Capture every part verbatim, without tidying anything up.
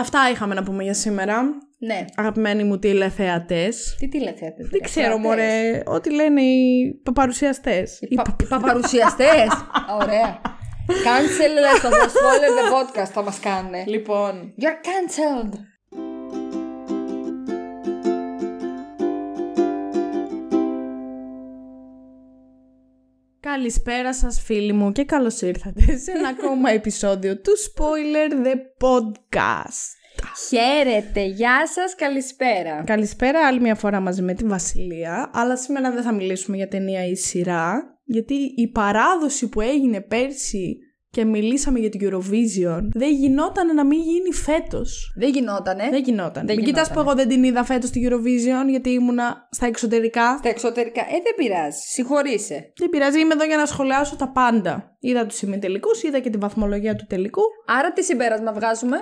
Αυτά είχαμε να πούμε για σήμερα. Ναι. Αγαπημένοι μου τηλεθεατές. Τι τηλεθεατές? Δεν ξέρω, μωρέ. Ό,τι λένε οι παπαρουσιαστές. Οι, πα... οι παπαρουσιαστές. Ωραία. Cancel στο Spoiler The Podcast θα μας κάνουν. Λοιπόν. You're cancelled. Καλησπέρα σας φίλοι μου και καλώς ήρθατε σε ένα ακόμα επεισόδιο του Spoiler The Podcast. Χαίρετε, γεια σας, καλησπέρα. Καλησπέρα, άλλη μια φορά μαζί με τη Βασιλεία. Αλλά σήμερα δεν θα μιλήσουμε για ταινία ή σειρά, γιατί η παράδοση που έγινε πέρσι και μιλήσαμε για την Eurovision δεν γινόταν να μην γίνει φέτος. Δεν γινότανε. Δεν γινόταν. Μην κοιτάς που εγώ δεν την είδα φέτος την Eurovision, γιατί ήμουνα στα εξωτερικά. Στα εξωτερικά. Ε, δεν πειράζει. Συγχωρείσαι. Δεν πειράζει. Είμαι εδώ για να σχολιάσω τα πάντα. Είδα τους ημιτελικούς, είδα και τη βαθμολογία του τελικού. Άρα τι συμπέρασμα βγάζουμε?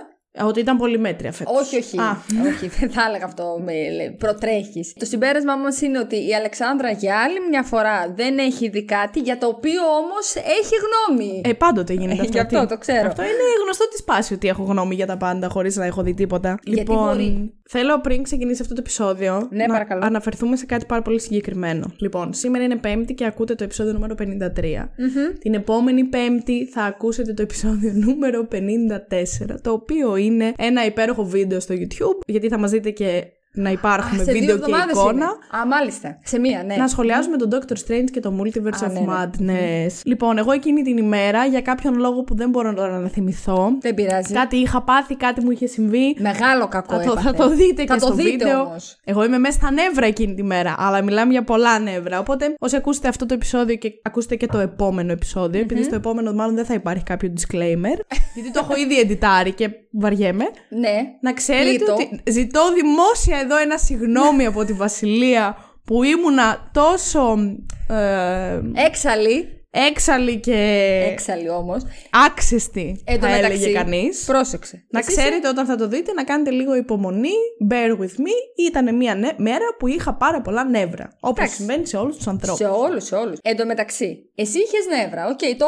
Ότι ήταν πολύ μέτρια φέτος. Όχι, όχι. Α. όχι. Δεν θα έλεγα αυτό. Με προτρέχεις. Το συμπέρασμά μας είναι ότι η Αλεξάνδρα για άλλη μια φορά δεν έχει δει κάτι για το οποίο όμως έχει γνώμη. Ε, πάντοτε γίνεται αυτό. Γι' αυτό το ξέρω. Αυτό είναι γνωστό της πάση ότι έχω γνώμη για τα πάντα χωρίς να έχω δει τίποτα. Λοιπόν, μπορεί... θέλω πριν ξεκινήσει αυτό το επεισόδιο ναι, να παρακαλώ. αναφερθούμε σε κάτι πάρα πολύ συγκεκριμένο. Λοιπόν, σήμερα είναι Πέμπτη και ακούτε το επεισόδιο νούμερο πενήντα τρία. Mm-hmm. Την επόμενη Πέμπτη θα ακούσετε το επεισόδιο νούμερο πενήντα τέσσερα, το οποίο είναι ένα υπέροχο βίντεο στο YouTube, γιατί θα μας δείτε και να υπάρχουμε βίντεο και εικόνα. Είναι. Α, μάλιστα. Σε μία, ναι. Να σχολιάζουμε mm. τον Doctor Strange και το Multiverse Α, of ναι, Madness. Ναι. Λοιπόν, εγώ εκείνη την ημέρα, για κάποιον λόγο που δεν μπορώ να θυμηθώ. Δεν πειράζει. Κάτι είχα πάθει, κάτι μου είχε συμβεί. Μεγάλο κακό. Θα το, θα το δείτε θα και το στο δείτε βίντεο. Όμως. Εγώ είμαι μέσα στα νεύρα εκείνη τη μέρα, αλλά μιλάμε για πολλά νεύρα. Οπότε, όσοι ακούσετε αυτό το επεισόδιο και ακούσετε και το επόμενο επεισόδιο, mm-hmm. επειδή στο επόμενο μάλλον δεν θα υπάρχει κάποιο disclaimer, γιατί το έχω ήδη εντιτάρει και βαριέμαι. Ναι. Να ξέρετε Λίτο. ότι ζητώ δημόσια εδώ ένα συγγνώμη από τη Βασιλεία που ήμουνα τόσο ε, έξαλλη. Έξαλλη και. Έξαλλη όμως. Άξεστη, ε, θα μεταξύ, έλεγε κανείς. Πρόσεξε. Να Εσύ ξέρετε είσαι... όταν θα το δείτε να κάνετε λίγο υπομονή. Bear with me. Ήταν μια νε... μέρα που είχα πάρα πολλά νεύρα. Όπως Άξι. συμβαίνει σε όλους τους ανθρώπους. Σε όλους, σε όλους. Εν τω μεταξύ, εσύ είχες νεύρα. Οκ, okay, το,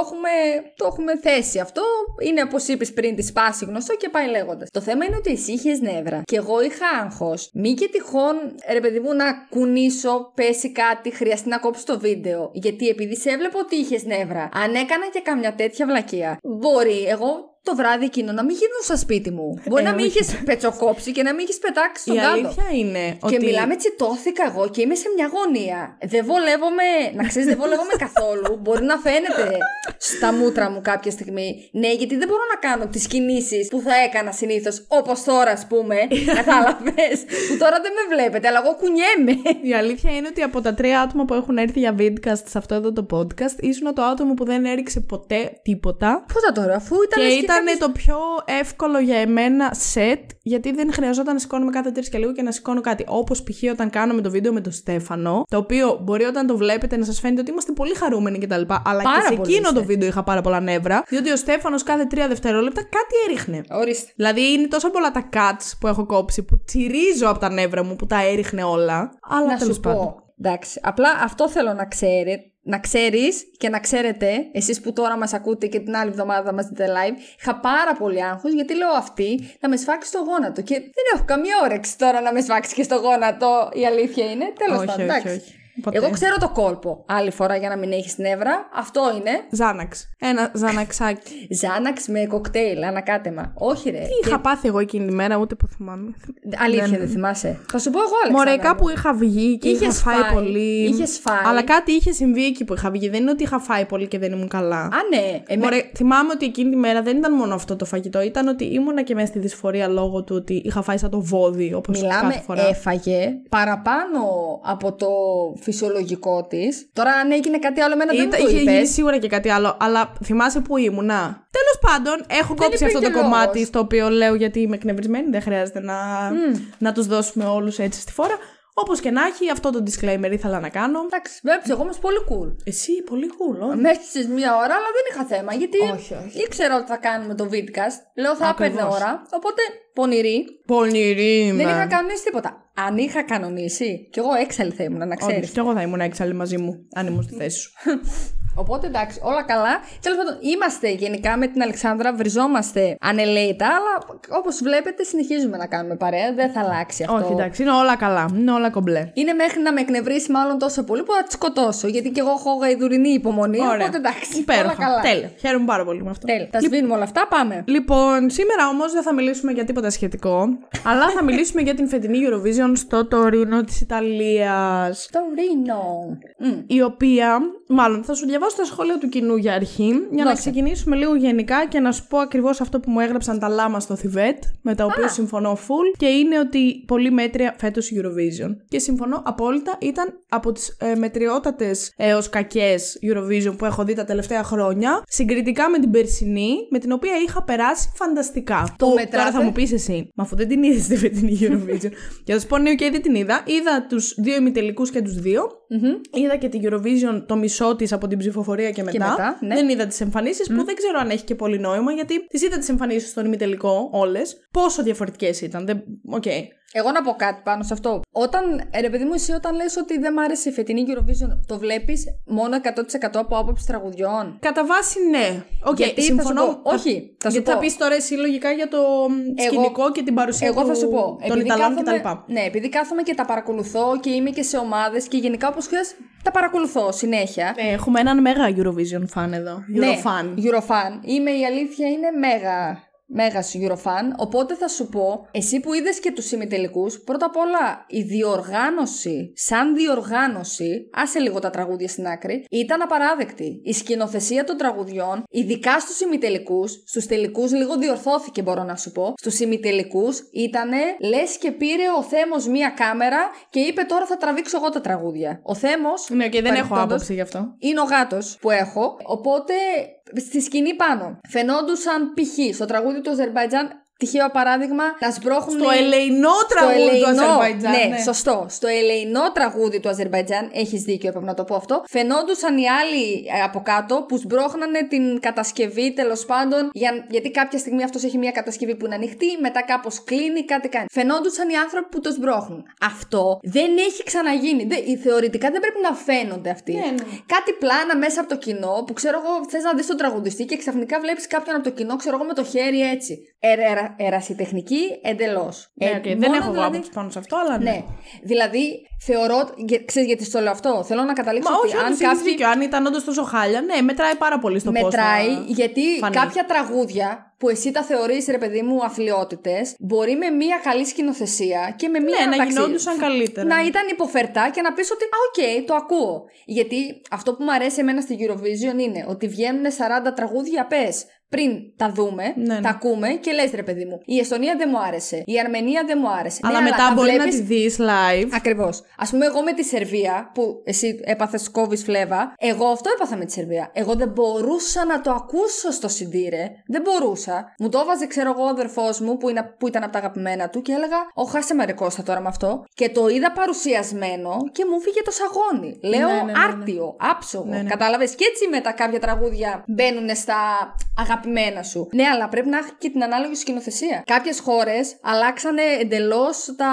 το έχουμε θέσει αυτό. Είναι όπως είπες πριν, τη σπάση γνωστό και πάει λέγοντας. Το θέμα είναι ότι εσύ είχες νεύρα. Και εγώ είχα άγχος. Μη και τυχόν, ρε παιδί μου, να κουνήσω, πέσει κάτι, χρειαστεί να κόψω το βίντεο. Γιατί επειδή σε έβλεπα ότι είχες νεύρα. Αν έκανα και καμιά τέτοια βλακεία, μπορεί εγώ το βράδυ εκείνο να μην γινούσα σπίτι μου. Μπορεί ε, να μην είχε πετσοκόψει και να μην είχε πετάξει στον κάτω. Η αλήθεια είναι ότι. Και μιλάμε, τσιτώθηκα εγώ και είμαι σε μια γωνία. Δεν βολεύομαι, να ξέρει, δεν βολεύομαι καθόλου. Μπορεί να φαίνεται στα μούτρα μου κάποια στιγμή. Ναι, γιατί δεν μπορώ να κάνω τις κινήσεις που θα έκανα συνήθως, όπως τώρα, ας πούμε. Κατάλαβες, που τώρα δεν με βλέπετε, αλλά εγώ κουνιέμαι. Η αλήθεια είναι ότι από τα τρία άτομα που έχουν έρθει για vidcast σε αυτό εδώ το podcast, ήσουν το άτομο που δεν έριξε ποτέ τίποτα. Πότα τώρα, αφού ήταν. Ήταν το πιο εύκολο για εμένα σετ, γιατί δεν χρειαζόταν να σηκώνουμε κάθε τρεις και λίγο και να σηκώνω κάτι. Όπως π.χ. όταν κάναμε το βίντεο με τον Στέφανο, το οποίο μπορεί όταν το βλέπετε να σας φαίνεται ότι είμαστε πολύ χαρούμενοι κτλ. Αλλά πάρα και σε εκείνο είστε. Το βίντεο είχα πάρα πολλά νεύρα, διότι ο Στέφανος κάθε τρία δευτερόλεπτα κάτι έριχνε. Ορίστε. Δηλαδή είναι τόσο πολλά τα cuts που έχω κόψει που τσιρίζω από τα νεύρα μου που τα έριχνε όλα. Αλλά τέλος πάντων. Εντάξει. Απλά αυτό θέλω να ξέρετε. Να ξέρεις και να ξέρετε, εσείς που τώρα μας ακούτε και την άλλη εβδομάδα μας δείτε live, είχα πάρα πολύ άγχος γιατί λέω αυτή να με σφάξει στο γόνατο. Και δεν έχω καμία όρεξη τώρα να με σφάξει και στο γόνατο, η αλήθεια είναι. Τέλος πάντων, εντάξει. Όχι, όχι. Ποτέ. Εγώ ξέρω το κόλπο. Άλλη φορά για να μην έχεις νεύρα, αυτό είναι. Ζάναξ. Ένα ζαναξάκι. Ζάναξ με κοκτέιλ, ανακάτεμα. Όχι, ρε. Τι και... είχα πάθει εγώ εκείνη τη μέρα, ούτε που θυμάμαι. Αλήθεια, δεν, δεν θυμάσαι. Θα σου πω εγώ, Αλεξάνδρα. Μωρέ, κάπου είχα βγει και είχες είχα φάει, φάει πολύ. Είχες φάει. Αλλά κάτι είχε συμβεί εκεί που είχα βγει. Δεν είναι ότι είχα φάει πολύ και δεν ήμουν καλά. Α, ναι. Εμέ... Μωρέ, θυμάμαι ότι εκείνη τη μέρα δεν ήταν μόνο αυτό το φαγητό. Ήταν ότι ήμουνα και μέσα στη δυσφορία λόγω του ότι είχα φάει σαν το βόδι, όπως κάθε φορά. Έφαγε παραπάνω από το φυσιολογικό της. Τώρα αν έγινε κάτι άλλο εμένα δεν Ή, μου το είχε είπες. Γίνει σίγουρα και κάτι άλλο, αλλά θυμάσαι που ήμουνα. Τέλος πάντων, έχω δεν κόψει αυτό το λόγος. Κομμάτι στο οποίο λέω γιατί είμαι εκνευρισμένη, δεν χρειάζεται να, mm. να τους δώσουμε όλους έτσι στη φόρα. Όπως και να έχει, αυτό το disclaimer ήθελα να κάνω. Εντάξει, βλέπεις, εγώ όμως πολύ cool. Εσύ, πολύ cool, όχι. Μέστησες μία ώρα, αλλά δεν είχα θέμα, γιατί όχι, όχι. ήξερα ότι θα κάνουμε το vidcast. Λέω θα έπαιρνε ώρα, οπότε πονηρή. Πονηρή είμαι. Δεν είχα κανονίσει τίποτα. Αν είχα κανονίσει, κι εγώ έξαλλη θα ήμουν, να ξέρεις. Όχι, κι εγώ θα ήμουν έξαλλη μαζί μου, αν ήμουν στη θέση σου. Οπότε εντάξει, όλα καλά. Τέλος πάντων, είμαστε γενικά με την Αλεξάνδρα, βριζόμαστε ανελαίητα, αλλά όπως βλέπετε συνεχίζουμε να κάνουμε παρέα. Δεν θα αλλάξει αυτό. Όχι, εντάξει, είναι όλα καλά. Είναι όλα κομπλέ. Είναι μέχρι να με εκνευρίσει μάλλον τόσο πολύ που θα τη σκοτώσω. Γιατί και εγώ έχω γαϊδουρινή υπομονή. Ωραία. Οπότε εντάξει, υπέροχα. Όλα καλά. Τέλεια. Χαίρομαι πάρα πολύ με αυτό. Τέλεια. Τα σβήνουμε όλα αυτά, πάμε. Λοιπόν, σήμερα όμως δεν θα μιλήσουμε για τίποτα σχετικό, αλλά θα μιλήσουμε για την φετινή Eurovision στο Τωρίνο της Ιταλίας. Τωρίνο. Mm. Η οποία, μάλλον θα σου διαβάσω τα σχόλια του κοινού για αρχή, για Δώσε. να ξεκινήσουμε λίγο γενικά και να σου πω ακριβώς αυτό που μου έγραψαν τα λάμα στο Θιβέτ, με τα οποία Α. συμφωνώ full, και είναι ότι πολύ μέτρια φέτος Eurovision. Και συμφωνώ απόλυτα, ήταν από τις ε, μετριότατες έως κακές Eurovision που έχω δει τα τελευταία χρόνια, συγκριτικά με την περσινή, με την οποία είχα περάσει φανταστικά. Το που, τώρα θα μου πεις εσύ, μα αφού δεν την είδες τη φετινή Eurovision. Και θα σου πω, ναι, okay, δεν την είδα. Είδα τους δύο ημιτελικούς και τους δύο. Mm-hmm. Είδα και την Eurovision το μισό της από την ψηφοφορία και μετά. Και μετά ναι. Δεν είδα τις εμφανίσεις mm. που δεν ξέρω αν έχει και πολύ νόημα, γιατί τις είδα τις εμφανίσεις στον ημιτελικό όλες. Πόσο διαφορετικές ήταν. Δεν... Okay. Εγώ να πω κάτι πάνω σε αυτό. Όταν, ρε παιδί μου, εσύ όταν λες ότι δεν μ' άρεσε η φετινή Eurovision, το βλέπεις μόνο εκατό τοις εκατό από άποψη τραγουδιών? Κατά βάση ναι. Okay, γιατί συμφωνώ. Θα σου πω, όχι. Θα σου γιατί πω. θα πεις τώρα εσύ λογικά για το εγώ, σκηνικό και την παρουσία εγώ του, θα σου πω, των Ιταλών κτλ. Ναι, επειδή κάθομαι και τα παρακολουθώ και είμαι και σε ομάδες και γενικά όπως χρειάζεται. Τα παρακολουθώ συνέχεια. Ναι, έχουμε έναν μέγα Eurovision fan εδώ. Eurofan. Ναι, Eurofan. Είμαι, η αλήθεια είναι μέγα. Μέγας Eurofan, οπότε θα σου πω, εσύ που είδες και τους συμμετελικούς, πρώτα απ' όλα η διοργάνωση, σαν διοργάνωση, άσε λίγο τα τραγούδια στην άκρη, ήταν απαράδεκτη. Η σκηνοθεσία των τραγουδιών, ειδικά στους συμμετελικούς, στους τελικούς λίγο διορθώθηκε, μπορώ να σου πω. Στους συμμετελικούς ήτανε λες και πήρε ο Θέμος μία κάμερα και είπε τώρα θα τραβήξω εγώ τα τραγούδια. Ο Θέμος. Ναι, και δεν έχω άποψη γι' αυτό. Είναι ο γάτος που έχω, οπότε. Στη σκηνή πάνω. Φαινόντουσαν π.χ. στο τραγούδι του Αζερμπαϊτζάν. Τυχαίο παράδειγμα, να σμπρώχνουν. Στο ελεεινό τραγούδι ελεεινό, του Αζερμπαϊτζάν. Ναι, ναι, σωστό. Στο ελεεινό τραγούδι του Αζερμπαϊτζάν, έχεις δίκιο, έπρεπε να το πω αυτό. Φαινόντουσαν οι άλλοι από κάτω που σμπρώχνανε την κατασκευή, τέλος πάντων. Για, γιατί κάποια στιγμή αυτός έχει μια κατασκευή που είναι ανοιχτή, μετά κάπως κλείνει, κάτι κάνει. Φαινόντουσαν οι άνθρωποι που το σμπρώχνουν. Αυτό δεν έχει ξαναγίνει. Δεν, θεωρητικά δεν πρέπει να φαίνονται αυτοί. Ναι, ναι. Κάτι πλάνα μέσα από το κοινό που ξέρω εγώ, θες να δεις τον τραγουδιστή και ξαφνικά βλέπεις κάποιον από το κοινό, ξέρω εγώ, με το χέρι έτσι. Ερα, ερασιτεχνική εντελώς. Ναι, okay. ε, δεν έχω δηλαδή... άποψη πάνω σε αυτό, αλλά ναι. ναι. Δηλαδή, θεωρώ. Ξέρεις γιατί στο λέω αυτό? Θέλω να καταλήξω. Μα ότι όχι, αν κάποιοι... δίκιο, αν ήταν όντως τόσο χάλια, ναι, μετράει πάρα πολύ στο πόσο. Μετράει, να... γιατί φανεί. Κάποια τραγούδια που εσύ τα θεωρείς, ρε παιδί μου, αθλειότητες, μπορεί με μία καλή σκηνοθεσία και με μία ναι, να γινόντουσαν καλύτερα. Να ήταν υποφερτά και να πεις ότι, α, οκ, okay, το ακούω. Γιατί αυτό που μου αρέσει εμένα στην Eurovision είναι ότι βγαίνουν σαράντα τραγούδια, πες, πριν τα δούμε, ναι, ναι. τα ακούμε και λες, ρε παιδί μου, η Εστονία δεν μου άρεσε, η Αρμενία δεν μου άρεσε. Αλλά ναι, μετά αλλά μπορεί βλέπεις... να τη δεις live. Ακριβώς. Ας πούμε, εγώ με τη Σερβία, που εσύ έπαθες κόβεις φλέβα, εγώ αυτό έπαθα με τη Σερβία. Εγώ δεν μπορούσα να το ακούσω στο σι ντι, ρε. Δεν μπορούσα. Μου το έβαζε, ξέρω εγώ, ο αδερφός μου που, είναι, που ήταν από τα αγαπημένα του και έλεγα: Ω, χάσε με ρε Κώστα τώρα με αυτό. Και το είδα παρουσιασμένο και μου φύγε το σαγόνι. Λέω: ναι, ναι, ναι, ναι. Άρτιο, άψογο. Ναι, ναι. Κατάλαβες. Και έτσι μετά κάποια τραγούδια μπαίνουν στα αγαπημένα σου. Ναι, αλλά πρέπει να έχει και την ανάλογη σκηνοθεσία. Κάποιες χώρες αλλάξανε εντελώς τα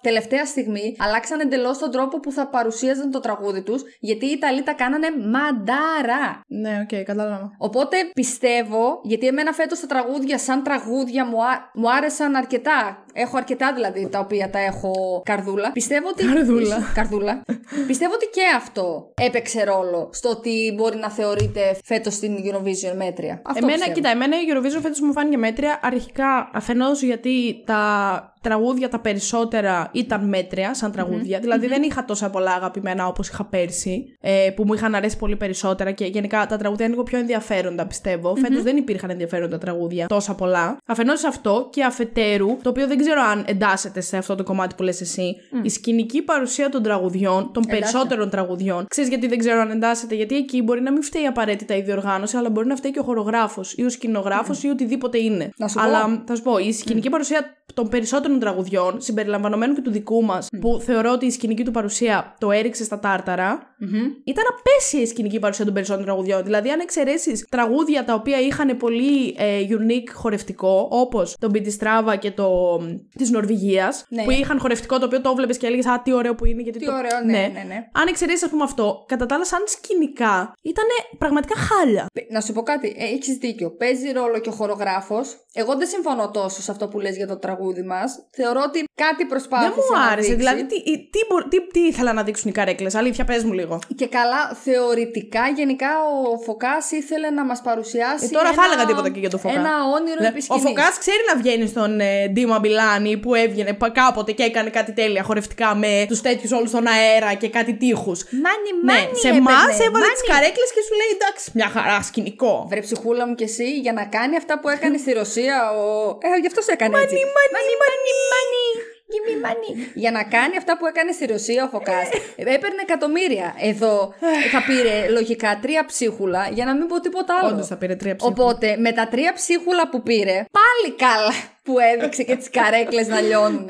τελευταία στιγμή, αλλάξανε εντελώς τον τρόπο που θα παρουσίαζαν το τραγούδι τους, γιατί οι Ιταλοί τα κάνανε μαντάρα. Ναι, οκ, okay, κατάλαβα. Οπότε πιστεύω, γιατί εμένα φέτος τα τραγούδια, σαν τραγούδια μου, α... μου άρεσαν αρκετά. Έχω αρκετά δηλαδή τα οποία τα έχω καρδούλα. Πιστεύω ότι. Καρδούλα. καρδούλα. Πιστεύω ότι και αυτό έπαιξε ρόλο στο ότι μπορεί να θεωρείται φέτος στην Eurovision μέτρια. Αυτό εμένα, πιστεύω. Κοίτα, εμένα η Eurovision φέτος μου φάνηκε μέτρια. Αρχικά αφενός γιατί τα τραγούδια τα περισσότερα ήταν μέτρια σαν τραγούδια. Mm-hmm. Δηλαδή mm-hmm. δεν είχα τόσα πολλά αγαπημένα όπως είχα πέρσι, ε, που μου είχαν αρέσει πολύ περισσότερα και γενικά τα τραγούδια είναι λίγο πιο ενδιαφέροντα, πιστεύω. Mm-hmm. Φέτος δεν υπήρχαν ενδιαφέροντα τραγούδια τόσα πολλά. Αφενός αυτό και αφετέρου, το οποίο δεν ξέρω αν εντάσσεται σε αυτό το κομμάτι που λες εσύ, mm. η σκηνική παρουσία των τραγουδιών, των Εντάσσε. περισσότερων τραγουδιών. Ξέρεις γιατί δεν ξέρω αν εντάσσεται? Γιατί εκεί μπορεί να μην φταίει απαραίτητα η διοργάνωση, αλλά μπορεί να φταίει και ο χορογράφος ή ο σκηνογράφος mm. ή οτιδήποτε είναι. Αλλά θα σου πω, η σκηνική mm. παρουσία των περισσότερων τραγουδιών, συμπεριλαμβανομένου και του δικού μας, mm. που θεωρώ ότι η σκηνική του παρουσία το έριξε στα τάρταρα, mm-hmm. ήταν απέσια η σκηνική παρουσία των περισσότερων τραγουδιών. Δηλαδή, αν εξαιρέσεις τραγούδια τα οποία είχαν πολύ ε, unique χορευτικό, όπως το Μπιτιστράβα και το της Νορβηγίας, ναι. που είχαν χορευτικό το οποίο το βλέπεις και έλεγες «Α, τι ωραίο που είναι». Γιατί τι το... ωραίο, ναι, ναι. ναι, ναι. Αν εξαιρέσεις, ας πούμε, αυτό, κατά τα άλλα, σαν σκηνικά, ήταν πραγματικά χάλια. Να σου πω κάτι, έχεις δίκιο. Παίζει ρόλο και ο χορογράφος. Εγώ δεν συμφωνώ τόσο σε αυτό που λες για το τραγούδι μας. Θεωρώ ότι κάτι προσπάθησε. Δεν μου άρεσε. Δηλαδή, τι, τι, τι, τι ήθελα να δείξουν οι καρέκλες. Αλήθεια, πες μου λίγο. Και καλά, θεωρητικά, γενικά ο Φωκάς ήθελε να μας παρουσιάσει. Ε, τώρα ένα... θα έλεγα τίποτα και για το Φωκά. Ένα όνειρο επί σκηνής. Ο Φωκάς ξέρει να βγαίνει στον ε, Ντίμα Μπιλάνη που έβγαινε κάποτε και έκανε κάτι τέλεια χορευτικά με τους τέτοιους όλους στον αέρα και κάτι τείχους. Μάνι, μάνι. Ναι, σε εμάς έβαλε τις καρέκλες και σου λέει εντάξει, μια χαρά σκηνικό. Βρε ψυχούλα μου κι εσύ για να κάνει αυτά που έκανε στη Ρωσία ο. Ε, γι' αυτό σε έκανε έτσι. Μάνι, μάνι, μάνι. Για να κάνει αυτά που έκανε στη Ρωσία ο Φωκάς. Έπαιρνε εκατομμύρια. Εδώ θα πήρε λογικά τρία ψίχουλα, για να μην πω τίποτα άλλο. Όντως θα πήρε τρία ψίχουλα. Οπότε με τα τρία ψίχουλα που πήρε, πάλι καλά που έδειξε και τις καρέκλες να λιώνουν.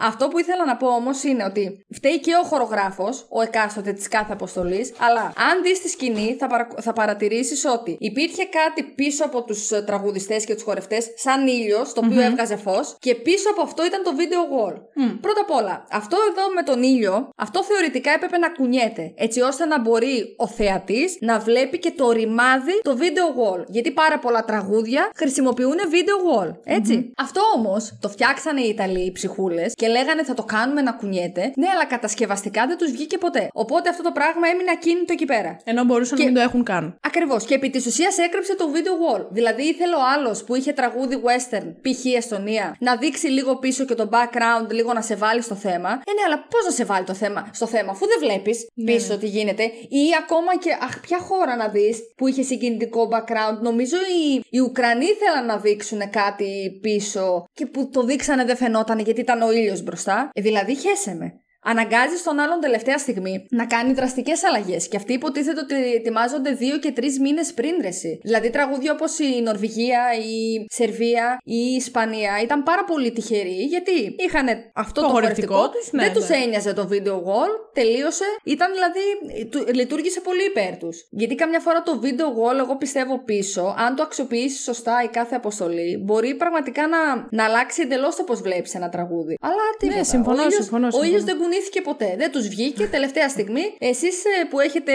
Αυτό που ήθελα να πω όμως είναι ότι φταίει και ο χορογράφος, ο εκάστοτε της κάθε αποστολής, αλλά αν δεις τη σκηνή θα, παρα... θα παρατηρήσεις ότι υπήρχε κάτι πίσω από τους τραγουδιστές και τους χορευτές, σαν ήλιος, το οποίο mm-hmm. έβγαζε φως, και πίσω από αυτό ήταν το video wall. Mm. Πρώτα απ' όλα, αυτό εδώ με τον ήλιο, αυτό θεωρητικά έπρεπε να κουνιέται, έτσι ώστε να μπορεί ο θεατής να βλέπει και το ρημάδι το video wall. Γιατί πάρα πολλά τραγούδια χρησιμοποιούν video wall. Έτσι. Mm-hmm. Αυτό όμως το φτιάξανε οι Ιταλοί, οι ψυχούλες, και λέγανε θα το κάνουμε να κουνιέται. Ναι, αλλά κατασκευαστικά δεν τους βγήκε ποτέ. Οπότε αυτό το πράγμα έμεινε ακίνητο εκεί πέρα. Ενώ μπορούσαν και... να μην το έχουν καν. Ακριβώς. Και επί της ουσίας έκρυψε το video wall. Δηλαδή ήθελε ο άλλος που είχε τραγούδι western, π.χ. Εστονία, να δείξει λίγο πίσω και το background, λίγο να σε βάλει στο θέμα. Ε, ναι, αλλά πώς να σε βάλει το θέμα στο θέμα, αφού δεν βλέπεις πίσω ναι. τι γίνεται. Ή ακόμα και, αχ, ποια χώρα να δεις που είχε συγκινητικό background. Νομίζω οι, οι Ουκρανοί ήθελαν να δείξουν κάτι πίσω και που το δείξανε δεν φαινόταν γιατί ήταν ο ήλιος μπροστά. Ε, δηλαδή, χέσε με. Αναγκάζεις τον άλλον τελευταία στιγμή να κάνει δραστικές αλλαγές. Και αυτοί υποτίθεται ότι ετοιμάζονται δύο και τρεις μήνες πριν, ρε συ. Δηλαδή, τραγούδια όπως η Νορβηγία, η Σερβία, η Ισπανία ήταν πάρα πολύ τυχεροί, γιατί είχαν αυτό το, το χορευτικό τους. Ναι, δεν ναι. τους ένοιαζε το video wall, τελείωσε. Ήταν δηλαδή, λειτουργήσε πολύ υπέρ τους. Γιατί καμιά φορά το video wall, εγώ πιστεύω πίσω, αν το αξιοποιήσει σωστά η κάθε αποστολή, μπορεί πραγματικά να, να αλλάξει εντελώς το πώς βλέπεις ένα τραγούδι. Αλλά τίποτα. Ναι, συμφωνώ, ο ήλιος, συμφωνώ, συμφωνώ. Ο ήλιος δεν κουνεί. Ποτέ. Δεν τους βγήκε τελευταία στιγμή. Εσείς που έχετε,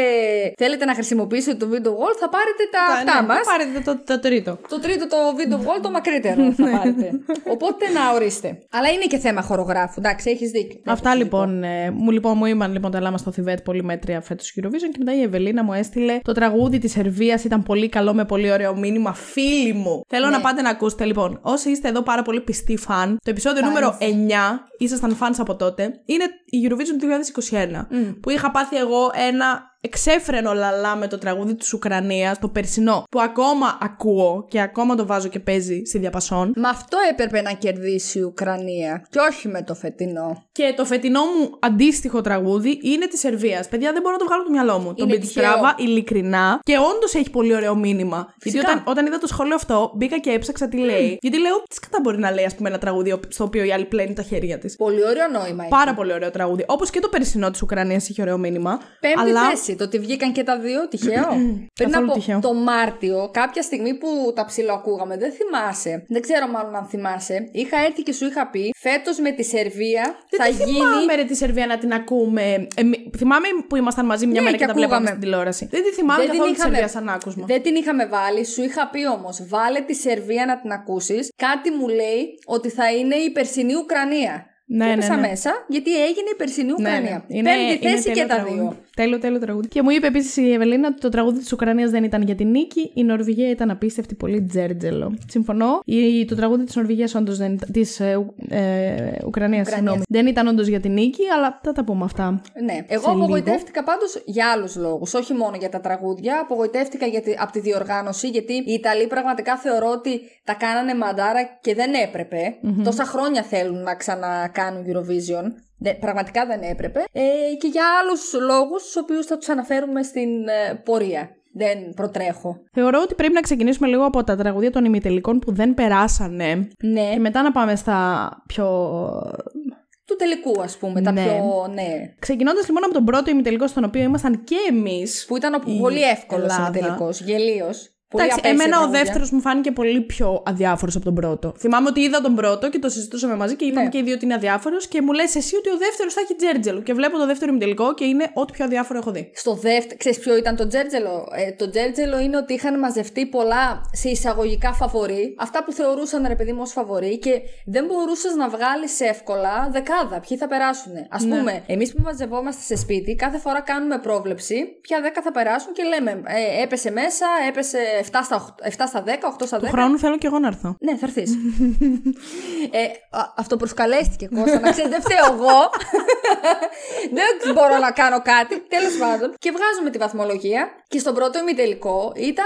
θέλετε να χρησιμοποιήσετε το video wall, θα πάρετε τα Ά, αυτά ναι, μας. Θα πάρετε το, το τρίτο. Το τρίτο το video wall, το μακρύτερο θα πάρετε. Οπότε να ορίστε. Αλλά είναι και θέμα χορογράφου. Εντάξει, έχεις δίκιο. Αυτά λοιπόν. Ε, μου λοιπόν μου είπαν λοιπόν τα λάμα στο Θιβέτ πολύ μέτρια φέτος Eurovision, και μετά η Ευελίνα μου έστειλε το τραγούδι της Σερβίας. Ήταν πολύ καλό με πολύ ωραίο μήνυμα. Φίλοι μου, θέλω ναι. να πάτε να ακούσετε λοιπόν. Όσοι είστε εδώ πάρα πολύ πιστοί φαν, το επεισόδιο νούμερο εννιά, ήσασταν φαν από τότε, είναι η Eurovision του είκοσι είκοσι ένα, mm. που είχα πάθει εγώ ένα εξέφρενο λαλά με το τραγούδι της Ουκρανίας, το περσινό, που ακόμα ακούω και ακόμα το βάζω και παίζει στη διαπασόν. Μα αυτό έπρεπε να κερδίσει η Ουκρανία, και όχι με το φετινό. Και το φετινό μου αντίστοιχο τραγούδι είναι της Σερβίας. Παιδιά, δεν μπορώ να το βγάλω από το μυαλό μου. Το Μπιτιστράβα, ειλικρινά. Και όντως έχει πολύ ωραίο μήνυμα. Φυσικά. Γιατί όταν, όταν είδα το σχόλιο αυτό, μπήκα και έψαξα τι λέει. Mm. Γιατί λέω, τι κατά μπορεί να λέει, ας πούμε, ένα τραγούδι στο οποίο η άλλη πλένει τα χέρια της. Πολύ ωραίο νόημα. Πάρα είναι. Πολύ ωραίο τραγούδι. Όπως και το περσινό της Ουκρανίας είχε ωραίο μήνυμα. Πέμπτη αλλά... θέση. Το ότι βγήκαν και τα δύο, τυχαίο. Πριν από τυχαίο. Το Μάρτιο, κάποια στιγμή που τα ψιλοακούγαμε, δεν θυμάσαι. Δεν ξέρω μάλλον αν θυμάσαι. Είχα έρθει και σου είχα πει, φέτος με τη Σερβία δεν θα γίνει. Δεν θυμάμαι ρε τη Σερβία να την ακούμε. Ε, θυμάμαι που ήμασταν μαζί μια ναι, μέρα και, και τα βλέπαμε στην τηλεόραση. Δεν τη θυμάμαι δεν καθόλου είχαμε, τη Σερβία σαν άκουσμα. Δεν την είχαμε βάλει. Σου είχα πει όμως, βάλε τη Σερβία να την ακούσεις. Κάτι μου λέει ότι θα είναι η περσινή Ουκρανία. Ναι, και έπεσα ναι, ναι. μέσα, γιατί έγινε η περσινή Ουκρανία. Ναι, ναι. Πέμπτη θέση και τα δύο. Τέλειο, τέλειο τραγούδι. Και μου είπε επίσης η Ευελίνα ότι το τραγούδι της Ουκρανίας δεν ήταν για την νίκη. Η Νορβηγία ήταν απίστευτη, πολύ τζέρτζελο. Συμφωνώ. Η, το τραγούδι της Νορβηγίας, όντως δεν ήταν. Της ε, ε, Ουκρανίας, συγγνώμη. Δεν ήταν όντως για την νίκη, αλλά θα τα πούμε αυτά. Ναι. Εγώ απογοητεύτηκα πάντως για άλλους λόγους. Όχι μόνο για τα τραγούδια. Απογοητεύτηκα από τη διοργάνωση, γιατί οι Ιταλοί πραγματικά θεωρώ ότι τα κάνανε μαντάρα και δεν έπρεπε. Mm-hmm. Τόσα χρόνια θέλουν να ξανακάνουν. Κάνουν Eurovision. Δε, πραγματικά δεν έπρεπε. Ε, και για άλλους λόγους, στους οποίους θα τους αναφέρουμε στην ε, πορεία. δεν προτρέχω. Θεωρώ ότι πρέπει να ξεκινήσουμε λίγο από τα τραγούδια των ημιτελικών που δεν περάσανε. Ναι. Και μετά να πάμε στα πιο... του τελικού, ας πούμε. Τα ναι. πιο, ναι. Ξεκινώντας λοιπόν από τον πρώτο ημιτελικό, στον οποίο ήμασταν και εμείς. Που ήταν ο... η... πολύ εύκολος ημιτελικός, γελίος. Εντάξει, εμένα ο δεύτερος μου φάνηκε πολύ πιο αδιάφορος από τον πρώτο. Θυμάμαι ότι είδα τον πρώτο και το συζητούσαμε μαζί και είπαμε ναι. και οι δύο ότι είναι αδιάφορος. Και μου λες εσύ ότι ο δεύτερος θα έχει τζέρτζελο. Και βλέπω το δεύτερο ημιτελικό και είναι ό,τι πιο αδιάφορο έχω δει. Στο δεύτερο, ξέρεις ποιο ήταν το τζέρτζελο? Ε, το τζέρτζελο είναι ότι είχαν μαζευτεί πολλά σε εισαγωγικά φαβορί. Αυτά που θεωρούσαν ρε παιδί μου ως φαβορί και δεν μπορούσες να βγάλεις εύκολα δεκάδα. Ποιοι θα περάσουν. Ας ναι. πούμε, εμείς που μαζευόμαστε σε σπίτι, κάθε φορά κάνουμε πρόβλεψη ποια δέκα θα περάσουν και λέμε ε, έπεσε μέσα, έπεσε. επτά στα δέκα, οκτώ στα δέκα. Του χρόνου θέλω και εγώ να έρθω. Ναι, θα έρθεις. ε, αυτοπροσκαλέστηκε Κώστα, να ξέρεις, δεν φταίω εγώ. Δεν μπορώ να κάνω κάτι. Τέλος πάντων. Και βγάζουμε τη βαθμολογία. Και στον πρώτο ημιτελικό ήταν.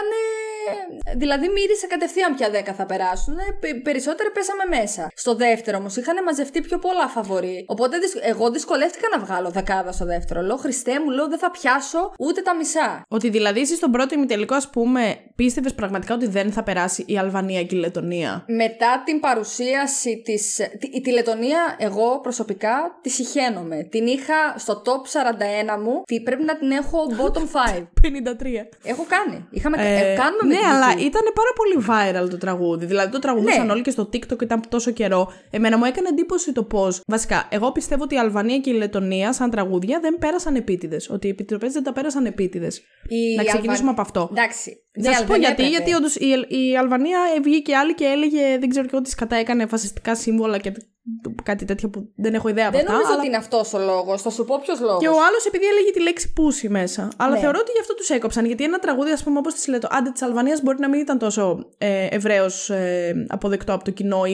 Δηλαδή, μύρισε κατευθείαν ποια δέκα θα περάσουν. Περισσότερο πέσαμε μέσα. Στο δεύτερο όμως είχαν μαζευτεί πιο πολλά φαβορί. Οπότε εγώ δυσκολεύτηκα να βγάλω δεκάδα στο δεύτερο. Λέω, Χριστέ μου, λέω, δεν θα πιάσω ούτε τα μισά. Ότι δηλαδή εσύ στον πρώτο ημιτελικό, ας πούμε, πίστευες πραγματικά ότι δεν θα περάσει η Αλβανία και η Λετονία? Μετά την παρουσίαση της. Τη, τη Λετονία, εγώ προσωπικά τη συχαίνομαι. Την είχα στο top σαράντα ένα μου. Πρέπει να την έχω bottom πέντε. πενήντα τρία. Έχω κάνει. Είχαμε ε... κάνουμε. Ναι, αλλά ήταν πάρα πολύ viral το τραγούδι. Δηλαδή το τραγουδούσαν ναι. όλοι και στο TikTok ήταν τόσο καιρό. Εμένα μου έκανε εντύπωση το πώς. Βασικά, εγώ πιστεύω ότι η Αλβανία και η Λετονία, σαν τραγούδια, δεν πέρασαν επίτηδες. Ότι οι επιτροπές δεν τα πέρασαν επίτηδες. Η... Να ξεκινήσουμε η... από αυτό. Εντάξει. Να σου πω γιατί. Έπρεπε. Γιατί όντως η, η Αλβανία βγήκε άλλη και έλεγε, δεν ξέρω και εγώ τι κατά, έκανε φασιστικά σύμβολα και κάτι τέτοια που δεν έχω ιδέα από αυτά. Δεν νομίζω αλλά... ότι είναι αυτός ο λόγος. Θα σου πω ποιος λόγος. Και ο άλλος επειδή έλεγε τη λέξη πούσι μέσα. Αλλά ναι. θεωρώ ότι γι' αυτό τους έκοψαν. Γιατί ένα τραγούδι, ας πούμε, όπως τη Λετο... Άντε της Αλβανίας μπορεί να μην ήταν τόσο ε, ευρέως ε, αποδεκτό από το κοινό ή,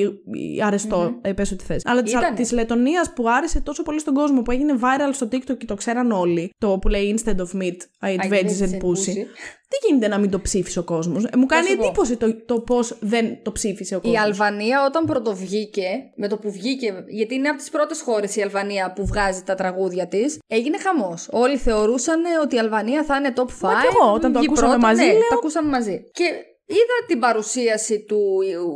ή αρεστό. Mm-hmm. Ε, πες ό,τι θες. Αλλά της Λετονίας που άρεσε τόσο πολύ στον κόσμο, που έγινε viral στο TikTok και το ξέραν όλοι. Το που λέει Instead of meat, I eat veggies and pussy. Τι γίνεται να μην το ψήφισε ο κόσμος? Μου κάνει εντύπωση το, το πώς δεν το ψήφισε ο κόσμος. Η Αλβανία όταν πρωτοβγήκε, με το που βγήκε, γιατί είναι από τις πρώτες χώρες η Αλβανία που βγάζει τα τραγούδια της, έγινε χαμός. Όλοι θεωρούσαν ότι η Αλβανία θα είναι top πέντε. Μα και εγώ όταν το ακούσαμε πρώτα, μαζί. Ναι, λέω... το ακούσαμε μαζί. Και είδα την παρουσίαση του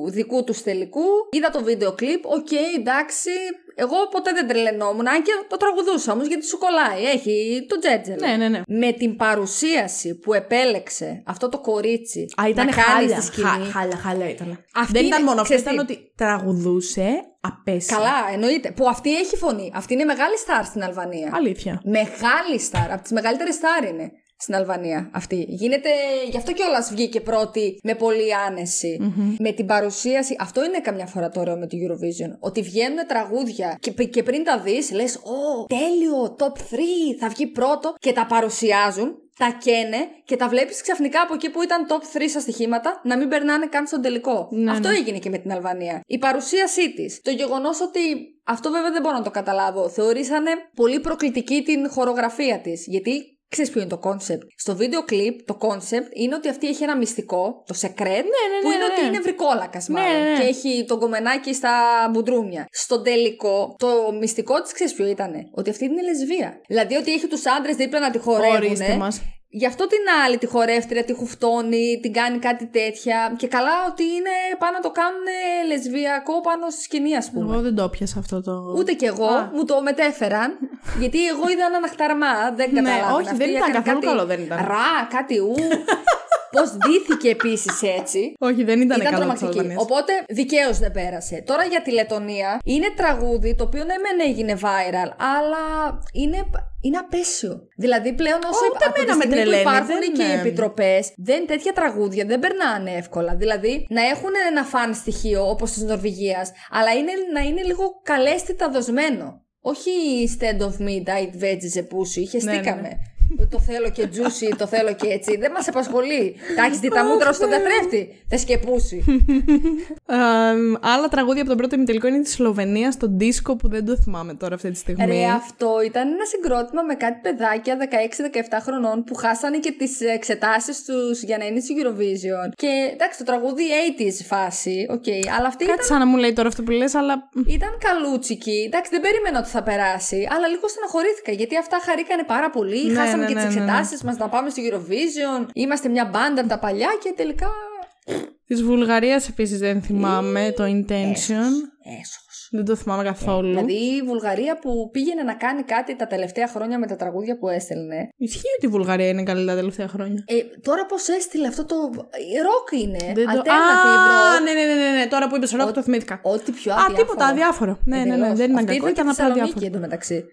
δικού του τελικού, είδα το βίντεο κλιπ, οκ, okay, εντάξει. Εγώ ποτέ δεν τρελαινόμουν, αν και το τραγουδούσα όμως, γιατί σου κολλάει, έχει το τζέτζελο. Ναι, ναι, ναι. Με την παρουσίαση που επέλεξε αυτό το κορίτσι. Α, ήταν χάλια. Χα, χάλια, χάλια ήταν. Αυτή δεν είναι, ήταν μόνο αυτό, ήταν ότι τραγουδούσε απέσια. Καλά, εννοείται. Που αυτή έχει φωνή. Αυτή είναι μεγάλη στάρ στην Αλβανία. Αλήθεια. Μεγάλη στάρ, από τις μεγαλύτερες στάρ είναι. Στην Αλβανία αυτή. Γίνεται, γι' αυτό κιόλας βγήκε πρώτη με πολύ άνεση. Mm-hmm. Με την παρουσίαση. Αυτό είναι καμιά φορά το ωραίο με το Eurovision. Ότι βγαίνουν τραγούδια και, και πριν τα δεις, λες, Ω, τέλειο, top τρία, θα βγει πρώτο. Και τα παρουσιάζουν, τα καίνε και τα βλέπεις ξαφνικά από εκεί που ήταν top τρία στα στοιχήματα να μην περνάνε καν στον τελικό. Ναι, αυτό ναι. έγινε και με την Αλβανία. Η παρουσίασή της. Το γεγονός ότι. Αυτό βέβαια δεν μπορώ να το καταλάβω. Θεωρήσανε πολύ προκλητική την χορογραφία της. Γιατί. Ξέρεις ποιο είναι το κόνσεπτ? Στο βίντεο κλιπ το κόνσεπτ είναι ότι αυτή έχει ένα μυστικό, το secret, ναι, ναι, ναι, που είναι ναι, ναι. ότι είναι βρικόλακας μάλλον ναι, ναι. και έχει το κομμενάκι στα μπουντρούμια. Στο τελικό το μυστικό της ξέρεις ποιο ήτανε? Ότι αυτή είναι λεσβία. Δηλαδή ότι έχει τους άντρες δίπλα να τη χορεύουνε. Γι' αυτό την άλλη τη χορεύτρια τη χουφτώνει, την κάνει κάτι τέτοια. Και καλά ότι είναι πάνω να το κάνουν λεσβιακό πάνω στη σκηνή, ας πούμε. Εγώ δεν το πιάσα αυτό το. Ούτε κι εγώ, α. Μου το μετέφεραν. Γιατί εγώ είδα έναν αχταρμά, δεν καταλάβαινα. Ναι, όχι, αυτή, δεν ήταν καθόλου κάτι... καλό, δεν ήταν. Ρα, κάτι ου. Πώς ντύθηκε επίσης έτσι. Όχι, δεν ήταν, ήταν τρομακτική. Οπότε δικαίως δεν πέρασε. Τώρα για τη Λετονία. Είναι τραγούδι το οποίο ναι, μεν έγινε viral, αλλά είναι, είναι απέσιο. Δηλαδή πλέον όσο oh, υπάρχουν δεν... και οι επιτροπές, δεν, τέτοια τραγούδια δεν περνάνε εύκολα. Δηλαδή να έχουν ένα φαν στοιχείο όπως της Νορβηγίας, αλλά είναι, να είναι λίγο καλέσθητα δοσμένο. Όχι instead of meat, I'd veggies a pussy. Χεστήκαμε. Ναι, ναι. Το θέλω και juicy, το θέλω και έτσι. Δεν μας απασχολεί. Τα έχεις δει τα μούτρα στον καθρέφτη? Θες και πούσι. Άλλα τραγούδια από τον πρώτο ημιτελικό είναι τη Σλοβενία στο ντίσκο που δεν το θυμάμαι τώρα αυτή τη στιγμή. Ρε, αυτό ήταν ένα συγκρότημα με κάτι παιδάκια δεκαέξι δεκαεπτά χρονών που χάσανε και τις εξετάσεις τους για να είναι στη Eurovision. Και εντάξει, το τραγούδι ογδόντα φάση. Okay, αλλά αυτή κάτι ήταν... σαν να μου λέει τώρα αυτό που λες, αλλά. Ήταν καλούτσικη. Εντάξει, δεν περίμενα ότι θα περάσει, αλλά λίγο στεναχωρήθηκα γιατί αυτά χαρήκανε πάρα πολύ. Ναι, χάσαμε κάνουμε και τις εξετάσεις μας, να πάμε στο Eurovision. Είμαστε μια μπάντα από τα παλιά και τελικά. Της Βουλγαρίας επίσης δεν θυμάμαι το Intention. Έσως. Δεν το θυμάμαι καθόλου. Δηλαδή η Βουλγαρία που πήγαινε να κάνει κάτι τα τελευταία χρόνια με τα τραγούδια που έστελνε. Ισχύει ότι η Βουλγαρία είναι καλή τα τελευταία χρόνια. Ε, τώρα πώς έστειλε αυτό το. Ροκ είναι. Δεν το... Α, ναι, ναι, ναι, ναι. Τώρα που είπες ροκ το θυμήθηκα. Ό,τι πιο αδιάφορο. Α, τίποτα αδιάφορο. Ναι, ναι, ναι. Δεν ήταν κακό. Ήταν απλά αδιάφορο.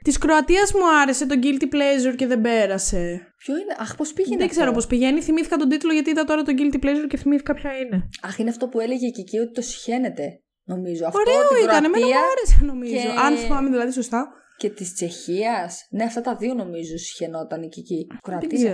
Της Κροατίας μου άρεσε το Guilty Pleasure και δεν πέρασε. Ποιο είναι, αχ, πώς πήγαινε. Δεν ξέρω πώς πηγαίνει. Θυμήθηκα τον τίτλο γιατί είδα τώρα το Guilty Pleasure και θυμήθηκα ποια είναι. Αχ, είναι αυτό που έλεγε και εκεί ότι το συχαίνεται, νομίζω. Ωραίο ήταν, εμένα μου άρεσε νομίζω. Και... αν θυμάμαι δηλαδή σωστά. Και της Τσεχίας. Ναι, αυτά τα δύο νομίζω συχαινόταν και εκεί. Κροατία.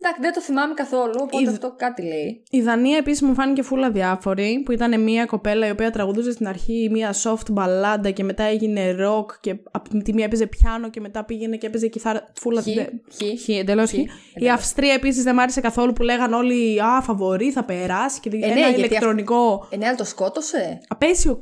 Εντάξει, δεν το θυμάμαι καθόλου, οπότε η... αυτό κάτι λέει. Η Δανία επίσης μου φάνηκε φούλα διάφορη, που ήταν μια κοπέλα η οποία τραγουδούσε στην αρχή μια soft μπαλάντα και μετά έγινε ροκ και από τη μία έπαιζε πιάνο και μετά πήγαινε και έπαιζε κιθάρα. Φούλα εντελώς. Η Αυστρία επίσης δεν μ' άρεσε καθόλου που λέγαν όλοι α, φαβορί, θα περάσει και ένα ε, ναι, ηλεκτρονικό. Ε, ναι, αλλά το σκότωσε. Απέσιο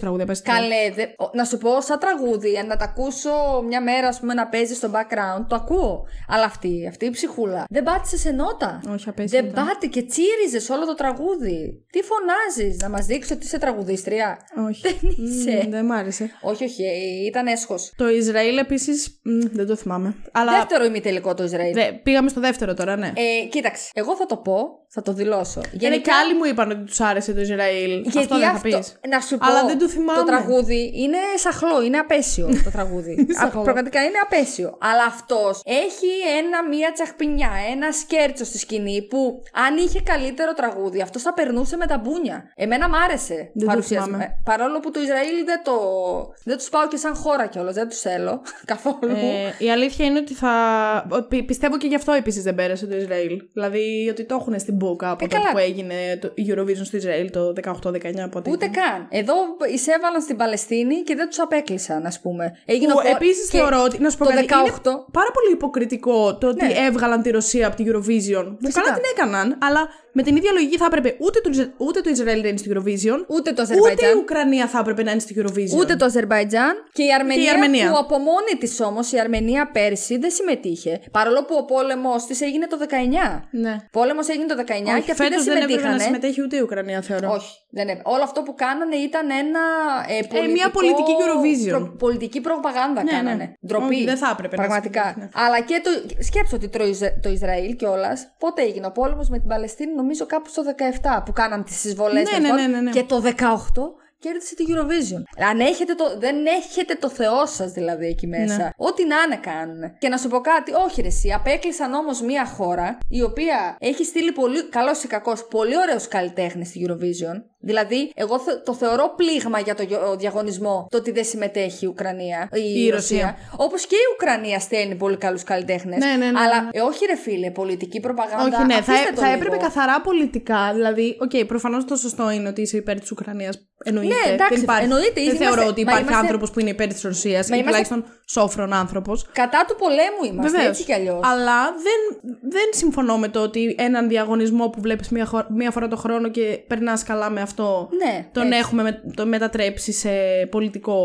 τραγούδι. Καλέ, να σου πω σαν τραγούδι, να τα ακούσω μια μέρα ας πούμε, να παίζει στο background, το ακούω. Αλλά αυτή, αυτή η ψυχούλα δεν πάτησε σε νότα. Όχι, απέσχε. Δεν πάτη και τσίριζε όλο το τραγούδι. Τι φωνάζεις, να μας δείξεις ότι είσαι τραγουδίστρια. Όχι. Δεν είσαι. Mm, δεν μ' άρεσε. Όχι, όχι, ήταν έσχος. Το Ισραήλ επίσης mm, δεν το θυμάμαι. Αλλά... δεύτερο ημιτελικό το Ισραήλ. Δε, πήγαμε στο δεύτερο τώρα, ναι. Ε, κοίταξε, εγώ θα το πω, θα το δηλώσω. Γενικά... είναι και άλλοι μου είπαν ότι τους άρεσε το Ισραήλ. Γιατί αυτό δεν θα πεις. Να σου πω, αλλά δεν το θυμάμαι. Το τραγούδι είναι σαχλό, είναι απέσιο. Το τραγούδι. Πραγματικά είναι απέσιο. Αλλά αυτός έχει ένα μία τσαχπινιά, ένα σκέρτσο στη σκηνή που αν είχε καλύτερο τραγούδι, αυτός θα περνούσε με τα μπούνια. Εμένα μ' άρεσε παρουσιασμένο. Παρόλο που το Ισραήλ δεν το. Δεν τους πάω και σαν χώρα κιόλας, δεν τους θέλω καθόλου. Ε, η αλήθεια είναι ότι θα. Πι- πιστεύω και γι' αυτό επίσης δεν πέρασε το Ισραήλ. Δηλαδή ότι το έχουν στην μπόκα από ε, τότε που έγινε το Eurovision στο Ισραήλ το δεκαοκτώ δεκαεννιά. Ούτε καν. Εδώ εισέβαλαν στην Παλαιστίνη και δεν τους απέκλεισαν, ας πούμε. Που επίσης θεωρώ ότι. Να σου πω το κάτι, δεκαοκτώ είναι πάρα πολύ υποκριτικό το ότι ναι. έβγαλαν τη Ρωσία από την Eurovision. Που καλά την έκαναν, αλλά με την ίδια λογική θα έπρεπε ούτε το, ούτε το Ισραήλ να είναι στην Eurovision, ούτε, το ούτε η Ουκρανία θα έπρεπε να είναι στην Eurovision. Ούτε το Αζερβαϊτζάν και η Αρμενία. Και η Αρμενία. Που από μόνη της όμως η Αρμενία πέρσι δεν συμμετείχε. Παρόλο που ο πόλεμος της έγινε το δεκαεννιά. Ναι. Πόλεμος έγινε το δεκαεννιά. Όχι, και αυτοί δεν συμμετείχαν. Δεν να συμμετέχει ούτε η Ουκρανία, θεωρώ. Όχι. Δεν όλο αυτό που κάνανε ήταν ένα. Ε, πολιτικό... ε, μια πολιτική Eurovision. Προ... πολιτική προπαγάνδα ναι, κάνανε. Ναι. Ντροπή. Δεν θα έπρεπε. Πραγματικά. Ναι. Αλλά και το. Σκέψω ότι το Ισραήλ κιόλας πότε έγινε ο πόλεμος με την Παλαιστίνη, νομίζω κάπου στο δεκαεπτά που κάναν τις εισβολές ναι, ναι, ναι, ναι, ναι. Και το δεκαοκτώ κέρδισε την Eurovision. Αν έχετε το, δεν έχετε το Θεό σας δηλαδή εκεί μέσα. Ναι. Ό,τι να είναι κάνουν. Και να σου πω κάτι, όχι ρε εσύ, απέκλεισαν όμως μια χώρα η οποία έχει στείλει πολύ, καλός ή κακός, πολύ ωραίους καλλιτέχνες στην Eurovision. Δηλαδή, εγώ το θεωρώ πλήγμα για το διαγωνισμό το ότι δεν συμμετέχει η Ουκρανία. Η, η Ρωσία. Ρωσία. Όπως και η Ουκρανία στέλνει πολύ καλούς καλλιτέχνες. Ναι, ναι, ναι. Αλλά ε, όχι, ρε φίλε, πολιτική προπαγάνδα. Όχι, ναι, θα, το θα έπρεπε καθαρά πολιτικά. Δηλαδή, οκ, okay, προφανώς το σωστό είναι ότι είσαι υπέρ της Ουκρανίας. Εννοείται. Ναι, εντάξει, δεν υπάρχει, εννοείται, δεν θεωρώ είμαστε, ότι υπάρχει είμαστε... άνθρωπος που είναι υπέρ της Ρωσίας, ή τουλάχιστον σόφρον άνθρωπος. Κατά του πολέμου είμαστε. Βεβαίως. Έτσι κι αλλιώς. Αλλά δεν, δεν συμφωνώ με το ότι έναν διαγωνισμό που βλέπεις μία φορά το χρόνο και περνάς καλά με αυτό. Το, ναι, τον έτσι. Έχουμε με, το μετατρέψει σε πολιτικό,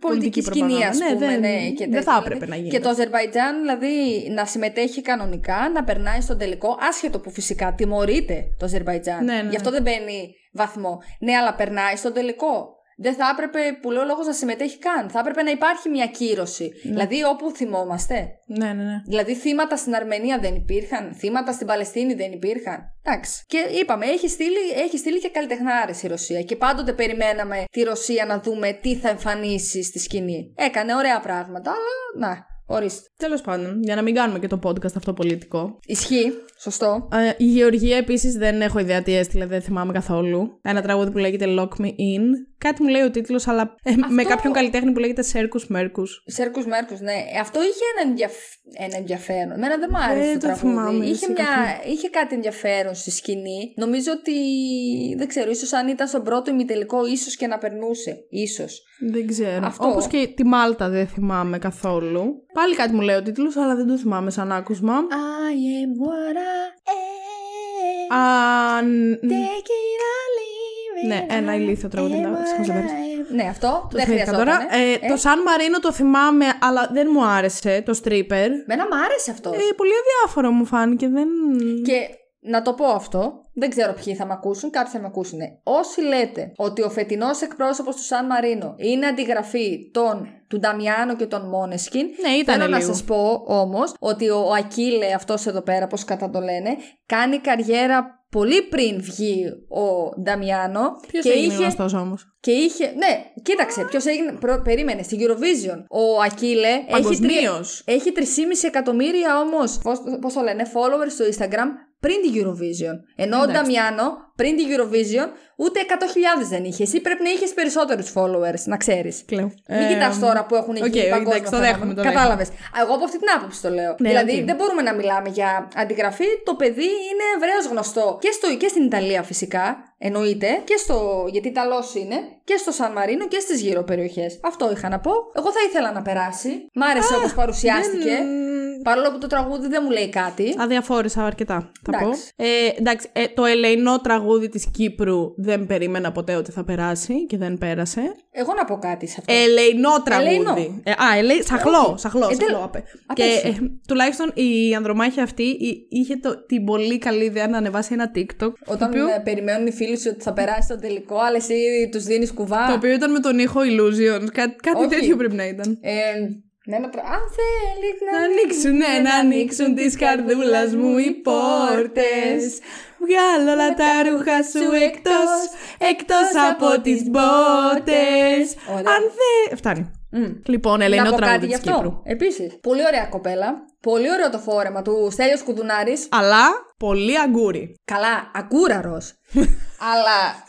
πολιτική σκηνή, ας πούμε. Ναι, δεν, ναι, και δεν θα έπρεπε να γίνει. Και το Αζερβαϊτζάν, δηλαδή, να συμμετέχει κανονικά, να περνάει στον τελικό, άσχετο που φυσικά τιμωρείται το Αζερβαϊτζάν. Ναι, ναι. Γι' αυτό δεν παίρνει βαθμό. Ναι, αλλά περνάει στον τελικό. Δεν θα έπρεπε που λέω λόγος να συμμετέχει καν. Θα έπρεπε να υπάρχει μια κύρωση. Ναι. Δηλαδή όπου θυμόμαστε. Ναι, ναι, ναι. Δηλαδή θύματα στην Αρμενία δεν υπήρχαν. Θύματα στην Παλαιστίνη δεν υπήρχαν. Εντάξει. Και είπαμε, έχει στείλει, έχει στείλει και καλλιτεχνάρες η Ρωσία. Και πάντοτε περιμέναμε τη Ρωσία να δούμε τι θα εμφανίσει στη σκηνή. Έκανε ωραία πράγματα, αλλά να. Ορίστε. Τέλος πάντων, για να μην κάνουμε και το podcast αυτό πολιτικό. Ισχύει, σωστό. Ε, η Γεωργία επίσης δεν έχω ιδέα τι έστειλε, δεν θυμάμαι καθόλου. Ένα τραγούδι που λέγεται Lock Me In. Κάτι μου λέει ο τίτλος, αλλά ε, αυτό... με κάποιον καλλιτέχνη που λέγεται Σέρκους Μέρκους. Σέρκους Μέρκους, ναι. Αυτό είχε ένα, ενδιαφ... ένα ενδιαφέρον. Εμένα δεν μ' άρεσε δεν το, το τραγούδι. Είχε, μια... είχε κάτι ενδιαφέρον στη σκηνή. Νομίζω ότι. Δεν ξέρω, ίσως αν ήταν στον πρώτο ημιτελικό, ίσως και να περνούσε. Ίσως. Δεν ξέρω. Αυτό... όπως και τη Μάλτα δεν θυμάμαι καθόλου. Πάλι κάτι μου λέει ο τίτλος, αλλά δεν το θυμάμαι σαν άκουσμα. I am what I am. Α, take it all in. Ναι, ένα ηλίθιο τραγούδι. Ναι, αυτό δεν χρειαζόταν. Το Σαν Μαρίνο το θυμάμαι, αλλά δεν μου άρεσε το stripper. Μένα μου άρεσε αυτό. Πολύ αδιάφορο μου φάνηκε. Και να το πω αυτό, δεν ξέρω ποιοι θα με ακούσουν, κάποιοι θα με ακούσουν. Όσοι λέτε ότι ο φετινός εκπρόσωπος του Σαν Μαρίνο είναι αντιγραφή των, του Νταμιάνο και των Μόνεσκιν, ναι, θέλω λίγο να σας πω όμως ότι ο Ακίλε αυτός εδώ πέρα, πώς κατά το λένε, κάνει καριέρα πολύ πριν βγει ο Νταμιάνο. Ποιος και έγινε είχε... γνωστός όμως. Και είχε... Ναι, κοίταξε, ποιος έγινε... Προ... Περίμενε, στην Eurovision. Ο Ακίλε έχει, τρι... έχει τρία κόμμα πέντε εκατομμύρια όμως, πώς, πώς το λένε, followers στο Instagram πριν την Eurovision. Ενώ εντάξει, ο Νταμιάνο πριν την Eurovision ούτε εκατό χιλιάδες δεν είχε. Εσύ πρέπει να είχε περισσότερους followers, να ξέρεις. Μην ε... κοιτάς τώρα που έχουν γίνει okay, παγκόσμια. Κατάλαβες. Εγώ από αυτή την άποψη το λέω. Ναι, δηλαδή, okay, δεν μπορούμε να μιλάμε για αντιγραφή. Το παιδί είναι ευρέως γνωστό. Και, στο, και στην Ιταλία φυσικά, εννοείται, και στο, γιατί Ιταλός είναι, και στο Σαν Μαρίνο και στις γύρω περιοχές. Αυτό είχα να πω. Εγώ θα ήθελα να περάσει. Μ' άρεσε ah, όπως παρουσιάστηκε. Δεν... Παρόλο που το τραγούδι δεν μου λέει κάτι. Αδιαφόρησα αρκετά, θα πω. Ε, εντάξει, ε, το ελεηνό τραγούδι της Κύπρου δεν περίμενα ποτέ ότι θα περάσει και δεν πέρασε. Εγώ να πω κάτι σε αυτό. Ελεηνό τραγούδι. Ε, α, ελε... σαχλό, σαχλό. Ε, σαχλό απέ. Και ε, τουλάχιστον η ανδρομάχη αυτή είχε το, την πολύ καλή ιδέα να ανεβάσει ένα TikTok. Όταν οποίου... περιμένουν οι φίλοι σου ότι θα περάσει το τελικό, αλλά εσύ τους δίνεις κουβά. Το οποίο ήταν με τον ήχο Illusion. Κά, κάτι όχι, τέτοιο πρέπει να ήταν. Ε, ναι, να προ... Αν θέλει να, να ανοίξουν, ναι, ναι, να ανοίξουν τις καρδούλας μου οι πόρτες. Βγάλω όλα τα ρούχα σου εκτός, εκτός από τις μπότες. Αν δεν... Φτάνει. Mm. Λοιπόν, ελεηνό τραγούδι της Κύπρου. Επίσης, πολύ ωραία κοπέλα. Πολύ ωραίο το φόρεμα του, Στέλιος Κουδουνάρης. Αλλά πολύ αγκούρι. Καλά, αγκούραρος. Αλλά...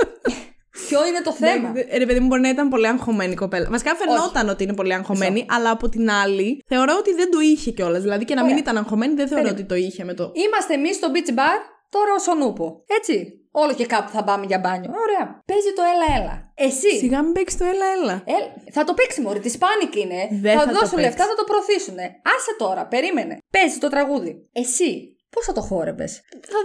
Ποιο είναι το θέμα. Ναι, ρε παιδί μου, μπορεί να ήταν πολύ αγχωμένη η κοπέλα. Βασικά φαινόταν όχι, ότι είναι πολύ αγχωμένη, Ισό, αλλά από την άλλη θεωρώ ότι δεν το είχε κιόλας. Δηλαδή και να ωραία, μην ήταν αγχωμένη, δεν θεωρώ Περίμενε. ότι το είχε με το. Είμαστε εμείς στο beach bar, τώρα ο Σονούπο. Έτσι. Όλο και κάπου θα πάμε για μπάνιο. Ωραία. Παίζει το έλα έλα. Εσύ. Σιγά μην παίξει το έλα έλα. Ε, θα το παίξει μωρή. Τη σπάνικ είναι. Δεν θα θα δώσουν το λεφτά, θα το προωθήσουνε. Άσε τώρα, περίμενε. Παίζει το τραγούδι. Εσύ. Πώς θα το χόρευες?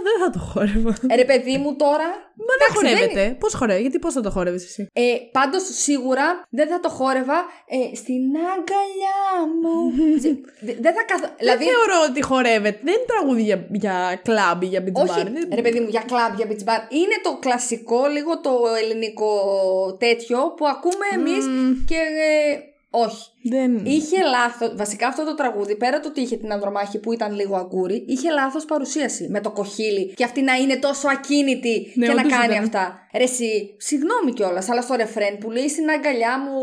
Δεν θα το χόρευα. Ε, ρε παιδί μου τώρα. Μα δεν χορεύεται. Πώς χορεύει, γιατί πώς θα το χόρευες εσύ? Ε, πάντως σίγουρα δεν θα το χόρευα ε, στην αγκαλιά μου. Δεν δε θα καθ... δηλαδή... Δεν θεωρώ ότι χορεύεται. Δεν είναι τραγούδι για, για κλαμπ ή για beach bar. Όχι, δεν... ρε παιδί μου, για κλαμπ, για beach bar. Είναι το κλασικό, λίγο το ελληνικό τέτοιο που ακούμε εμείς mm. και... Ε, όχι. Δεν... Είχε λάθος. Βασικά αυτό το τραγούδι, πέρα το ότι είχε την ανδρομάχη που ήταν λίγο αγκούρι, είχε λάθος παρουσίαση. Με το κοχύλι και αυτή να είναι τόσο ακίνητη, ναι, και να κάνει ήταν αυτά. Ρε εσύ, συγγνώμη κιόλας, αλλά στο ρεφρέν που λέει στην αγκαλιά μου,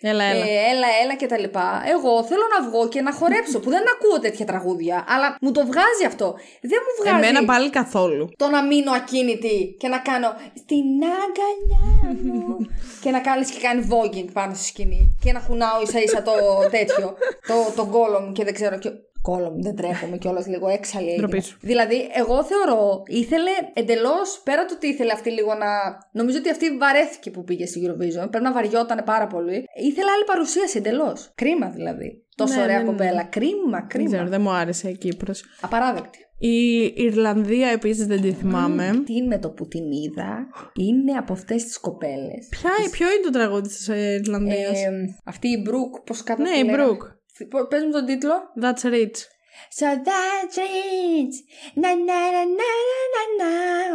έλα, έλα, ε, έλα, έλα και τα λοιπά. Εγώ θέλω να βγω και να χορέψω, που δεν ακούω τέτοια τραγούδια, αλλά μου το βγάζει αυτό. Δεν μου βγάζει. Εμένα πάλι καθόλου. Το να μείνω ακίνητη και να κάνω στην αγκαλιά μου. Και να κάνει και κάνει voguing πάνω στη σκηνή. Και να κουνάω ίσα ίσα το τέτοιο, το, το κόλο μου και δεν ξέρω και... Κόλο μου, δεν τρέχομαι κιόλας, λίγο έξαλλη έγινε. Δηλαδή, εγώ θεωρώ, ήθελε εντελώς, πέρα το ότι ήθελε αυτή λίγο να... Νομίζω ότι αυτή βαρέθηκε που πήγε στην Eurovision, πρέπει να βαριόταν πάρα πολύ. Ήθελε άλλη παρουσίαση εντελώς. Κρίμα δηλαδή. Τόσο ναι, ωραία ναι, ναι, κοπέλα. Κρίμα, κρίμα. Δεν ξέρω, δεν μου άρεσε η Κύπρος. Απαράδεκτη. Η Ιρλανδία επίσης δεν τη θυμάμαι. Mm, τι με το που την είδα, είναι από αυτές τις κοπέλες. Ποια, τις... Ποιο είναι το τραγούδι της Ιρλανδίας? Ε, αυτή η Μπρουκ, πώς κάτω. Ναι, η Μπρουκ. Πες μου τον τίτλο. That's Rich. So that's rich. Να να να να να.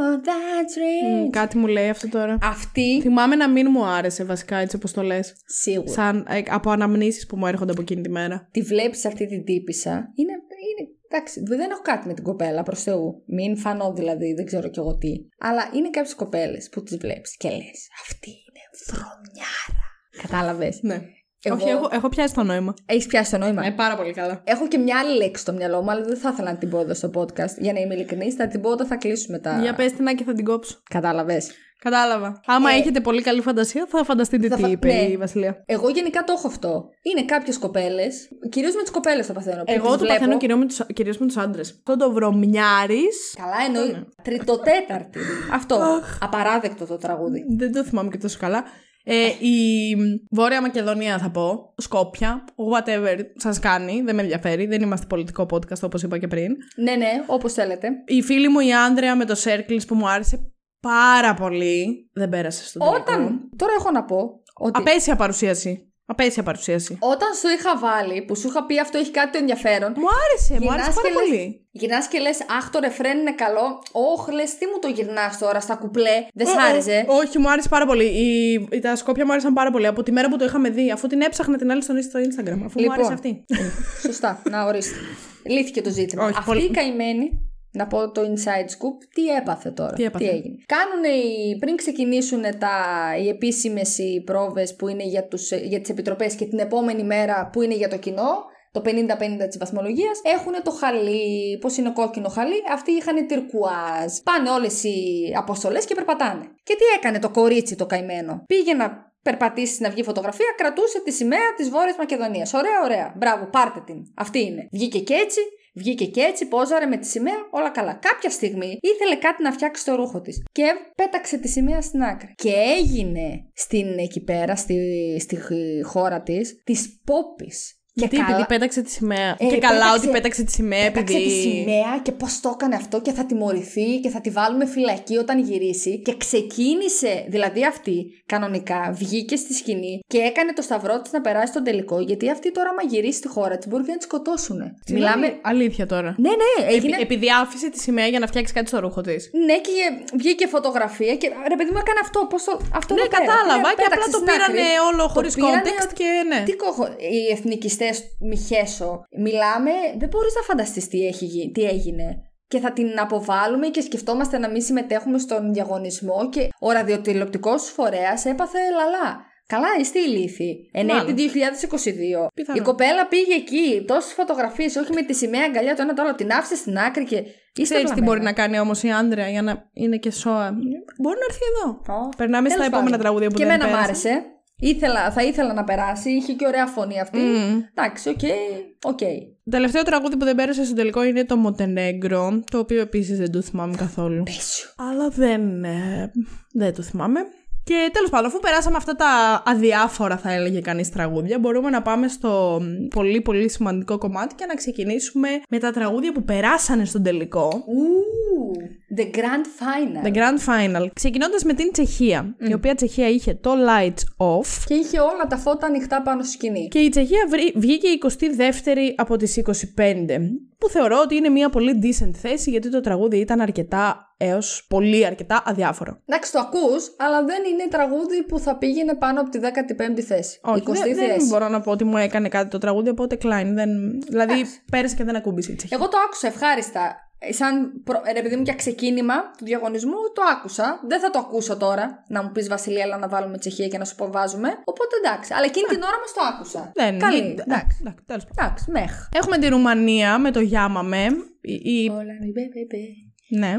Oh, that's rich. Mm, κάτι μου λέει αυτό τώρα. Αυτή. Θυμάμαι να μην μου άρεσε βασικά, έτσι όπως το λες. Σίγουρα. Σαν ε, από αναμνήσεις που μου έρχονται από εκείνη τη μέρα. Τη βλέπεις αυτή την τύπισσα. Είναι. είναι... Εντάξει, δεν έχω κάτι με την κοπέλα, προς Θεού. Μην φανώ δηλαδή, δεν ξέρω κι εγώ τι. Αλλά είναι κάποιες κοπέλες που τις βλέπεις και λες, αυτή είναι βρωμιάρα. Κατάλαβες? Ναι. Εγώ... Όχι, έχω, έχω πιάσει το νόημα. Έχεις πιάσει το νόημα. Ναι, πάρα πολύ καλά. Έχω και μια άλλη λέξη στο μυαλό μου, αλλά δεν θα ήθελα να την πω εδώ στο podcast. Για να είμαι ειλικρινής, θα την πω όταν θα κλείσουμε τα. Για πες την και θα την κόψω. Κατάλαβες. Κατάλαβα. Άμα ε, έχετε πολύ καλή φαντασία, θα φανταστείτε θα τι φα... είπε ναι, η Βασιλεία. Εγώ γενικά το έχω αυτό. Είναι κάποιες κοπέλες, κυρίως με τις κοπέλες το παθαίνω. Εγώ το βλέπω... παθαίνω κυρίως με τους άντρες. Το το βρωμιάρης. Καλά, εννοεί. Ναι. Τριτοτέταρτη. Αυτό. Απαράδεκτο το τραγούδι. Δεν το θυμάμαι και τόσο καλά. Ε, η Βόρεια Μακεδονία θα πω, Σκόπια, whatever σας κάνει, δεν με ενδιαφέρει, δεν είμαστε πολιτικό podcast όπως είπα και πριν. Ναι, ναι, όπως θέλετε. Η φίλη μου η Άνδρεα με το Circles που μου άρεσε πάρα πολύ. Δεν πέρασε στον τελικό. Όταν. Τώρα έχω να πω. Ότι... Απέσια παρουσίαση. Απέσια παρουσίαση. Όταν σου είχα βάλει, που σου είχα πει αυτό έχει κάτι το ενδιαφέρον. Μου άρεσε, μου άρεσε πάρα λες, πολύ. Γυρνάς και λες, αχ, το ρεφρέν είναι καλό. Όχ, λες, τι μου το γυρνάς τώρα στα κουπλέ. Δεν σ' άρεσε. Όχι, μου άρεσε πάρα πολύ. Η, η, τα σκόπια μου άρεσαν πάρα πολύ. Από τη μέρα που το είχαμε δει, αφού την έψαχνα την άλλη στο Instagram. Αφού λοιπόν, μου άρεσε αυτή. Σωστά, να ορίστε. Λύθηκε το ζήτημα. Όχι, αυτή πολύ... η καημένη. Να πω το inside scoop, τι έπαθε τώρα, τι, έπαθε. τι έγινε. Κάνουνε, πριν ξεκινήσουν τα, οι επίσημες οι πρόβες που είναι για, τους, για τις επιτροπές και την επόμενη μέρα που είναι για το κοινό, το πενήντα πενήντα της βαθμολογίας, έχουνε το χαλί, πώς είναι κόκκινο χαλί, αυτοί είχαν τυρκουάζ. Πάνε όλες οι αποστολές και περπατάνε. Και τι έκανε το κορίτσι το καημένο, πήγε να... περπατήσει να βγει φωτογραφία, κρατούσε τη σημαία της Βόρειας Μακεδονίας. Ωραία, ωραία. Μπράβο, πάρτε την. Αυτή είναι. Βγήκε και έτσι, βγήκε και έτσι, πόζαρε με τη σημαία, όλα καλά. Κάποια στιγμή ήθελε κάτι να φτιάξει το ρούχο της και πέταξε τη σημαία στην άκρη. Και έγινε στην εκεί πέρα, στη, στη χώρα της, της Πόπης. Γιατί καλά... επειδή πέταξε τη σημαία. Ε, και πέταξε... καλά ότι πέταξε τη σημαία, πέταξε επειδή. Πέταξε τη σημαία και πώς το έκανε αυτό και θα τιμωρηθεί και θα τη βάλουμε φυλακή όταν γυρίσει. Και ξεκίνησε, δηλαδή αυτή κανονικά βγήκε στη σκηνή και έκανε το σταυρό της να περάσει τον τελικό. Γιατί αυτή τώρα, άμα γυρίσει στη χώρα της, μπορεί να τη σκοτώσουν. Μιλάμε. Αλήθεια τώρα. Ναι, ναι, έγινε. Ε, επειδή άφησε τη σημαία για να φτιάξει κάτι στο ρούχο της. Ναι, και βγήκε φωτογραφία και. Ρε παιδί μου, έκανε αυτό. Πώς το... αυτό ναι, κατάλαβα. Και απλά το πήρανε όλο χωρίς context και ναι. Τι κόχο. Οι εθνικιστές. Μιχέσω. Μιλάμε, δεν μπορείς να φανταστείς τι, έχει, τι έγινε. Και θα την αποβάλουμε και σκεφτόμαστε να μην συμμετέχουμε στον διαγωνισμό. Και ο ραδιοτηλεοπτικός φορέας έπαθε λαλά. Καλά, είστε ηλίθιοι. Ενέτη δύο χιλιάδες είκοσι δύο. Πιθανό. Η κοπέλα πήγε εκεί, τόσες φωτογραφίες, όχι με τη σημαία αγκαλιά το ένα το άλλο, την άφησε στην άκρη και. Ξέρεις τι μπορεί να κάνει όμως η Άντρεα για να είναι και σώα. Μπορεί να έρθει εδώ. Oh. Περνάμε στα επόμενα τραγούδια που και δεν εμένα μ' άρεσε. Ήθελα, θα ήθελα να περάσει, είχε και ωραία φωνή αυτή. Mm. Εντάξει, οκ. Okay, okay. Τελευταίο τραγούδι που δεν πέρασε στο τελικό είναι το Μοντενέγκρο, το οποίο επίσης δεν το θυμάμαι καθόλου. Πέσιο. Αλλά δεν, ε, δεν το θυμάμαι. Και τέλος πάντων, αφού περάσαμε αυτά τα αδιάφορα, θα έλεγε κανείς, τραγούδια, μπορούμε να πάμε στο πολύ πολύ σημαντικό κομμάτι και να ξεκινήσουμε με τα τραγούδια που περάσανε στον τελικό. Ooh, the Grand Final. The Grand Final. Ξεκινώντας με την Τσεχία, mm. η οποία Τσεχία είχε το Lights Off. Και είχε όλα τα φώτα ανοιχτά πάνω στη σκηνή. Και η Τσεχία βγήκε εικοστή δεύτερη από τις είκοσι πέντε, που θεωρώ ότι είναι μια πολύ decent θέση, γιατί το τραγούδι ήταν αρκετά... έως πολύ αρκετά αδιάφορο. Εντάξει, το ακούς, αλλά δεν είναι τραγούδι που θα πήγαινε πάνω από τη δέκατη πέμπτη θέση. Όχι, εικοστή δεν, θέση. Δεν μπορώ να πω ότι μου έκανε κάτι το τραγούδι, οπότε κλάιν. Δεν... Δηλαδή, πέρασε και δεν ακούμπησε η Τσεχία. Εγώ το άκουσα ευχάριστα. Σαν προ... επειδή μου για ξεκίνημα του διαγωνισμού, το άκουσα. Δεν θα το ακούσω τώρα. Να μου πεις, Βασιλεία, έλα να βάλουμε Τσεχία και να σου πω βάζουμε. Οπότε εντάξει. Αλλά εκείνη την ώρα μας το άκουσα. Δεν... Καλή. Εντάξει. Εντάξει. Εντάξει. Εντάξει. Εντάξει. Μέχ. Έχουμε τη Ρουμανία με το Γιάμαμε. Η... Ναι.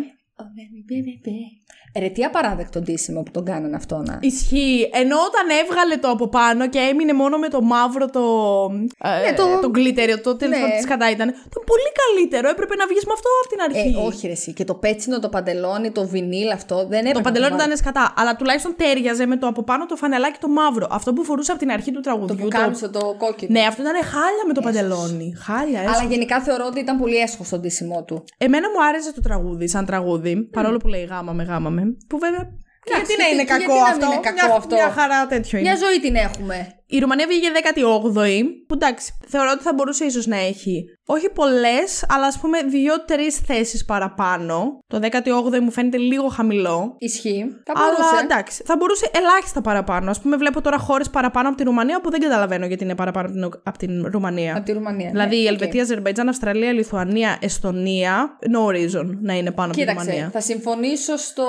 Ρε τι απαράδεκτο ντύσιμο που τον κάνανε αυτό να. Ισχύει. Ενώ όταν έβγαλε το από πάνω και έμεινε μόνο με το μαύρο το. Ναι, ε, το... το γκλίτεριο, το τέλος πάντων τη κατά ήταν. Το πολύ καλύτερο. Έπρεπε να βγεις με αυτό από την αρχή. Ε, όχι, ρε εσύ. Και το πέτσινο, το παντελόνι, το βινίλ αυτό δεν έπρεπε. Το παντελόνι ήταν σκατά. Αλλά τουλάχιστον τέριαζε με το από πάνω το φανελάκι το μαύρο. Αυτό που φορούσε από την αρχή του τραγουδιού. Το κάμψο, το... το κόκκινο. Ναι, αυτό ήταν χάλια με το παντελόνι. Χάλια, έσχος. Αλλά γενικά θεωρώ ότι ήταν πολύ έσχος το ντύσιμό του. Εμένα μου άρεσε το τραγούδι, σαν τραγούδι. Mm. Παρόλο που λέει γάμα με γάμα με. Που βέβαια. Και γιατί να είναι κακό, γιατί αυτό, είναι κακό μια, αυτό. Μια χαρά τέτοιο είναι. Μια ζωή την έχουμε. Η Ρουμανία βγήκε δέκατη όγδοη. Που εντάξει, θεωρώ ότι θα μπορούσε ίσως να έχει. Όχι πολλές, αλλά ας πούμε δύο-τρεις θέσεις παραπάνω. Το δέκατη όγδοη μου φαίνεται λίγο χαμηλό. Ισχύει. Θα μπορούσε. Αλλά εντάξει, θα μπορούσε ελάχιστα παραπάνω. Ας πούμε, βλέπω τώρα χώρες παραπάνω από τη Ρουμανία που δεν καταλαβαίνω γιατί είναι παραπάνω από την Ρουμανία. Από τη Ρουμανία. Δηλαδή ναι, η Ελβετία, okay. Αζερμπαϊτζάν, Αυστραλία, Λιθουανία, Εστονία. No reason να είναι πάνω από τη Ρουμανία. Κοίταξε, θα συμφωνήσω στο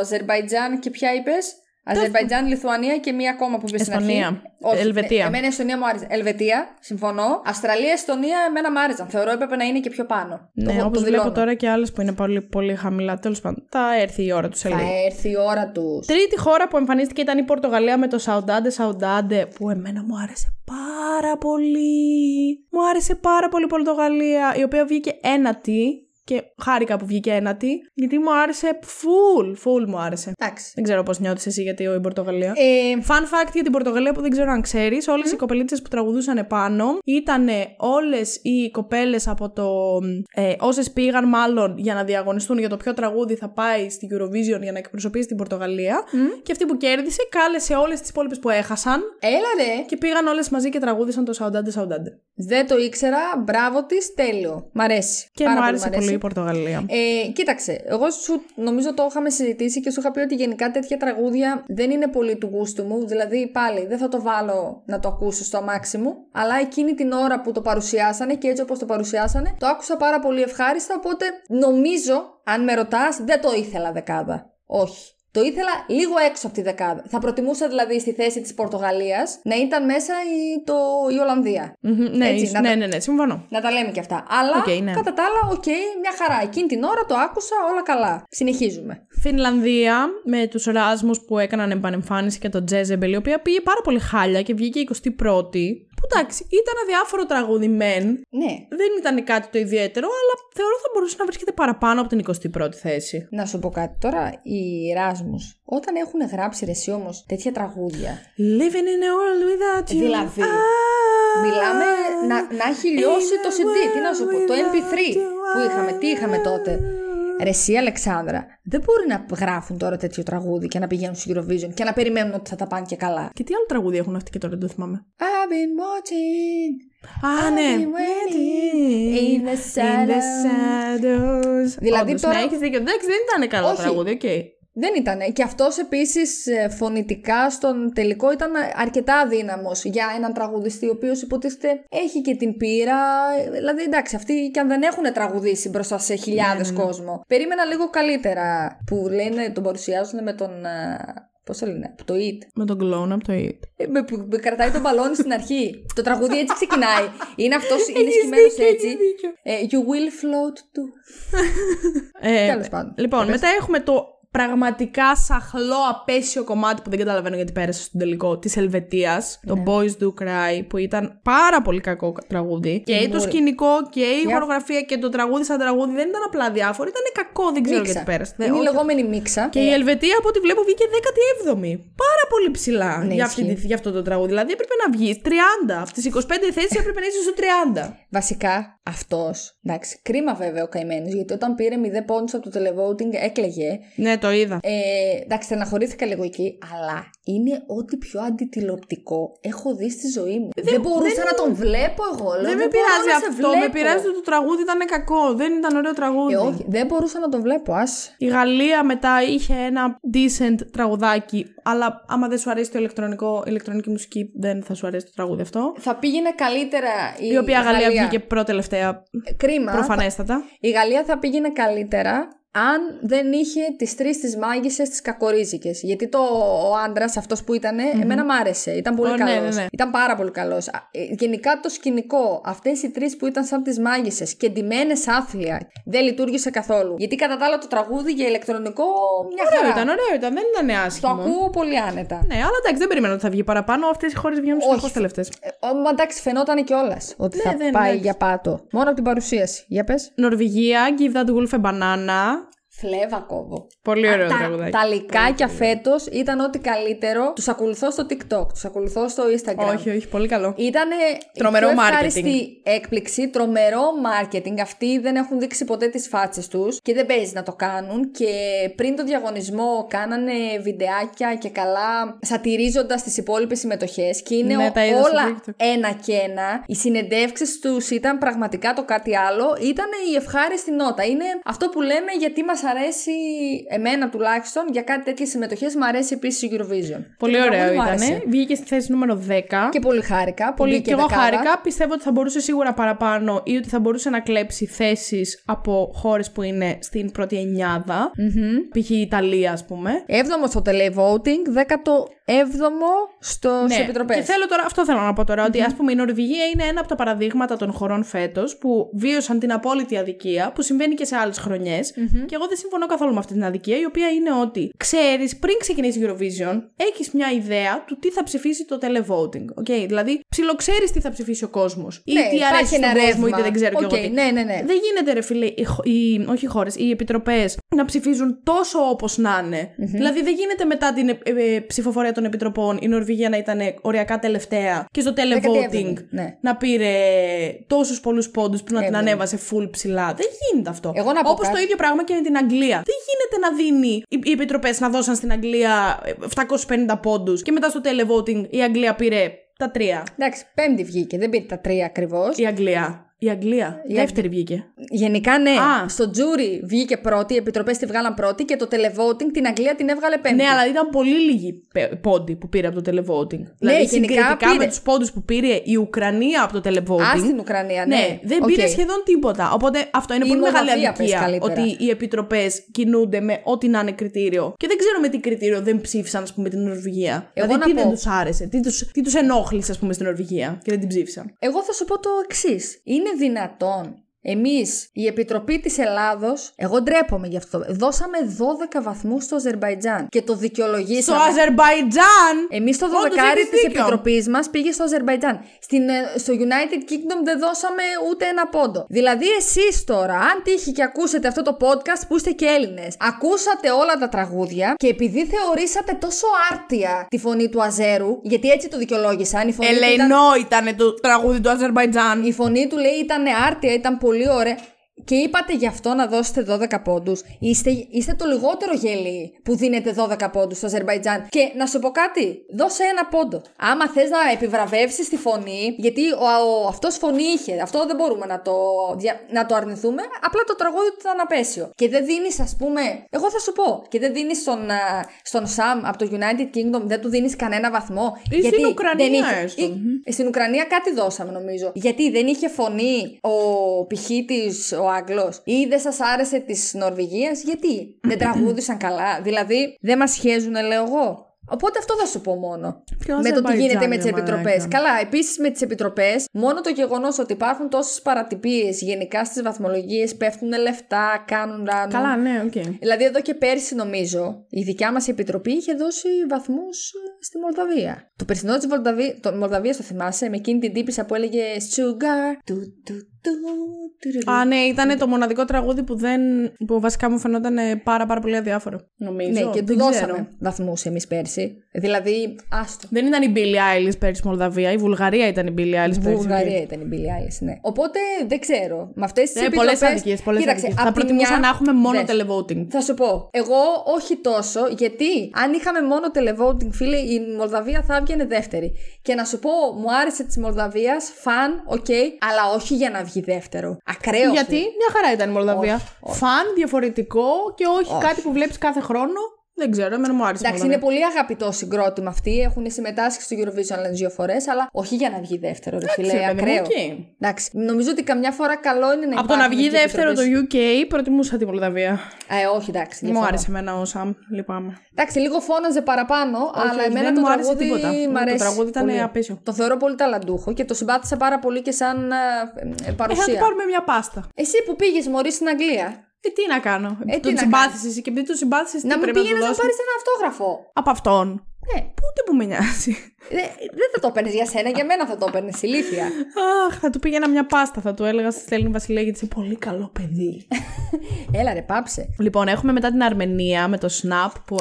Αζερμπαϊτζάν και ποια είπες. Αζερμπαϊτζάν, Λιθουανία και μία ακόμα που πήγε στην αρχή. Όχι, Ελβετία. Ε, εμένα η Εστονία μου άρεσε. Ελβετία, συμφωνώ. Αυστραλία, Εστονία, εμένα μου άρεσαν. Θεωρώ έπρεπε να είναι και πιο πάνω. Ναι, το, όπως το βλέπω τώρα και άλλες που είναι πολύ, πολύ χαμηλά. Τέλος πάντων, θα έρθει η ώρα τους. Θα έρθει η ώρα τους. Τρίτη χώρα που εμφανίστηκε ήταν η Πορτογαλία με το Saudade Saudade, που εμένα μου άρεσε πάρα πολύ. Μου άρεσε πάρα πολύ η Πορτογαλία, η οποία βγήκε ένατη. και χάρηκα που βγήκε ένατη, γιατί μου άρεσε φουλ, φουλ μου άρεσε. Εντάξει. Δεν ξέρω πώς νιώθεις εσύ γιατί η Πορτογαλία. Ε... Fun fact για την Πορτογαλία που δεν ξέρω αν ξέρεις, όλες mm. οι κοπελίτσες που τραγουδούσαν πάνω ήταν όλες οι κοπέλες από το. Ε, όσες πήγαν μάλλον για να διαγωνιστούν για το ποιο τραγούδι θα πάει στην Eurovision για να εκπροσωπήσει την Πορτογαλία. Mm. Και αυτή που κέρδισε κάλεσε όλες τις υπόλοιπες που έχασαν. Έλα ρε! Και πήγαν όλες μαζί και τραγούδισαν το Saudade Saudade. Δεν το ήξερα, μπράβο της, τέλειο. Μ' αρέσει. Και πάρα μου άρεσε πολύ, πολύ η Πορτογαλία. Ε, κοίταξε, εγώ σου νομίζω το είχαμε συζητήσει και σου είχα πει ότι γενικά τέτοια τραγούδια δεν είναι πολύ του γούστου μου. Δηλαδή πάλι δεν θα το βάλω να το ακούσω στο αμάξι μου. Αλλά εκείνη την ώρα που το παρουσιάσανε και έτσι όπως το παρουσιάσανε, το άκουσα πάρα πολύ ευχάριστα. Οπότε νομίζω, αν με ρωτάς, δεν το ήθελα δεκάδα. Όχι. Το ήθελα λίγο έξω από τη δεκάδα. Θα προτιμούσα δηλαδή στη θέση της Πορτογαλίας να ήταν μέσα η, το, η Ολλανδία. Mm-hmm, ναι, έτσι, ναι, ναι, ναι, ναι, συμφωνώ. Να τα λέμε και αυτά. Αλλά okay, ναι. Κατά τα άλλα, οκ, okay, μια χαρά. Εκείνη την ώρα το άκουσα, όλα καλά. Συνεχίζουμε. Φινλανδία με τους Εράσμους που έκαναν επανεμφάνιση και τον Τζέζεμπελ, η οποία πήγε πάρα πολύ χάλια και βγήκε εικοστή πρώτη. Που εντάξει, ήταν αδιάφορο τραγούδι μεν. Ναι. Δεν ήταν κάτι το ιδιαίτερο, αλλά θεωρώ θα μπορούσε να βρίσκεται παραπάνω από την εικοστή πρώτη θέση. Να σου πω κάτι τώρα, οι Εράσμους, όταν έχουν γράψει ρε εσύ όμως τέτοια τραγούδια. Living in a world without you. Δηλαδή, ah, μιλάμε να, να έχει λιώσει το σι ντι. Τι να σου πω, το εμ πι θρι που είχαμε, τι είχαμε τότε. Ρε εσύ Αλεξάνδρα, δεν μπορεί να γράφουν τώρα τέτοιο τραγούδι και να πηγαίνουν στο Eurovision και να περιμένουν ότι θα τα πάνε και καλά. Και τι άλλο τραγούδι έχουν αυτοί και τώρα δεν το θυμάμαι. I've been watching. Α, ah, ναι. In the shadows. Δηλαδή όντως, τώρα. Ναι, έχεις δίκιο. Εντάξει, δεν ήταν καλό. Όχι. Τραγούδι, οκ. Okay. Δεν ήτανε. Και αυτός επίσης φωνητικά στον τελικό ήταν αρκετά αδύναμος για έναν τραγουδιστή, ο οποίος υποτίθεται έχει και την πείρα. Δηλαδή εντάξει, αυτοί και αν δεν έχουν τραγουδήσει μπροστά σε χιλιάδες yeah. κόσμο. Περίμενα λίγο καλύτερα που λένε, τον παρουσιάζουν με τον... Πώς το λένε, από το Eat. Με τον κλόουν από το Eat. Με, που, που κρατάει τον μπαλόνι στην αρχή. Το τραγούδι έτσι ξεκινάει. Είναι αυτός, είναι σκυμμένος έτσι. ε, you will float too. ε, Τέλος πάντων. Λοιπόν, μετά έχουμε το... Πραγματικά σαχλό, απέσιο κομμάτι που δεν καταλαβαίνω γιατί πέρασε στον τελικό της Ελβετίας. Ναι. Το Boys Do Cry που ήταν πάρα πολύ κακό τραγούδι. Και, και το σκηνικό και η yeah. χορογραφία και το τραγούδι σαν τραγούδι δεν ήταν απλά διάφορο, ήταν κακό, δεν ξέρω μίξα. Γιατί πέρασε. Είναι η λεγόμενη μίξα. Και yeah. η Ελβετία από ό,τι βλέπω βγήκε δέκατη έβδομη. Πάρα πολύ ψηλά ναι, για, αυτή, για αυτό το τραγούδι. Δηλαδή έπρεπε να βγεις τριάντα. Από τις εικοσιπέντε θέσεις έπρεπε να είσαι στο τριάντα. Βασικά αυτός. Εντάξει, κρίμα βέβαια ο καημένος γιατί όταν πήρε μηδέν πόντους από το televoting έκλαιγε. Ναι, το είδα. Ε, εντάξει, στεναχωρήθηκα λίγο εκεί, αλλά είναι ό,τι πιο αντιτηλεοπτικό έχω δει στη ζωή μου. Δεν, δεν μπορούσα δεν... να τον βλέπω εγώ. Δεν, δεν με πειράζει αυτό. Με πειράζει ότι το τραγούδι ήταν κακό. Δεν ήταν ωραίο τραγούδι. Ε, όχι, δεν μπορούσα να τον βλέπω, ας. Η Γαλλία μετά είχε ένα decent τραγουδάκι, αλλά άμα δεν σου αρέσει το ηλεκτρονικό, ηλεκτρονική μουσική, δεν θα σου αρέσει το τραγούδι αυτό. Θα πήγαινε καλύτερα η, η οποία η Γαλλία βγήκε προτελευταία. Κρίμα. Προφανέστατα. Η Γαλλία θα πήγαινε καλύτερα. Αν δεν είχε τις τρεις τις μάγισσες, τις κακορίζικες. Γιατί το, ο άντρας αυτός που ήτανε, mm-hmm. εμένα μ' άρεσε. Ήταν πολύ oh, καλός. Ναι, ναι, ναι. Ήταν πάρα πολύ καλός. Γενικά το σκηνικό, αυτές οι τρεις που ήταν σαν τις μάγισσες και ντυμένες άθλια, δεν λειτουργήσε καθόλου. Γιατί κατά τα άλλα το τραγούδι για ηλεκτρονικό. Μια ωραίο χαρά. Ήταν, ωραίο ήταν, δεν ήταν άσχημο. Το ακούω πολύ άνετα. Ναι, αλλά εντάξει, δεν περιμένω ότι θα βγει παραπάνω. Αυτές οι χώρες βγαίνουν στις τελευταίες. Μα εντάξει, φαινόταν κιόλας ότι ναι, θα δεν, πάει ναι. για πάτο. Μόνο από την παρουσίαση. Για πες. Νορβηγία, Give That Wolf a Banana. Φλέβα κόβω. Πολύ ωραίο τραγουδάκι. Τα λικάκια φέτος ήταν ό,τι καλύτερο. Τους ακολουθώ στο TikTok, τους ακολουθώ στο Instagram. Όχι, όχι, πολύ καλό. Ήτανε τρομερό marketing. Ευχάριστη έκπληξη, τρομερό marketing. Αυτοί δεν έχουν δείξει ποτέ τις φάτσες τους και δεν παίζει να το κάνουν. Και πριν το διαγωνισμό κάνανε βιντεάκια και καλά, σατιρίζοντας τις υπόλοιπες συμμετοχές. Και είναι ναι, ο, όλα ένα και ένα. Οι συνεντεύξεις τους ήταν πραγματικά το κάτι άλλο. Ήτανε η ευχάριστη νότα. Είναι αυτό που λέμε γιατί μας αρέσει εμένα τουλάχιστον για κάτι τέτοιες συμμετοχές. Μ' αρέσει επίσης η Eurovision. Πολύ ωραίο ήταν. Βγήκε στη θέση νούμερο δέκα. Και πολύ χάρηκα. Πολύ και εγώ χάρηκα. Πιστεύω ότι θα μπορούσε σίγουρα παραπάνω ή ότι θα μπορούσε να κλέψει θέσεις από χώρες που είναι στην πρώτη εννιάδα. Mm-hmm. Π.χ. η Ιταλία, ας πούμε. έβδομο στο televoting, δέκατο έβδομο στο ναι. επιτροπές. Και θέλω τώρα, αυτό θέλω να πω τώρα, mm-hmm. ότι ας πούμε η Νορβηγία είναι ένα από τα παραδείγματα των χωρών φέτος που βίωσαν την απόλυτη αδικία που συμβαίνει και σε άλλες χρονιές. Mm-hmm. Και εγώ δεν συμφωνώ καθόλου με αυτή την αδικία, η οποία είναι ότι ξέρεις, πριν ξεκινήσει η Eurovision, έχεις μια ιδέα του τι θα ψηφίσει το televoting. Okay? Δηλαδή, ψιλοξέρεις τι θα ψηφίσει ο κόσμος. Ναι, ή τι αρέσει στον κόσμο, είτε δεν ξέρω okay, και εγώ. Ναι, ναι, ναι. Δεν γίνεται, ρε φίλε, οι, οι, όχι οι χώρες, οι επιτροπές να ψηφίζουν τόσο όπως να είναι. Mm-hmm. Δηλαδή, δεν γίνεται μετά την ε, ε, ε, ψηφοφορία των επιτροπών η Νορβηγία να ήταν οριακά τελευταία και στο televoting ναι. να πήρε τόσους πολλούς πόντους που να ε, την ανέβασε full ψηλά. Δεν γίνεται αυτό. Όπως το ίδιο πράγμα και με την Αγγλία. Δεν γίνεται να δίνει οι, οι επιτροπές να δώσαν στην Αγγλία επτακόσιους πενήντα πόντους και μετά στο televoting η Αγγλία πήρε τα τρία. Εντάξει, πέμπτη βγήκε, δεν πήρε τα τρία ακριβώς. Η Αγγλία. Η Αγγλία. Η δεύτερη Αγγ... βγήκε. Γενικά, ναι. Α. Στο τζούρι βγήκε πρώτη, οι επιτροπές τη βγάλαν πρώτη και το televoting την Αγγλία την έβγαλε πέμπτη. Ναι, αλλά ήταν πολύ λίγοι πόντοι που πήρε από το televoting. Ναι, δηλαδή, συγκριτικά πήρε. Με τους πόντους που πήρε η Ουκρανία από το televoting. Α, στην Ουκρανία, ναι. ναι δεν okay. πήρε σχεδόν τίποτα. Οπότε αυτό είναι η πολύ μεγάλη αδικία. Ότι οι επιτροπές κινούνται με ό,τι να είναι κριτήριο. Και δεν ξέρω με τι κριτήριο δεν ψήφισαν, ας πούμε, την Νορβηγία. Εγώ δηλαδή, τι πω... δεν τους άρεσε, τι τους ενόχλησε, ας πούμε, στην Νορβηγία και δεν την ψήφισαν. Εγώ θα σου πω το εξής. Δυνατόν. Εμείς, η Επιτροπή της Ελλάδος, εγώ ντρέπομαι γι' αυτό. Δώσαμε δώδεκα βαθμούς στο Αζερμπαϊτζάν και το δικαιολογήσαμε. Στο Αζερμπαϊτζάν! Εμείς το δωδεκάρι της Επιτροπής μας πήγε στο Αζερμπαϊτζάν. Στην, στο United Kingdom δεν δώσαμε ούτε ένα πόντο. Δηλαδή, εσείς τώρα, αν τύχει και ακούσετε αυτό το podcast που είστε και Έλληνες, ακούσατε όλα τα τραγούδια και επειδή θεωρήσατε τόσο άρτια τη φωνή του Αζέρου, γιατί έτσι το δικαιολόγησαν. Η φωνή Ελεϊνό του ήταν... ήταν το τραγούδι του Αζερμπαϊτζάν. Η φωνή του, λέει, ήταν άρτια, ήταν πολύ. Πολύ ωραία. Και είπατε γι' αυτό να δώσετε δώδεκα πόντους. Είστε, είστε το λιγότερο γελί που δίνετε δώδεκα πόντους στο Αζερμπαϊτζάν. Και να σου πω κάτι, δώσε ένα πόντο. Άμα θες να επιβραβεύσεις τη φωνή, γιατί ο, ο, αυτός φωνή είχε, αυτό δεν μπορούμε να το, να το αρνηθούμε, απλά το τραγούδι του ήταν απέσιο. Και δεν δίνεις, ας πούμε, εγώ θα σου πω, και δεν δίνεις στον, στον Σαμ από το United Kingdom, δεν του δίνεις κανένα βαθμό. Ή γιατί στην Ουκρανία είχε, έστω. Ή, στην Ουκρανία κάτι δώσαμε, νομίζω. Γιατί δεν είχε φωνή ο πηχήτης, ο Άγγλος, ή δεν σας άρεσε της Νορβηγίας, γιατί δεν τραγούδησαν καλά, δηλαδή δεν μας σχέζουνε, λέω εγώ. Οπότε αυτό θα σου πω μόνο. Ποιος με το τι γίνεται με τις επιτροπές. Καλά, επίσης με τις επιτροπές, μόνο το γεγονός ότι υπάρχουν τόσες παρατυπίες γενικά στις βαθμολογίες, πέφτουν λεφτά, κάνουν ράνο. Καλά, ναι, οκ. Okay. Δηλαδή, εδώ και πέρσι, νομίζω, η δικιά μας επιτροπή είχε δώσει βαθμούς στη Μολδαβία. Το περσινό της Μολδαβία, το, Μολδαβίας, το θυμάσαι, με εκείνη την τύπισσα που έλεγε Sugar. Α, ναι, ήταν το μοναδικό τραγούδι που, δεν, που βασικά μου φαινόταν πάρα, πάρα πολύ αδιάφορο. Νομίζω. Ναι, και του δώσαμε βαθμούς εμείς πέρσι. Δηλαδή, άστο. Δεν ήταν η Billie Eilish πέρσι στη Μολδαβία, η Βουλγαρία ήταν η Billie Eilish πέρσι. Η Βουλγαρία ήταν η Billie Eilish, ναι. Οπότε δεν ξέρω. Με αυτές τις επιτροπές. Πολλές αδικίες, πολλές αδικίες. Θα προτιμούσα μια... να έχουμε μόνο Δες. televoting. Θα σου πω. Εγώ όχι τόσο, γιατί αν είχαμε μόνο televoting, φίλε, η Μολδαβία θα έβγαινε δεύτερη. Και να σου πω, μου άρεσε τη Μολδαβία, φαν, οκ, okay, αλλά όχι για να βγει δεύτερο. Ακραίο. Γιατί μια χαρά ήταν η Μολδαβία. Φαν, διαφορετικό και όχι, όχι κάτι που βλέπεις κάθε χρόνο. Δεν ξέρω, εμένα μου άρεσε. Εντάξει, είναι πολύ αγαπητό συγκρότημα αυτοί. Έχουν συμμετάσχει στο Eurovision δύο φορές, αλλά όχι για να βγει δεύτερο. Ρε φίλε, ακραίο. Εντάξει, νομίζω ότι καμιά φορά καλό είναι να. Από το να βγει δεύτερο το γιου κέι, προτιμούσα τη Μολδαβία. Ε, όχι, εντάξει. Μου άρεσε εμένα ο Σαμ, λυπάμαι. Εντάξει, λίγο φώναζε παραπάνω, όχι, αλλά εμένα το τραγούδι μου αρέσει. Το τραγούδι ήταν απέσιο. Το θεωρώ πολύ ταλαντούχο και το συμπάθησα πάρα πολύ και σαν παρουσία. Θα του πάρουμε μια πάστα. Εσύ που πήγες μωρή στην Αγγλία. Ε, τι να κάνω. Ε, τον συμπάθησες και επειδή τον συμπάθησες. Να μου πήγαινες να, να πάρεις ένα αυτόγραφο. Από αυτόν. Ναι. Πού τι που με νοιάζει. Ε, δεν θα το παίρνεις για σένα, για μένα θα το παίρνεις. Ηλίθεια. Αχ, θα του πήγαινα μια πάστα. Θα του έλεγα στη Στέλλη Βασιλέα γιατί είσαι πολύ καλό παιδί. Έλα, ρε, πάψε. Λοιπόν, έχουμε μετά την Αρμενία με το Snap που.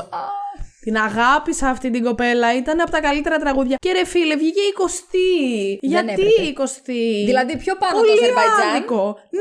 Την αγάπησα αυτή την κοπέλα, ήταν από τα καλύτερα τραγούδια. Και ρε φίλε, βγήκε εικοστή. Γιατί εικοστή. Δηλαδή πιο πάνω από το Αζερμπαϊτζάν.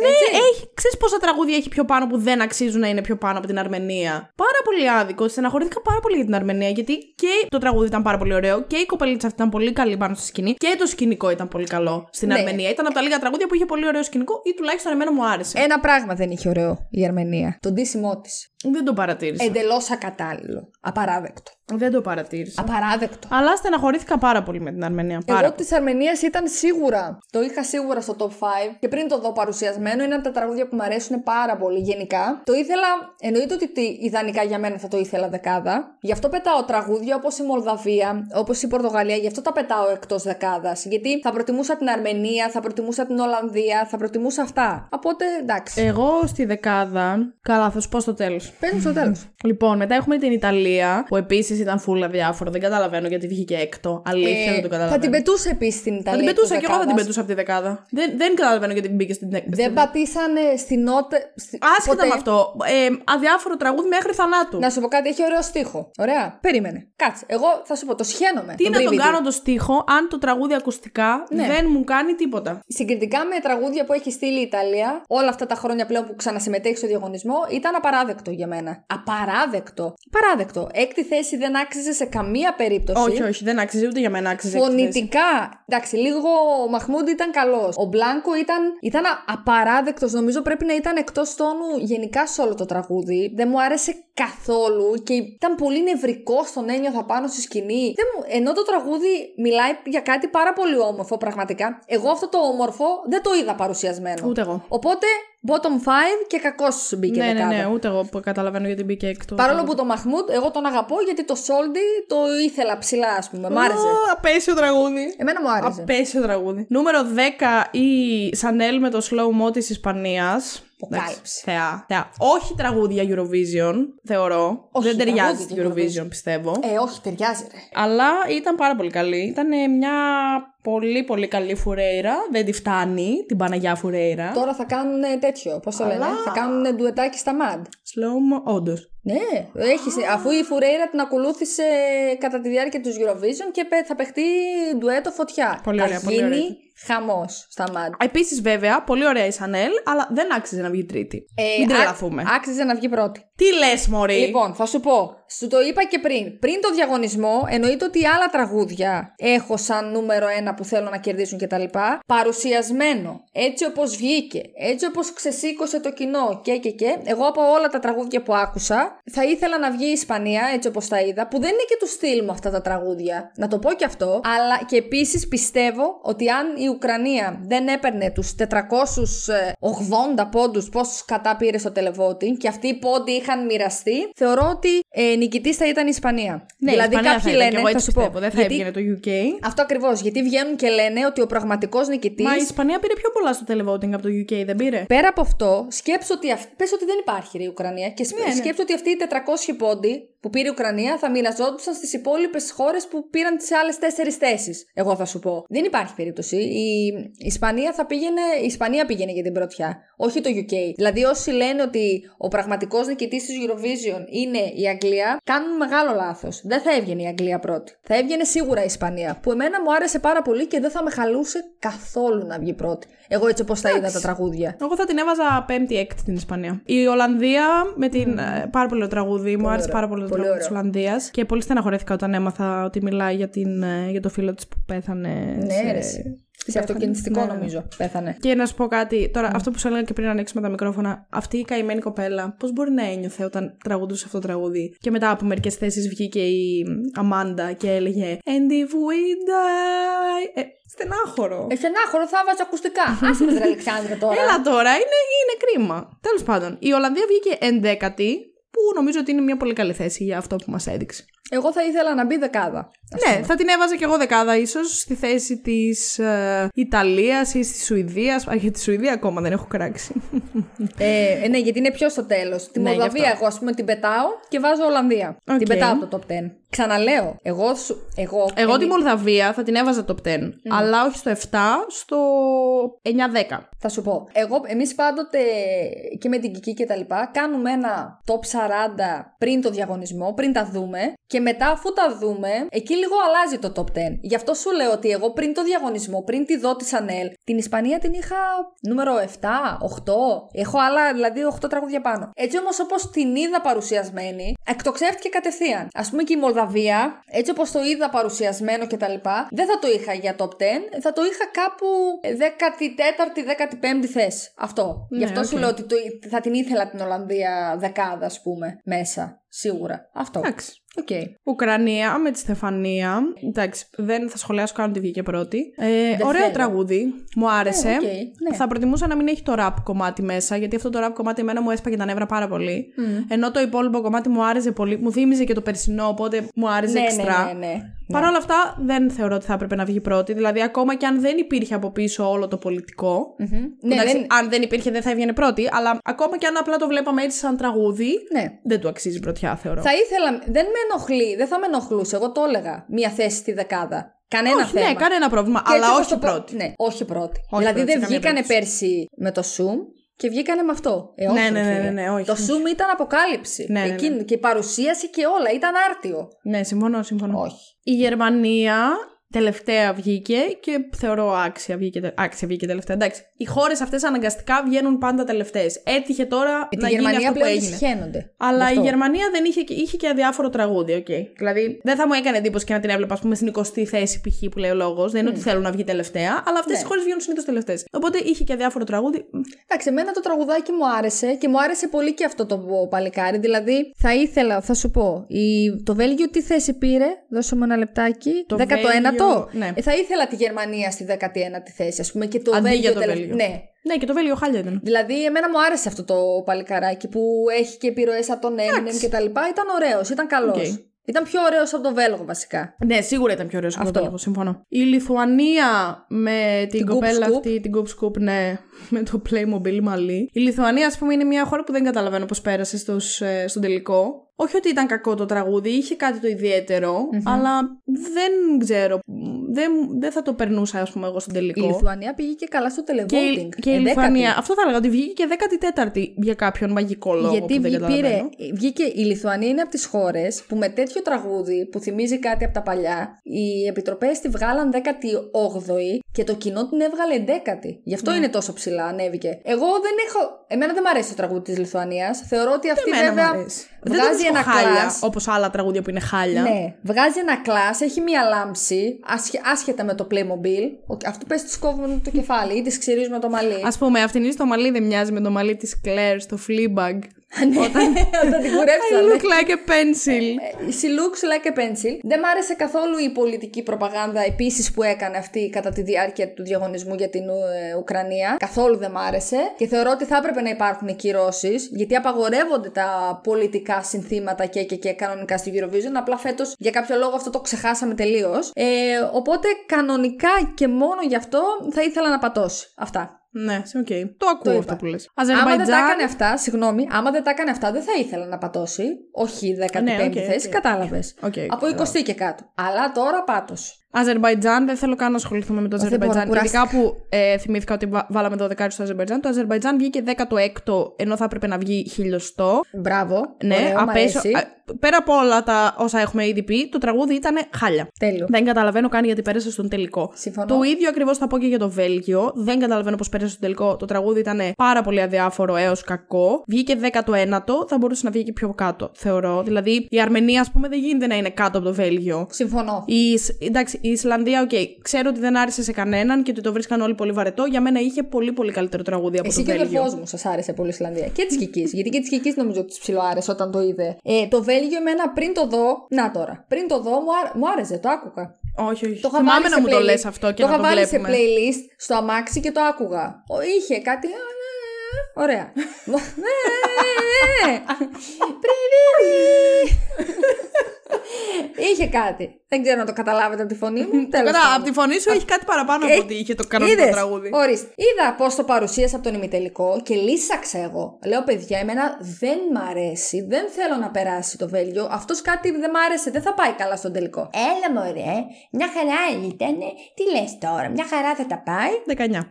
Ναι, έχει, ξέρεις πόσα τραγούδια έχει πιο πάνω που δεν αξίζουν να είναι πιο πάνω από την Αρμενία. Πάρα πολύ άδικο. Στεναχωρήθηκα πάρα πολύ για την Αρμενία. Γιατί και το τραγούδι ήταν πάρα πολύ ωραίο και η κοπελίτσα αυτή ήταν πολύ καλή πάνω στη σκηνή. Και το σκηνικό ήταν πολύ καλό στην ναι. Αρμενία. Ήταν από τα λίγα τραγούδια που είχε πολύ ωραίο σκηνικό ή τουλάχιστον εμένα μου άρεσε. Ένα πράγμα δεν είχε ωραίο η Αρμενία. Το ντύσιμό τη. Δεν το παρατήρησα. Εντελώς ακατάλληλο. Απαράδεκτο. Δεν το παρατήρησα. Απαράδεκτο. Αλλά στεναχωρήθηκα πάρα πολύ με την Αρμενία. Πάρα Εγώ τη Αρμενία ήταν σίγουρα. Το είχα σίγουρα στο top πέντε. Και πριν το δω παρουσιασμένο, είναι από τα τραγούδια που μου αρέσουν πάρα πολύ γενικά. Το ήθελα. Εννοείται ότι ιδανικά για μένα θα το ήθελα δεκάδα. Γι' αυτό πετάω τραγούδια όπως η Μολδαβία, όπως η Πορτογαλία. Γι' αυτό τα πετάω εκτός δεκάδας. Γιατί θα προτιμούσα την Αρμενία, θα προτιμούσα την Ολλανδία, θα προτιμούσα αυτά. Οπότε εντάξει. Εγώ στη δεκάδα. Καλά, θα σου πω στο τέλος. Πες μου στο τέλος. Λοιπόν, μετά έχουμε την Ιταλία που επίσης. Ήταν φούλα διάφορο. Δεν καταλαβαίνω γιατί βγήκε έκτο. Αλήθεια, ε, δεν το καταλαβαίνω. Θα την πετούσα επίσης στην Ιταλία. Θα την πετούσα και εγώ θα την πετούσα από τη δεκάδα. Δεν, δεν καταλαβαίνω γιατί μπήκε στην δεκάδα. Δεν πατήσανε στην νότε. Στη... Άσχετα ποτέ... με αυτό. Ε, αδιάφορο τραγούδι μέχρι θανάτου. Να σου πω κάτι, έχει ωραίο στίχο. Ωραία. Περίμενε. Κάτσε. Εγώ θα σου πω, το σχαίνομαι. Τι τον να τον κάνω το στίχο, αν το τραγούδι ακουστικά ναι. δεν μου κάνει τίποτα. Συγκριτικά με τραγούδια που έχει στείλει η Ιταλία όλα αυτά τα χρόνια πλέον που ξανασυμμετέχει στο διαγωνισμό, ήταν απαράδεκτο για μένα. Απαράδεκτο. Παράδεκτο. Έκτη θέση δεν άξιζε σε καμία περίπτωση. Όχι, όχι, δεν άξιζε ούτε για μένα άξιζε. Φωνητικά. Εντάξει, λίγο ο Μαχμούντι ήταν καλός. Ο Μπλάνκο ήταν, ήταν απαράδεκτος. Νομίζω πρέπει να ήταν εκτός τόνου γενικά σε όλο το τραγούδι. Δεν μου άρεσε καθόλου και ήταν πολύ νευρικό στον ένιωθα πάνω στη σκηνή. Δεν μου... Ενώ το τραγούδι μιλάει για κάτι πάρα πολύ όμορφο, πραγματικά. Εγώ αυτό το όμορφο δεν το είδα παρουσιασμένο. Ούτε εγώ. Οπότε. Bottom πέντε και κακώς σου μπήκε δεκάδα. Ναι, ναι, ναι, ούτε εγώ που καταλαβαίνω γιατί μπήκε έκτο. Παρόλο που το Μαχμούντ, εγώ τον αγαπώ γιατί το Σόλντι το ήθελα ψηλά, ας πούμε. Μ' άρεσε. Ω, απέσιο τραγούδι. Εμένα μου άρεσε. Απέσιο τραγούδι. Νούμερο δέκα η Σανέλ με το slow mo της Ισπανίας. Θεά, θεά. Όχι τραγούδια Eurovision, θεωρώ. Όχι, δεν ταιριάζει στην Eurovision, Eurovision, πιστεύω. Ε, όχι, ταιριάζει, ρε. Αλλά ήταν πάρα πολύ καλή. Ήταν μια πολύ πολύ καλή Φουρέιρα. Δεν τη φτάνει, την Παναγιά Φουρέιρα. Τώρα θα κάνουν τέτοιο. Πώς το Αλλά... λένε, θα κάνουν ντουετάκι στα Mad. Slow mo, όντως. Ναι, έχεις, αφού η Φουρέιρα την ακολούθησε κατά τη διάρκεια του Eurovision και θα παιχτεί ντουέτο φωτιά. Πολύ ωραία, θα γίνει πολύ ωραία. Χαμός στα Μάτια. Επίσης, βέβαια, πολύ ωραία η Σανέλ, αλλά δεν άξιζε να βγει τρίτη. Ε, Μην τρελαθούμε. Άξιζε να βγει πρώτη. Τι λες, μωρή! Λοιπόν, θα σου πω. Σου το είπα και πριν. Πριν το διαγωνισμό, εννοείται ότι άλλα τραγούδια έχω σαν νούμερο ένα που θέλω να κερδίσουν κτλ. Παρουσιασμένο, έτσι όπως βγήκε, έτσι όπως ξεσήκωσε το κοινό και και και. Εγώ από όλα τα τραγούδια που άκουσα, θα ήθελα να βγει η Ισπανία, έτσι όπως τα είδα, που δεν είναι και του στυλ μου αυτά τα τραγούδια. Να το πω και αυτό. Αλλά και επίσης πιστεύω ότι αν η Ουκρανία δεν έπαιρνε τους τετρακόσιους ογδόντα πόντους, πόσους κατά πήρε στο Τελεβότη, και αυτοί οι πόντοι είχαν μοιραστεί, θεωρώ ότι ε, νικητής θα ήταν η Ισπανία. Ναι, δηλαδή η Ισπανία κάποιοι θα λένε, εγώ έτσι θα σου πιστεύω, πω, δεν θα έβγαινε το γιου κέι. Αυτό ακριβώς, γιατί βγαίνουν και λένε ότι ο πραγματικός νικητής. Μα η Ισπανία πήρε πιο πολλά στο televoting από το γιου κέι, δεν πήρε. Πέρα από αυτό, σκέψω ότι, αυ... πες ότι δεν υπάρχει ρε, η Ουκρανία και σκέψω, ναι, σκέψω ναι. ότι αυτοί οι τετρακόσιοι πόντοι που πήρε η Ουκρανία θα μοιραζόντουσαν στις υπόλοιπες χώρες που πήραν τις άλλες τέσσερις θέσεις. Εγώ θα σου πω. Δεν υπάρχει περίπτωση. Η Ισπανία θα πήγαινε, η Ισπανία πήγαινε για την πρωτιά, όχι το γιου κέι. Δηλαδή, όσοι λένε ότι ο πραγματικός νικητής της Eurovision είναι η Αγγλία, κάνουν μεγάλο λάθος. Δεν θα έβγαινε η Αγγλία πρώτη. Θα έβγαινε σίγουρα η Ισπανία, που εμένα μου άρεσε πάρα πολύ και δεν θα με χαλούσε καθόλου να βγει πρώτη. Εγώ έτσι όπως τα είδα τα τραγούδια. Εγώ θα την έβαζα πέμπτη-έκτη την Ισπανία. Η Ολλανδία με την. Mm. Πάρα πολύ τραγούδι, μου άρεσε πάρα πολύ. Τη Ολλανδία και πολύ στεναχωρέθηκα όταν έμαθα ότι μιλάει για, την, για το φίλο της που πέθανε. Ναι, σε... Σε αυτοκινητιστικό, ναι, νομίζω. Πέθανε. Και να σου πω κάτι. Τώρα, mm. αυτό που σου έλεγα και πριν να ανοίξουμε τα μικρόφωνα, αυτή η καημένη κοπέλα, πώς μπορεί να ένιωθε όταν τραγουδούσε αυτό το τραγούδι. Και μετά από μερικές θέσεις βγήκε η Αμάντα και έλεγε And if we die. Ε, στενάχωρο. Ε, στενάχωρο, θα βάζω ακουστικά. Άσε με την Αλεξάνδρα τώρα. Έλα τώρα, είναι, είναι κρίμα. Τέλος πάντων, η Ολλανδία βγήκε ενδέκατη. Που νομίζω ότι είναι μια πολύ καλή θέση για αυτό που μας έδειξε. Εγώ θα ήθελα να μπει δεκάδα. Ναι, πούμε. Θα την έβαζα κι εγώ δεκάδα ίσως στη θέση της ε, Ιταλίας ή της Σουηδίας. Α, για τη Σουηδία ακόμα δεν έχω κράξει. Ε, ναι, γιατί είναι πιο στο τέλος. Τη ναι, Μολδαβία εγώ ας πούμε την πετάω και βάζω Ολλανδία. Okay. Την πετάω από το top δέκα. Ξαναλέω, εγώ... Σου, εγώ, εγώ την Μολδαβία θα την έβαζα top δέκα, mm. αλλά όχι στο εφτά, στο εννιά δέκα. Θα σου πω, εγώ, εμείς πάντοτε και με την Κική και τα λοιπά, κάνουμε ένα top σαράντα πριν το διαγωνισμό, πριν τα δούμε και μετά αφού τα δούμε, εκεί λίγο αλλάζει το top δέκα. Γι' αυτό σου λέω ότι εγώ πριν το διαγωνισμό, πριν τη δω τη Σανέλ, Την Ισπανία την είχα νούμερο εφτά, οκτώ. Έχω άλλα, δηλαδή οκτώ τραγούδια πάνω. Έτσι όμως όπως την είδα παρουσιασμένη, εκτοξεύτηκε κατευθείαν. Ας πούμε και η Μολδαβία, έτσι όπως το είδα παρουσιασμένο κτλ. Δεν θα το είχα για top δέκα, θα το είχα κάπου δέκατη τέταρτη, δέκατη πέμπτη θέση. Αυτό. Ναι, γι' αυτό okay. σου λέω ότι το, θα την ήθελα την Ολλανδία δεκάδα, ας πούμε, μέσα. Σίγουρα. Αυτό. Εντάξει. Okay. Ουκρανία με τη Στεφανία. Εντάξει, δεν θα σχολιάσω καν ότι βγήκε πρώτη. Ε, ωραίο θέλω. Τραγούδι. Μου άρεσε. Ε, okay. ναι. Θα προτιμούσα να μην έχει το ραπ κομμάτι μέσα, γιατί αυτό το ραπ κομμάτι εμένα μου έσπαγε τα νεύρα πάρα πολύ. Mm. Ενώ το υπόλοιπο κομμάτι μου άρεσε πολύ. Μου θύμιζε και το περσινό, οπότε μου άρεσε ναι, εξτρά. Ναι, ναι, ναι. Παρ' όλα αυτά, δεν θεωρώ ότι θα έπρεπε να βγει πρώτη. Δηλαδή, ακόμα και αν δεν υπήρχε από πίσω όλο το πολιτικό. Mm-hmm. Εντάξει, ναι, αν δεν υπήρχε, δεν θα έβγαινε πρώτη. Αλλά ακόμα και αν απλά το βλέπαμε έτσι σαν τραγούδι, ναι. δεν του αξίζει πρωτιά, θεωρώ. Θα ήθελα. Δεν με ενοχλεί, δεν θα με ενοχλούσε. Εγώ το έλεγα. Μία θέση στη δεκάδα. Κανένα όχι, θέμα. Ναι, κανένα πρόβλημα. Και αλλά όχι πρώτη. Ναι, όχι πρώτη. Όχι δηλαδή, πρώτη, δεν βγήκανε πέρσι με το Zoom. Και βγήκανε με αυτό. Ε, όχι, ναι, ναι, ναι, ναι, όχι. Το Zoom ήταν αποκάλυψη. Ναι, ναι, ναι. Και η παρουσίαση και όλα. Ήταν άρτιο. Ναι, συμφωνώ, συμφωνώ. Όχι. Η Γερμανία τελευταία βγήκε και θεωρώ άξια βγήκε, άξια βγήκε τελευταία. Εντάξει. Οι χώρες αυτές αναγκαστικά βγαίνουν πάντα τελευταίες. Έτυχε τώρα ε, να γίνει αυτό που έγινε. Αλλά αυτό. Η Γερμανία δεν είχε, είχε και αδιάφορο τραγούδι. Okay. Δηλαδή δεν θα μου έκανε εντύπωση και να την έβλεπα, ας πούμε, στην εικοστή θέση π.χ. που λέει ο λόγος. Δεν είναι mm. ότι θέλουν να βγει τελευταία, αλλά αυτές ναι. οι χώρες βγαίνουν συνήθως τελευταίες. Οπότε είχε και αδιάφορο τραγούδι. Εντάξει, εμένα το τραγουδάκι μου άρεσε και μου άρεσε πολύ και αυτό το παλικάρι. Δηλαδή θα ήθελα, θα σου πω, η... το Βέλγιο τι θέση πήρε, δώσε μου ένα λεπτάκι. Το δέκατο ένατο. Βέλγιο... Ναι. Θα ήθελα τη Γερμανία στη δέκατη ένατη θέση, ας πούμε, και το Βέλγιο τελευταίο. Ναι. ναι, και το Βέλγιο χάλια ήταν. Δηλαδή, εμένα μου άρεσε αυτό το παλικαράκι που έχει και επιρροές από τον Eminem και τα λοιπά. Ήταν ωραίος, ήταν καλός. Okay. Ήταν πιο ωραίος από τον Βέλγο, βασικά. Ναι, σίγουρα ήταν πιο ωραίος από τον Βέλγο, συμφωνώ. Η Λιθουανία με την, την κοπέλα scoop. αυτή, την Goop Scoop, ναι, με το Playmobil μαλλί. Η Λιθουανία, ας πούμε, είναι μια χώρα που δεν καταλαβαίνω πώς πέρασε στους, ε, στον τελικό. Όχι ότι ήταν κακό το τραγούδι, είχε κάτι το ιδιαίτερο, mm-hmm. αλλά δεν ξέρω, δεν, δεν θα το περνούσα, ας πούμε, εγώ στον τελικό. Η Λιθουανία πήγε και καλά στο televoting. Και, και η Λιθουανία, αυτό θα έλεγα, ότι βγήκε και δέκατη τέταρτη για κάποιον μαγικό λόγο. Γιατί που δεν πήρε, βγήκε, η Λιθουανία είναι από τις χώρες που με τέτοιο τραγούδι που θυμίζει κάτι από τα παλιά, οι επιτροπές τη βγάλαν δέκατη όγδοη και το κοινό την έβγαλε δέκατη. Γι' αυτό mm. είναι τόσο ψηλά, ανέβηκε. Εγώ δεν έχω, εμένα δεν μου αρέσει το τραγούδι της Λιθουανίας. Θεωρώ ότι αυτή βέβαια. Βγάζει ένα χάλια, όπως άλλα τραγούδια που είναι χάλια. Ναι, βγάζει ένα κλάσ, έχει μία λάμψη, ασχε, άσχετα με το Playmobil. Αυτό πες τη κόβουμε το κεφάλι ή τη ξυρίζουμε το μαλλί. Ας πούμε, αυτήν το μαλλί δεν μοιάζει με το μαλλί της Claire στο Fleabag. Όταν, όταν την κουρέψαμε. She looks like a pencil. She looks like a pencil. Δεν μ' άρεσε καθόλου η πολιτική προπαγάνδα επίσης που έκανε αυτή κατά τη διάρκεια του διαγωνισμού για την ε, Ουκρανία. Καθόλου δεν μ' άρεσε και θεωρώ ότι θα έπρεπε να υπάρχουν κυρώσεις, γιατί απαγορεύονται τα πολιτικά συνθήματα και, και, και κανονικά στη Eurovision. Απλά φέτος για κάποιο λόγο αυτό το ξεχάσαμε τελείως. Ε, οπότε κανονικά και μόνο γι' αυτό θα ήθελα να πατώσει. Αυτά. Ναι, οκ. Okay. Το ακούω το αυτό που λες. Αζερβαϊτζάν... Άμα δεν τα έκανε αυτά, συγγνώμη, άμα δεν τα έκανε αυτά, δεν θα ήθελα να πατώσει. Όχι δέκατη πέμπτη ναι, okay, θέση, okay. κατάλαβες. Okay, από εικοστή okay. και κάτω. Αλλά τώρα πάτωσε. Αζερβαϊτζάν, δεν θέλω καν να ασχοληθούμε με το Αζερβαϊτζάν. Ειδικά που ε, θυμήθηκα ότι βάλαμε δώδεκα στο Αζερβαϊτζάν. Το Αζερβαϊτζάν βγήκε δέκατο έκτο, ενώ θα έπρεπε να βγει χιλιοστό. Μπράβο. Ναι, ωραίο, απέσω, α, πέρα από όλα τα όσα έχουμε ήδη πει, το τραγούδι ήταν χάλια. Τέλειο. Δεν καταλαβαίνω καν γιατί πέρασε στον τελικό. Συμφωνώ. Το ίδιο ακριβώς θα πω και για το Βέλγιο. Δεν καταλαβαίνω πώς πέρασε στον τελικό. Το τραγούδι ήταν πάρα πολύ αδιάφορο έως κακό. Βγήκε δέκατο ένατο, θα μπορούσε να βγει και πιο κάτω, θεωρώ. Δηλαδή η Αρμενία, ας πούμε, δεν γίνεται να είναι κάτω από το Βέλγιο. Συμφωνώ. Η, εντάξει, η Ισλανδία, οκ, okay, ξέρω ότι δεν άρεσε σε κανέναν και ότι το βρίσκαν όλοι πολύ βαρετό. Για μένα είχε πολύ πολύ καλύτερο τραγούδι από εσύ το Βέλγιο. Εσύ και ο αδερφός μου σας άρεσε πολύ η Ισλανδία. Και της Κικής. Γιατί και της Κικής νομίζω ότι της ψηλό άρεσε όταν το είδε. Ε, το Βέλγιο εμένα πριν το δω. Να τώρα. Πριν το δω μου, άρε... μου άρεσε, το άκουγα. Όχι, όχι. Το είχα βάλει σε, μου το λες αυτό και το να το βλέπουμε. Το είχα βάλει σε playlist στο αμάξι και το άκουγα. Είχε κάτι. Ωραία. Είχε κάτι. Δεν ξέρω να το καταλάβετε από τη φωνή μου. Τέλος πάντων. Από τη φωνή σου έχει κάτι παραπάνω από ότι είχε το κανονικό τραγούδι. Ορίστε. Είδα πώς το παρουσίασα από τον ημιτελικό και λύσαξα εγώ. Λέω, παιδιά, εμένα δεν μ' αρέσει. Δεν θέλω να περάσει το Βέλγιο. Αυτός κάτι δεν μ' άρεσε. Δεν θα πάει καλά στον τελικό. Έλα, μωρέ. Μια χαρά ήταν. Τι λες τώρα. Μια χαρά θα τα πάει. δεκαεννιά.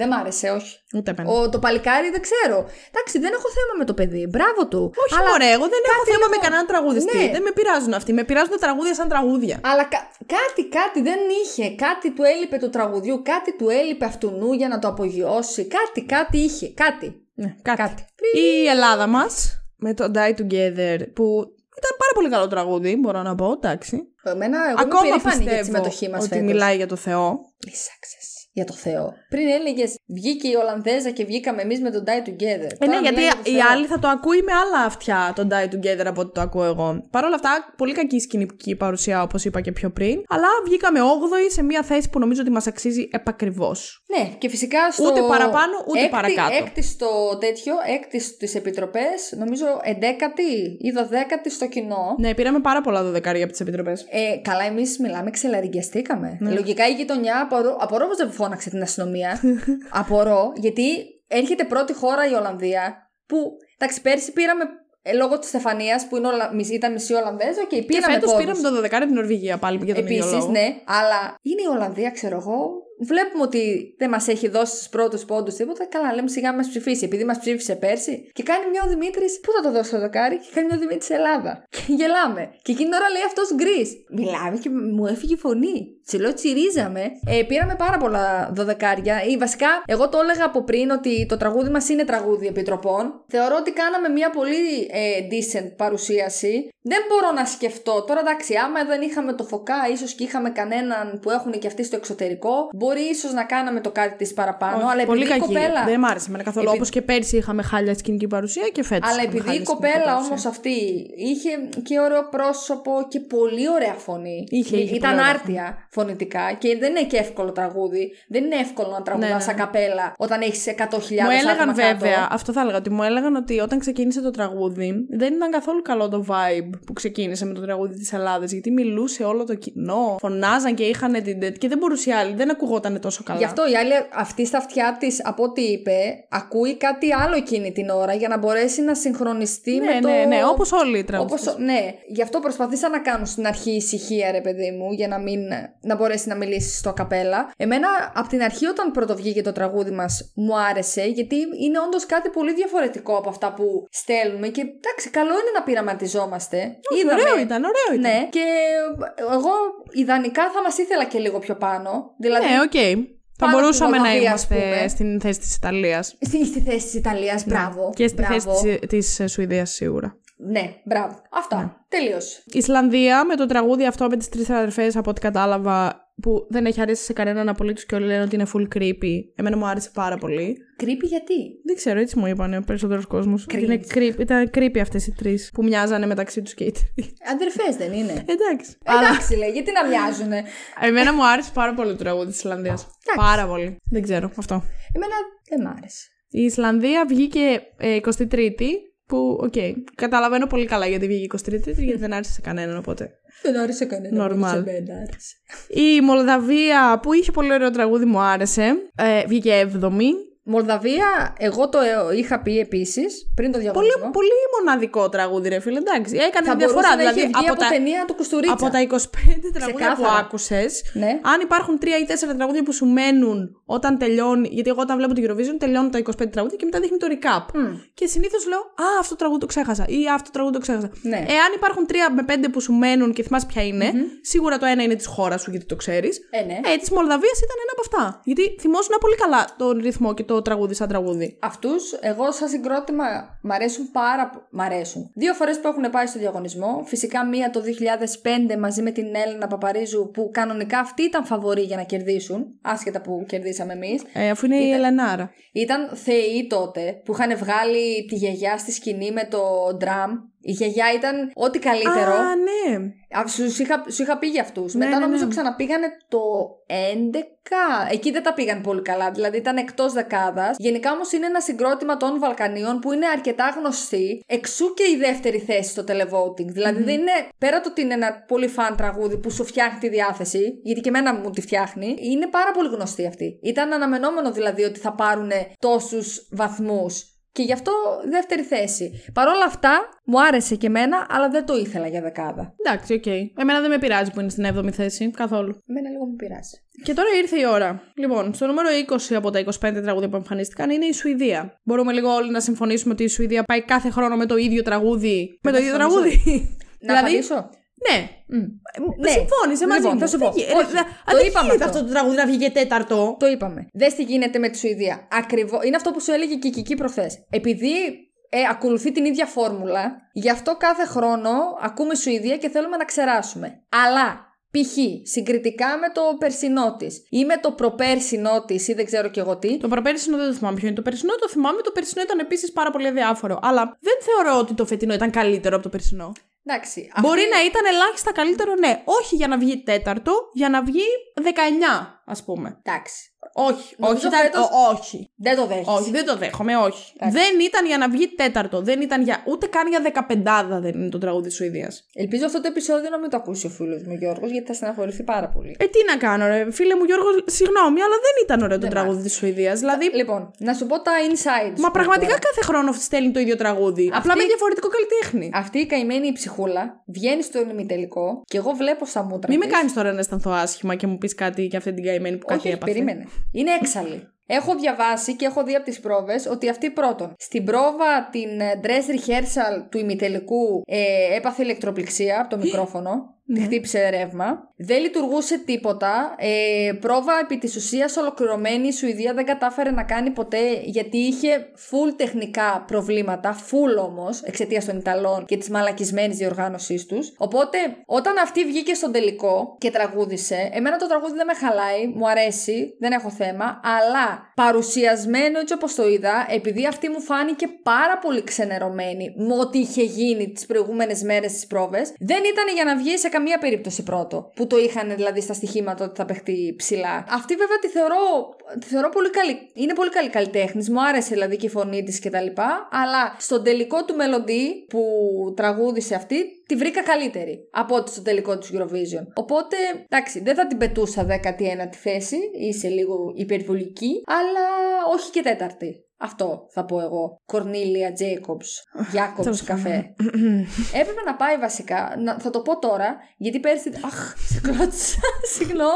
Δεν μ' άρεσε, όχι. Ούτε ο, το παλικάρι δεν ξέρω. Εντάξει, δεν έχω θέμα με το παιδί. Μπράβο του. Όχι, αλλά μωρέ, εγώ δεν έχω θέμα λίγο... με κανέναν τραγουδιστή. Ναι. Δεν με πειράζουν αυτοί. Με πειράζουν τα τραγούδια σαν τραγούδια. Αλλά κα... κάτι, κάτι δεν είχε. Κάτι του έλειπε του τραγουδιού, κάτι του έλειπε αυτού νου για να το απογειώσει. Κάτι, κάτι είχε. Κάτι. Ναι, κάτι. κάτι. Η Ελλάδα μας με το Die Together που. Ήταν πάρα πολύ καλό τραγούδι, μπορώ να πω, εντάξει. Εμένα, εγώ ακόμα πιστεύω ότι φέτος. Μιλάει για το Θεό. Λυσάξες. Για το Θεό. Πριν έλεγες βγήκε η Ολλανδέζα και βγήκαμε εμείς με τον Die Together. Ε, ναι, γιατί η άλλη θα το ακούει με άλλα αυτιά τον Die Together από ό,τι το ακούω εγώ. Παρ' όλα αυτά, πολύ κακή σκηνική παρουσία, όπως είπα και πιο πριν. Αλλά βγήκαμε όγδοη σε μια θέση που νομίζω ότι μας αξίζει επακριβώς. Ναι, και φυσικά στο. Ούτε παραπάνω, ούτε έκτη, παρακάτω. Έκτη στο τέτοιο, έκτη στις επιτροπές, νομίζω εντέκατη ή δωδέκατη στο κοινό. Ναι, πήραμε πάρα πολλά δωδεκάρια από τις επιτροπές. Ε, καλά, εμείς μιλάμε, ξελαριγκιαστήκαμε. Ναι. Λογικά η γειτονιά απορώ πως δεν φώναξε την αστυνομία. Απορώ, γιατί έρχεται πρώτη χώρα η Ολλανδία που. Εντάξει, πέρσι πήραμε. Ε, λόγω της Στεφανίας που είναι όλα, ήταν μισή Ολλανδέζο και πήραμε. Και φέτος πήραμε το δωδέκατο την Νορβηγία πάλι για τον ίδιο λόγο. Επίσης, ναι, αλλά είναι η Ολλανδία, ξέρω εγώ. Βλέπουμε ότι δεν μας έχει δώσει στους πρώτους πόντους τίποτα. Καλά, λέμε σιγά μας ψηφίσει, επειδή μας ψήφισε πέρσι. Και κάνει μια ο Δημήτρης, πού θα το δώσει το δωδεκάρι, και κάνει μια ο Δημήτρης Ελλάδα. Και γελάμε. Και εκείνη την ώρα λέει αυτός γκρις. Μιλάμε και μου έφυγε η φωνή. Τσιλότσιρίζαμε. Ε, πήραμε πάρα πολλά δωδεκάρια. Ή βασικά, εγώ το έλεγα από πριν ότι το τραγούδι μας είναι τραγούδι επιτροπών. Θεωρώ ότι κάναμε μια πολύ ε, decent παρουσίαση. Δεν μπορώ να σκεφτώ τώρα, εντάξει, άμα δεν είχαμε το Φωκά, ίσως και είχαμε κανέναν που έχουν και αυτοί στο εξωτερικό. Μπορεί ίσως να κάναμε το κάτι της παραπάνω. Όχι, αλλά πολύ επειδή κακή. Κοπέλα. Δεν μ' άρεσε εμένα καθόλου. Επει... Όπως και πέρσι είχαμε χάλια σκηνική παρουσία και φέτος. Αλλά επειδή η κοπέλα όμως αυτή είχε και ωραίο πρόσωπο και πολύ ωραία φωνή. Είχε, είχε ήταν άρτια φωνή. Φωνητικά και δεν είναι και εύκολο τραγούδι. Δεν είναι εύκολο να τραγουδάς ναι, ναι. ακαπέλα όταν έχεις εκατό χιλιάδες άτομα. Μου έλεγαν βέβαια, κάτω. Αυτό θα έλεγα, ότι μου έλεγαν ότι όταν ξεκίνησε το τραγούδι δεν ήταν καθόλου καλό το vibe που ξεκίνησε με το τραγούδι της Ελλάδας, γιατί μιλούσε όλο το κοινό, φωνάζαν και είχαν την τέτοια και δεν μπορούσε η άλλη, δεν ακουγόταν τόσο καλά. Γι' αυτό η άλλη αυτή στα αυτιά της, από ό,τι είπε, ακούει κάτι άλλο εκείνη την ώρα για να μπορέσει να συγχρονιστεί ναι, με το. Ναι, ναι, όπως όλοι οι τραγουδιστές. Ναι, γι' αυτό προσπαθήσα να κάνω στην αρχή ησυχία, ρε παιδί μου, για να μην. Να μπορέσει να μιλήσει στο ακαπέλα. Εμένα, από την αρχή, όταν πρώτο βγήκε το τραγούδι μας, μου άρεσε, γιατί είναι όντως κάτι πολύ διαφορετικό από αυτά που στέλνουμε. Και εντάξει, καλό είναι να πειραματιζόμαστε. Είδαμε... Ωραίο ήταν, ωραίο ήταν. Ναι, και εγώ ιδανικά θα μας ήθελα και λίγο πιο πάνω. Δηλαδή... Ναι, οκ. Okay. Θα μπορούσαμε να είμαστε στην θέση της Ιταλίας. Στη, στη θέση της Ιταλίας, μπράβο. Και στη μπράβο. θέση της, της Σουηδίας, σίγουρα. Ναι, μπράβο. Αυτά. Ναι. Τελείως. Ισλανδία με το τραγούδι αυτό με τις τρεις αδερφές, από ό,τι κατάλαβα, που δεν έχει αρέσει σε κανέναν απολύτως και όλοι λένε ότι είναι full creepy. Εμένα μου άρεσε πάρα πολύ. Creepy γιατί? Δεν ξέρω, έτσι μου είπανε ο περισσότερος κόσμος. Είναι creepy. Ήταν creepy αυτές οι τρεις που μοιάζανε μεταξύ τους και οι τρεις. Αδερφές δεν είναι? Εντάξει. Εντάξει, λέει, γιατί να μοιάζουνε. Εμένα μου άρεσε πάρα πολύ το τραγούδι της Ισλανδίας. Πάρα πολύ. Δεν ξέρω αυτό. Εμένα δεν μου άρεσε. Η Ισλανδία βγήκε ε, εικοστή τρίτη. Που, οκ, okay, καταλαβαίνω πολύ καλά γιατί βγήκε εικοστή τρίτη, γιατί δεν άρεσε κανέναν, οπότε. Δεν άρεσε κανέναν. Normal. Η Μολδαβία, που είχε πολύ ωραίο τραγούδι, μου άρεσε. Ε, βγήκε έβδομη. Μολδαβία, εγώ το είχα πει επίσης πριν το διαγωνισμό. Πολύ, πολύ μοναδικό τραγούδι, ρε φίλε. Εντάξει, έκανε θα διαφορά. Δηλαδή, να έχει βγει από, από ταινία του Κουστουρίτσα. Από τα είκοσι πέντε τραγούδια ξεκάθαρα που άκουσες, ναι. Αν υπάρχουν τρία ή τέσσερα τραγούδια που σου μένουν όταν τελειώνει. Γιατί εγώ όταν βλέπω την Eurovision τελειώνω τα είκοσι πέντε τραγούδια και μετά δείχνει το recap. Mm. Και συνήθως λέω α, αυτό το τραγούδι το ξέχασα ή αυτό το τραγούδι το ξέχασα. Ναι. Εάν υπάρχουν τρία με πέντε που σου μένουν και θυμάσαι ποια είναι, mm-hmm. σίγουρα το ένα είναι τη χώρα σου γιατί το ξέρει. Ε, ναι. ε, τη Μολδαβία ήταν ένα από αυτά. Γιατί θυμόσουν πολύ καλά τον ρυθμό και το. Το τραγούδι σαν τραγούδι. Αυτούς, εγώ σαν συγκρότημα, μ' αρέσουν πάρα μ' αρέσουν. Δύο φορές που έχουν πάει στο διαγωνισμό. Φυσικά μία το δύο χιλιάδες πέντε μαζί με την Έλληνα Παπαρίζου, που κανονικά αυτοί ήταν φαβοροί για να κερδίσουν, άσχετα που κερδίσαμε εμείς. Ε, αφού είναι ήταν, η Ελενάρα. Ήταν θεοί τότε που είχαν βγάλει τη γιαγιά στη σκηνή με το ντραμ. Η γιαγιά ήταν ό,τι καλύτερο. Α, ναι. Σου είχα, σου είχα πει για αυτούς. Ναι, μετά ναι, νομίζω ναι. ξαναπήγανε το έντεκα. Εκεί δεν τα πήγαν πολύ καλά. Δηλαδή ήταν εκτός δεκάδας. Γενικά όμως είναι ένα συγκρότημα των Βαλκανίων που είναι αρκετά γνωστή. Εξού και η δεύτερη θέση στο televoting. Δηλαδή mm-hmm. δεν είναι. Πέρα το ότι είναι ένα πολύ φαν τραγούδι που σου φτιάχνει τη διάθεση. Γιατί και εμένα μου τη φτιάχνει. Είναι πάρα πολύ γνωστή αυτή. Ήταν αναμενόμενο δηλαδή ότι θα πάρουν τόσους βαθμούς. Και γι' αυτό δεύτερη θέση. Παρ' όλα αυτά, μου άρεσε και εμένα, αλλά δεν το ήθελα για δεκάδα. Εντάξει, οκ. Okay. Εμένα δεν με πειράζει που είναι στην έβδομη θέση, καθόλου. Εμένα λίγο με πειράζει. Και τώρα ήρθε η ώρα. Λοιπόν, στο νούμερο είκοσι από τα είκοσι πέντε τραγούδια που εμφανίστηκαν είναι η Σουηδία. Μπορούμε λίγο όλοι να συμφωνήσουμε ότι η Σουηδία πάει κάθε χρόνο με το ίδιο τραγούδι. Με το ίδιο τραγούδι. Να απαντήσω. Ναι. Mm. ναι. Συμφώνησε μαζί λοιπόν, μου. Θα σου πω. Όχι. Το είπαμε αυτό. αυτό το τραγούδι να βγει και τέταρτο. Το είπαμε. Δες τι γίνεται με τη Σουηδία. Ακριβώς. Είναι αυτό που σου έλεγε και η Κική προχθές. Επειδή ε, ακολουθεί την ίδια φόρμουλα, γι' αυτό κάθε χρόνο ακούμε Σουηδία και θέλουμε να ξεράσουμε. Αλλά π.χ. συγκριτικά με το περσινό της ή με το προπέρσινό της ή δεν ξέρω και εγώ τι. Το προπέρσινο δεν το θυμάμαι ποιο είναι. Το περσινό το θυμάμαι. Το περσινό ήταν επίσης πάρα πολύ αδιάφορο. Αλλά δεν θεωρώ ότι το φετινό ήταν καλύτερο από το περσινό. Εντάξει, μπορεί αυτή... να ήταν ελάχιστα καλύτερο, ναι. Όχι για να βγει τέταρτο, για να βγει δεκαεννιά, ας πούμε. Εντάξει. Όχι, όχι, φέτος... ο, όχι. Δεν το δέχεσαι. Όχι, δεν το δέχομαι, όχι. Εντάξει. Δεν ήταν για να βγει τέταρτο, δεν ήταν για... ούτε καν για δεκαπεντάδα δεν είναι το τραγούδι της Σουηδίας. Ελπίζω αυτό το επεισόδιο να μην το ακούσει ο φίλος μου Γιώργος, γιατί θα στεναχωρηθεί πάρα πολύ. Ε, τι να κάνω, ρε. Φίλε μου Γιώργο, συγγνώμη, αλλά δεν ήταν ωραίο το τραγούδι της Σουηδίας. Δηλαδή... Λοιπόν, να σου πω τα insights. Μα πραγματικά τώρα. Κάθε χρόνο στέλνει το ίδιο τραγούδι. Αυτή... Απλά με διαφορετικό καλλιτέχνη. Αυτή η καημένη η ψυχούλα βγαίνει στο ημιτελικό και εγώ βλέπω στα μούτρα. Μην με κάνει τώρα να αισθανθώ άσχημα και μου πει κάτι για αυτή την καημένη που κάτι έπαθε. Είναι έξαλλη. Έχω διαβάσει και έχω δει από τις πρόβες ότι αυτή πρώτον, στην πρόβα την dress rehearsal του ημιτελικού ε, έπαθε ηλεκτροπληξία από το μικρόφωνο. Τη χτύπησε ρεύμα. Δεν λειτουργούσε τίποτα. Ε, πρόβα επί της ουσίας ολοκληρωμένη. Η Σουηδία δεν κατάφερε να κάνει ποτέ γιατί είχε full τεχνικά προβλήματα. Full όμως εξαιτίας των Ιταλών και της μαλακισμένης διοργάνωσής τους. Οπότε όταν αυτή βγήκε στον τελικό και τραγούδισε, εμένα το τραγούδι δεν με χαλάει, μου αρέσει, δεν έχω θέμα. Αλλά παρουσιασμένο έτσι όπως το είδα, επειδή αυτή μου φάνηκε πάρα πολύ ξενερωμένη με ό,τι είχε γίνει τις προηγούμενες μέρες στις πρόβες, δεν ήταν για να βγει σε καμία περίπτωση πρώτο. Που το είχαν δηλαδή στα στοιχήματα ότι θα παιχτεί ψηλά. Αυτή βέβαια τη θεωρώ, τη θεωρώ πολύ καλή. Είναι πολύ καλή καλλιτέχνης. Μου άρεσε δηλαδή και η φωνή της κτλ. Αλλά στον τελικό του μελωδί που τραγούδισε αυτή, τη βρήκα καλύτερη από ό,τι στο τελικό του Eurovision. Οπότε, εντάξει, δεν θα την πετούσα δέκατη ένατη θέση. Είσαι λίγο υπερβολική, αλλά όχι και τέταρτη. Αυτό θα πω εγώ. Κορνίλια Τζέικομπς, Γιάκομπς καφέ. Έπρεπε να πάει βασικά, να, θα το πω τώρα, γιατί πέρυσι... Αχ, σε κλώτσα, συγγνώμη.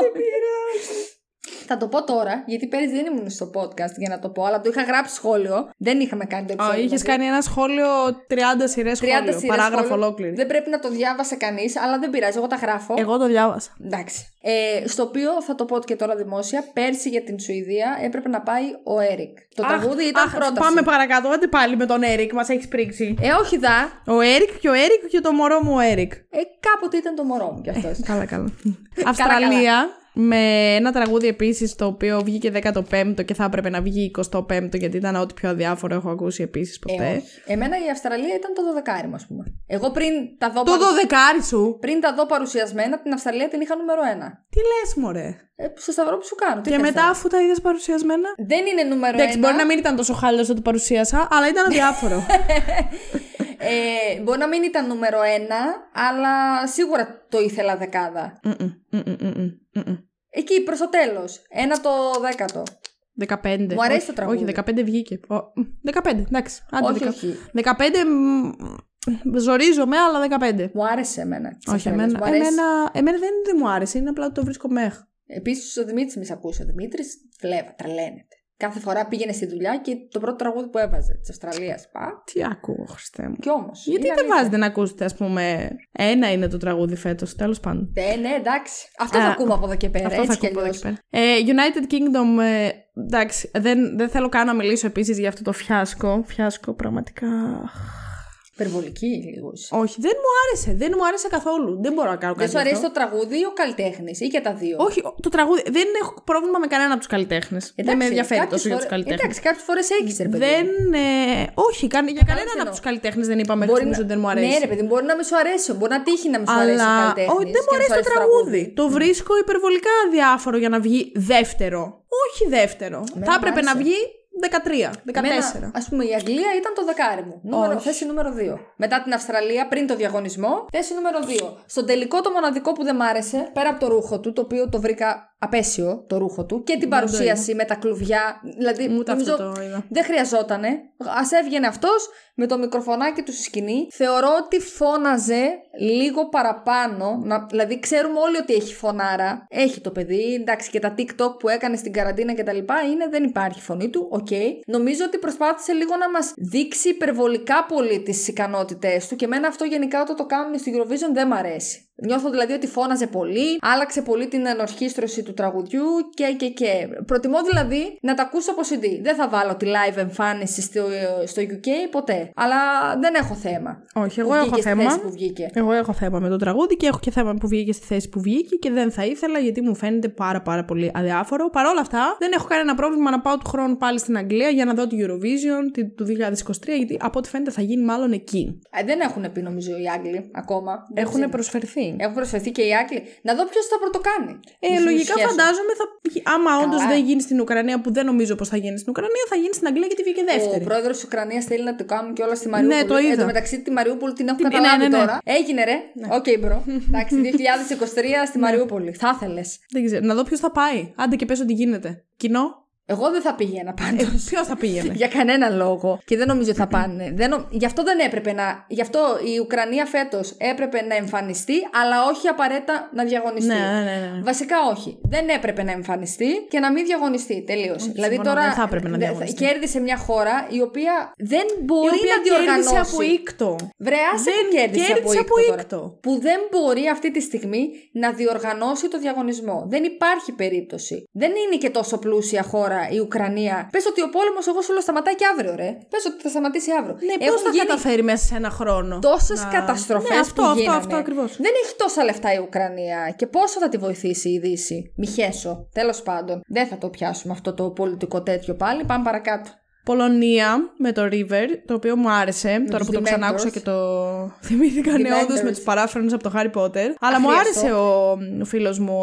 Θα το πω τώρα, γιατί πέρυσι δεν ήμουν στο podcast για να το πω, αλλά το είχα γράψει σχόλιο. Δεν είχαμε κάνει το επεισόδιο. Oh, είχες δηλαδή. κάνει ένα σχόλιο τριάντα σειρές σχόλιο, παράγραφο ολόκληρη. Δεν πρέπει να το διάβασε κανείς, αλλά δεν πειράζει, εγώ τα γράφω. Εγώ το διάβασα. Εντάξει. Ε, στο οποίο θα το πω και τώρα δημόσια, πέρσι για την Σουηδία έπρεπε να πάει ο Έρικ. Το αχ, τραγούδι ήταν αχ, πρόταση. Πάμε παρακάτω, άντε πάλι με τον Έρικ, μας έχεις πρίξει. Ε, όχι δα. Ο Έρικ και ο Έρικ και το μωρό μου ο Έρικ. Ε, κάποτε ήταν το μωρό μου κι αυτό. Καλά, καλά. Αυστραλία. Με ένα τραγούδι επίσης το οποίο βγήκε δέκατο πέμπτο και θα έπρεπε να βγει εικοστό πέμπτο γιατί ήταν ό,τι πιο αδιάφορο έχω ακούσει επίσης ποτέ. Ε, εμένα η Αυστραλία ήταν το δωδεκάρι μου, ας πούμε. Εγώ πριν τα δω. Το παρουσ... δωδεκάρι σου! Πριν τα δω παρουσιασμένα, την Αυστραλία την είχα νούμερο ένα. Τι λες, μωρέ. Ε, στο σταυρό που σου κάνω. Και μετά, θέλω. Αφού τα είδες παρουσιασμένα. Δεν είναι νούμερο ένα. Εντάξει, μπορεί να μην ήταν τόσο χάλιο όσο το παρουσίασα, αλλά ήταν αδιάφορο. Ε, μπορεί να μην ήταν νούμερο ένα, αλλά σίγουρα το ήθελα δεκάδα. Mm-mm, mm-mm, mm-mm, mm-mm. Εκεί προς το τέλος. Ένα το δέκατο. δεκαπέντε. Μου αρέσει όχι, το τραγούδι. Όχι, δεκαπέντε βγήκε. δεκαπέντε, εντάξει. Άντε, όχι, δεκαπέντε. Όχι. δεκαπέντε. Ζορίζομαι, αλλά δεκαπέντε. Μου άρεσε εμένα. Όχι, εμένα, μου αρέσει. εμένα, εμένα δεν, δεν μου άρεσε. Είναι απλά το βρίσκω μέχ. Επίσης, ο Δημήτρης μη σ' ακούσε. Ο Δημήτρης φλέβα, τρελαίνεται. Κάθε φορά πήγαινε στη δουλειά και το πρώτο τραγούδι που έβαζε της Αυστραλίας. Πα. Τι ακούω, Χριστέ μου. Κι όμως. Γιατί δεν βάζετε να ακούσετε, ας πούμε. Ένα είναι το τραγούδι φέτος, τέλος πάντων. Ε, ναι, εντάξει. Αυτό θα ακούμε από εδώ και πέρα. Αυτό θα ακούμε από εδώ και πέρα. United Kingdom. Ε, εντάξει, δεν, δεν θέλω καν να μιλήσω επίσης για αυτό το φιάσκο. Φιάσκο, πραγματικά. Υπερβολική λίγο. Όχι, δεν μου άρεσε. Δεν μου άρεσε καθόλου. Δεν μπορώ να κάνω κάτι. Δεν σου αρέσει το τραγούδι ή ο καλλιτέχνης ή και τα δύο. Όχι, το τραγούδι. Δεν έχω πρόβλημα με κανένα από τους καλλιτέχνες. Δεν με ενδιαφέρει τόσο φορ... για τους καλλιτέχνες. Εντάξει, κάποιες φορές έχεις, ρε παιδί. Δεν. Ε... Όχι, κα... για κανέναν από τους καλλιτέχνες δεν είπαμε μέχρι να... δεν μου αρέσει. Ναι, ρε παιδί, μπορεί να με σου αρέσει. Μπορεί να τύχει να με σου αρέσει. Αλλά ο, δεν μου αρέσει το τραγούδι. Το βρίσκω υπερβολικά αδιάφορο για να βγει δεύτερο. Όχι δεύτερο. Θα έπρεπε να βγει. δεκατρία, δεκατέσσερα. Ας πούμε η Αγγλία ήταν το δεκάρι μου. Νούμερο, θέση νούμερο δύο. Μετά την Αυστραλία, πριν το διαγωνισμό, θέση νούμερο δύο. Στον τελικό το μοναδικό που δεν μ' άρεσε, πέρα από το ρούχο του, το οποίο το βρήκα απέσιο το ρούχο του και την παρουσίαση με τα κλουβιά. Δηλαδή, ούτε νομίζω, αυτό το είδα. Δεν χρειαζότανε. Ας έβγαινε αυτός με το μικροφωνάκι του στη σκηνή. Θεωρώ ότι φώναζε λίγο παραπάνω. Να, δηλαδή, ξέρουμε όλοι ότι έχει φωνάρα. Έχει το παιδί. Εντάξει, και τα TikTok που έκανε στην καραντίνα κτλ. Είναι δεν υπάρχει φωνή του. Οκ. Okay. Νομίζω ότι προσπάθησε λίγο να μας δείξει υπερβολικά πολύ τις ικανότητές του και εμένα αυτό γενικά όταν το κάνουν στην Eurovision δεν μ' αρέσει. Νιώθω δηλαδή ότι φώναζε πολύ, άλλαξε πολύ την ενορχήστρωση του τραγουδιού και και και. Προτιμώ δηλαδή να τα ακούσω από σι ντι. Δεν θα βάλω τη live εμφάνιση στο, στο γιου κέι ποτέ. Αλλά δεν έχω θέμα. Όχι, εγώ έχω θέμα. Εγώ έχω θέμα με το τραγούδι και έχω και θέμα που βγήκε στη θέση που βγήκε και δεν θα ήθελα γιατί μου φαίνεται πάρα πάρα πολύ αδιάφορο. Παρ' όλα αυτά, δεν έχω κανένα πρόβλημα να πάω του χρόνου πάλι στην Αγγλία για να δω την Eurovision του είκοσι είκοσι τρία γιατί από ό,τι φαίνεται θα γίνει μάλλον εκεί. Ε, δεν έχουν πει νομίζω οι Άγγλοι ακόμα. Έχουν προσφερθεί. Έχουν προσφερθεί και οι Άγγλοι. Να δω ποιος θα πρωτοκάνει. Ε, λογικά φαντάζομαι θα. Άμα όντως δεν γίνει στην Ουκρανία, που δεν νομίζω πως θα γίνει στην Ουκρανία, θα γίνει στην Αγγλία γιατί βγήκε δεύτερη. Ο πρόεδρος της Ουκρανίας θέλει να το κάνουν και όλα στη Μαριούπολη. Ναι, το είδα. Εν τω μεταξύ τη Μαριούπολη την έχουν καταλάβει ναι, ναι, ναι. τώρα. Έγινε ρε. Οκ, ναι. μπρο. Okay, εντάξει, είκοσι είκοσι τρία στη Μαριούπολη. Θα ήθελες. Δεν ξέρω. Να δω ποιος θα πάει. Άντε και πες ότι γίνεται. Κοινό. Εγώ δεν θα πήγαινα πάντως. Ποιο θα πήγαινε. Για κανένα λόγο. Και δεν νομίζω ότι θα πάνε. Δεν νο... Γι' αυτό δεν έπρεπε να. Γι' αυτό η Ουκρανία φέτος έπρεπε να εμφανιστεί, αλλά όχι απαραίτητα να διαγωνιστεί. Ναι, ναι, ναι. Βασικά όχι. Δεν έπρεπε να εμφανιστεί και να μην διαγωνιστεί. Τελείωσε. Δηλαδή τώρα. Δεν θα έπρεπε να διαγωνιστεί. Κέρδισε μια χώρα η οποία δεν μπορεί η οποία να διοργανώσει. Κέρδισε από οίκτο. Βρεάσε και κέρδισε, κέρδισε από οίκτο. Που δεν μπορεί αυτή τη στιγμή να διοργανώσει το διαγωνισμό. Δεν υπάρχει περίπτωση. Δεν είναι και τόσο πλούσια χώρα. Η Ουκρανία. Πες ότι ο πόλεμος, εγώ σου λέω, σταματάει και αύριο, ρε. Πες ότι θα σταματήσει αύριο. Ναι, πώς θα γίνει... καταφέρει μέσα σε ένα χρόνο. Τόσες να... καταστροφές ναι, αυτό, που αυτό, γίνανε. Αυτό ακριβώς. Δεν έχει τόσα λεφτά η Ουκρανία. Και πόσο θα τη βοηθήσει η Δύση. Μη χέσω. Τέλος πάντων. Δεν θα το πιάσουμε αυτό το πολιτικό τέτοιο πάλι. Πάμε παρακάτω. Πολωνία με το River, το οποίο μου άρεσε. Με τώρα που το ξανάκουσα και το θυμήθηκαν όντως με τους παράφρονες από το Harry Potter. Αλλά μου άρεσε ο φίλος μου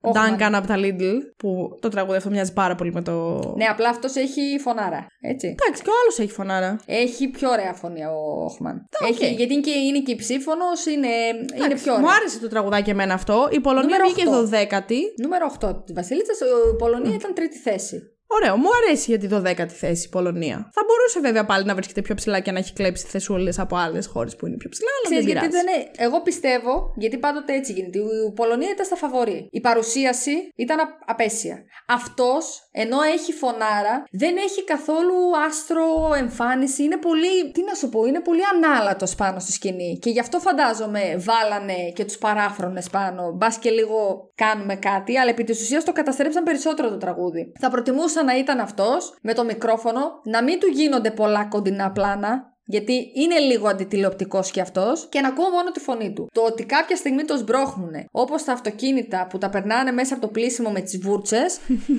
ο Duncan από τα Lidl, που το τραγούδι αυτό μοιάζει πάρα πολύ με το. Ναι, απλά αυτός έχει φωνάρα. Έτσι. Εντάξει, και ο άλλος έχει φωνάρα. Έχει πιο ωραία φωνία ο Όχμαν. Okay. Γιατί είναι και, είναι και υψήφωνος, είναι, είναι πιο ωραία. Μου άρεσε το τραγουδάκι εμένα αυτό. Η Πολωνία βγήκε δωδέκατη. Νούμερο οκτώ τη Βασίλισσα, η Πολωνία ήταν τρίτη θέση. Ωραίο, μου αρέσει για τη δωδέκατη θέση η Πολωνία. Θα μπορούσε βέβαια πάλι να βρίσκεται πιο ψηλά και να έχει κλέψει θεσούλες από άλλες χώρες που είναι πιο ψηλά, αλλά ξέρεις, δεν πειράζει. Γιατί δεν... Εγώ πιστεύω, γιατί πάντοτε έτσι γίνεται. Η Πολωνία ήταν στα φαβορί. Η παρουσίαση ήταν απέσια. Αυτός, ενώ έχει φωνάρα, δεν έχει καθόλου άστρο εμφάνιση. Είναι πολύ, τι να σου πω, είναι πολύ ανάλατος πάνω στη σκηνή. Και γι' αυτό φαντάζομαι βάλανε και τους παράφρονες πάνω. Μπας και λίγο κάνουμε κάτι, αλλά επί της ουσίας το καταστρέψαν περισσότερο το τραγούδι. Θα προτιμούσα να ήταν αυτός με το μικρόφωνο, να μην του γίνονται πολλά κοντινά πλάνα, γιατί είναι λίγο αντιτηλεοπτικός και αυτός, και να ακούω μόνο τη φωνή του. Το ότι κάποια στιγμή το σμπρώχνουνε, όπως τα αυτοκίνητα που τα περνάνε μέσα από το πλήσιμο με τις βούρτσες,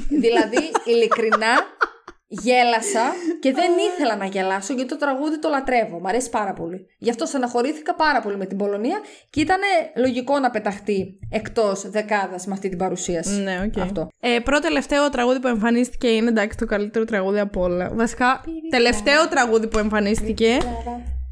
δηλαδή ειλικρινά. Γέλασα και δεν ήθελα να γελάσω γιατί το τραγούδι το λατρεύω. Μ' αρέσει πάρα πολύ. Γι' αυτό στεναχωρήθηκα πάρα πολύ με την Πολωνία και ήταν λογικό να πεταχτεί εκτός δεκάδας με αυτή την παρουσίαση. Ναι, οκ. Okay. Ε, Πρώτο-τελευταίο τραγούδι που εμφανίστηκε είναι εντάξει το καλύτερο τραγούδι από όλα. Βασικά, τελευταίο τραγούδι που εμφανίστηκε.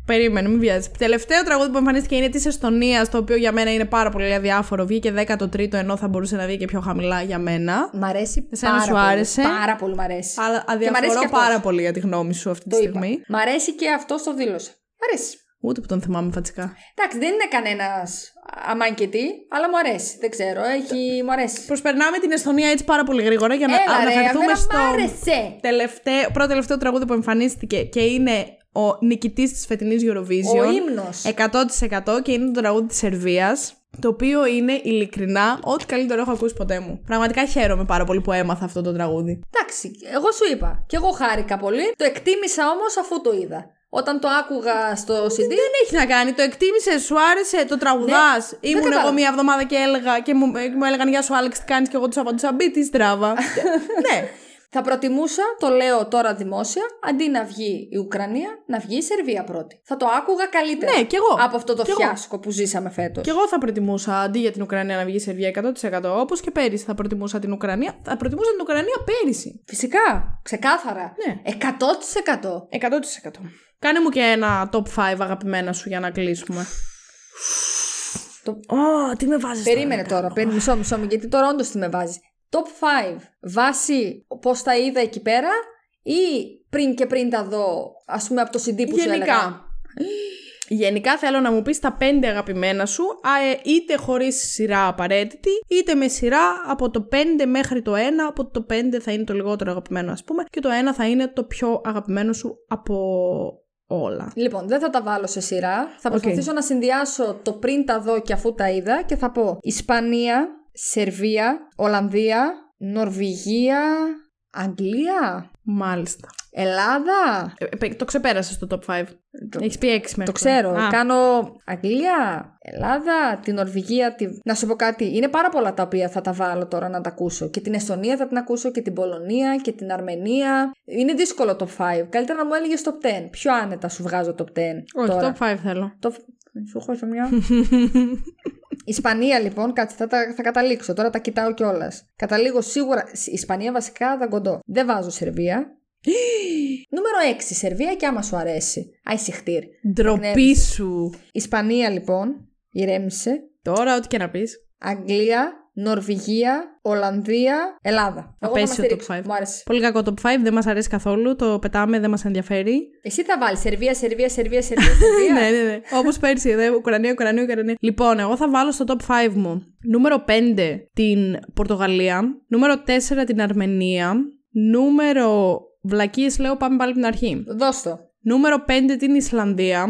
Περίμενε, μην βιάζει. Τελευταίο τραγούδι που εμφανίστηκε είναι της Εστονίας, το οποίο για μένα είναι πάρα πολύ αδιάφορο. Βγήκε δέκατο τρίτο, ενώ θα μπορούσε να βγει και πιο χαμηλά για μένα. Μ' αρέσει Εσένα πάρα σου πολύ. Άρεσε. Πάρα πολύ μ' αρέσει. Αλλά αδιαφορώ αρέσει πάρα πολύ για τη γνώμη σου αυτή το τη στιγμή. Είπα. Μ' αρέσει και αυτό το δήλωσε. Μ' αρέσει. Ούτε που τον θυμάμαι φατσικά. Εντάξει, δεν είναι κανένας αμάνκετη, αλλά μου αρέσει. Δεν ξέρω, έχει... μου αρέσει. Προσπερνάμε την Εστονία έτσι πάρα πολύ γρήγορα για να Έλα, αναφερθούμε ρε, στο. Τελευταίο, πρώτο τελευταίο τραγούδι που εμφανίστηκε και είναι. Ο νικητής της φετινής Eurovision. Ο ύμνος. εκατό τοις εκατό και είναι το τραγούδι της Σερβίας. Το οποίο είναι ειλικρινά ό,τι καλύτερο έχω ακούσει ποτέ μου. Πραγματικά χαίρομαι πάρα πολύ που έμαθα αυτό το τραγούδι. Εντάξει, εγώ σου είπα. Και εγώ χάρηκα πολύ. Το εκτίμησα όμως αφού το είδα. Όταν το άκουγα στο σι ντι. Δεν, δεν έχει να κάνει. Το εκτίμησε, σου άρεσε, το τραγουδάς. Ναι, ήμουν εγώ μία εβδομάδα και έλεγα. Και μου, μου έλεγαν γεια σου, Άλεξ, τι κάνεις και εγώ του απαντούσα. Μπει τη τράβα. Ναι. Θα προτιμούσα, το λέω τώρα δημόσια, αντί να βγει η Ουκρανία, να βγει η Σερβία πρώτη. Θα το άκουγα καλύτερα. Ναι, κι εγώ. Από αυτό το φιάσκο που ζήσαμε φέτος. Κι εγώ θα προτιμούσα αντί για την Ουκρανία να βγει η Σερβία εκατό τοις εκατό. Όπως και πέρυσι θα προτιμούσα την Ουκρανία. Θα προτιμούσα την Ουκρανία πέρυσι. Φυσικά. Ξεκάθαρα. Ναι. εκατό τοις εκατό. εκατό τοις εκατό. Κάνε μου και ένα top πέντε αγαπημένα σου για να κλείσουμε. Το... Oh, τι με βάζεις. Περίμενε τώρα. τώρα. Oh. Μισό, μισό, γιατί τώρα όντως τι με βάζεις. top πέντε βάσει πώς τα είδα εκεί πέρα ή πριν και πριν τα δω, ας πούμε, από το σι ντι που γενικά σου έλεγα. Γενικά θέλω να μου πεις τα πέντε αγαπημένα σου, είτε χωρίς σειρά απαραίτητη, είτε με σειρά από το πέντε μέχρι το ένα. Από το πέντε θα είναι το λιγότερο αγαπημένο, ας πούμε, και το ένα θα είναι το πιο αγαπημένο σου από όλα. Λοιπόν, δεν θα τα βάλω σε σειρά. Θα προσπαθήσω okay. να συνδυάσω το πριν τα δω και αφού τα είδα και θα πω Ισπανία, Σερβία, Ολλανδία, Νορβηγία, Αγγλία. Μάλιστα. Ελλάδα. Ε, το ξεπέρασες στο top πέντε. Το... Έχεις πει έξι μέχρι. Το ξέρω. Α. Κάνω Αγγλία, Ελλάδα, την Νορβηγία. Τη... Να σου πω κάτι. Είναι πάρα πολλά τα οποία θα τα βάλω τώρα να τα ακούσω. Και την Εστονία θα την ακούσω και την Πολωνία και την Αρμενία. Είναι δύσκολο το πέντε. Καλύτερα να μου έλεγες top δέκα. Πιο άνετα σου βγάζω top δέκα. Όχι, τώρα. top πέντε θέλω. Το... Σου έχω σε μια. Ισπανία λοιπόν, κάτσε, θα, θα καταλήξω. Τώρα τα κοιτάω κιόλας. Καταλήγω σίγουρα. Ισπανία βασικά θα κοντώ. Δεν βάζω Σερβία. Νούμερο έξι, Σερβία και άμα σου αρέσει. Αϊσυχτήρ. Ντροπή σου. Ισπανία λοιπόν, ηρέμησε. Τώρα ό,τι και να πεις. Αγγλία, Νορβηγία, Ολλανδία, Ελλάδα. Απέσιο top πέντε. Πολύ κακό top πέντε, δεν μας αρέσει καθόλου. Το πετάμε, δεν μας ενδιαφέρει. Εσύ θα βάλεις Σερβία, Σερβία, Σερβία, Σερβία. Ναι, ναι, ναι. Όπως πέρσι, Ουκρανία, Ουκρανία, Ουκρανία. Λοιπόν, εγώ θα βάλω στο top πέντε μου νούμερο πέντε την Πορτογαλία, νούμερο τέσσερα την Αρμενία, νούμερο. Βλακίες λέω, πάμε πάλι από την αρχή. Δώσ' το. Νούμερο πέντε την Ισλανδία.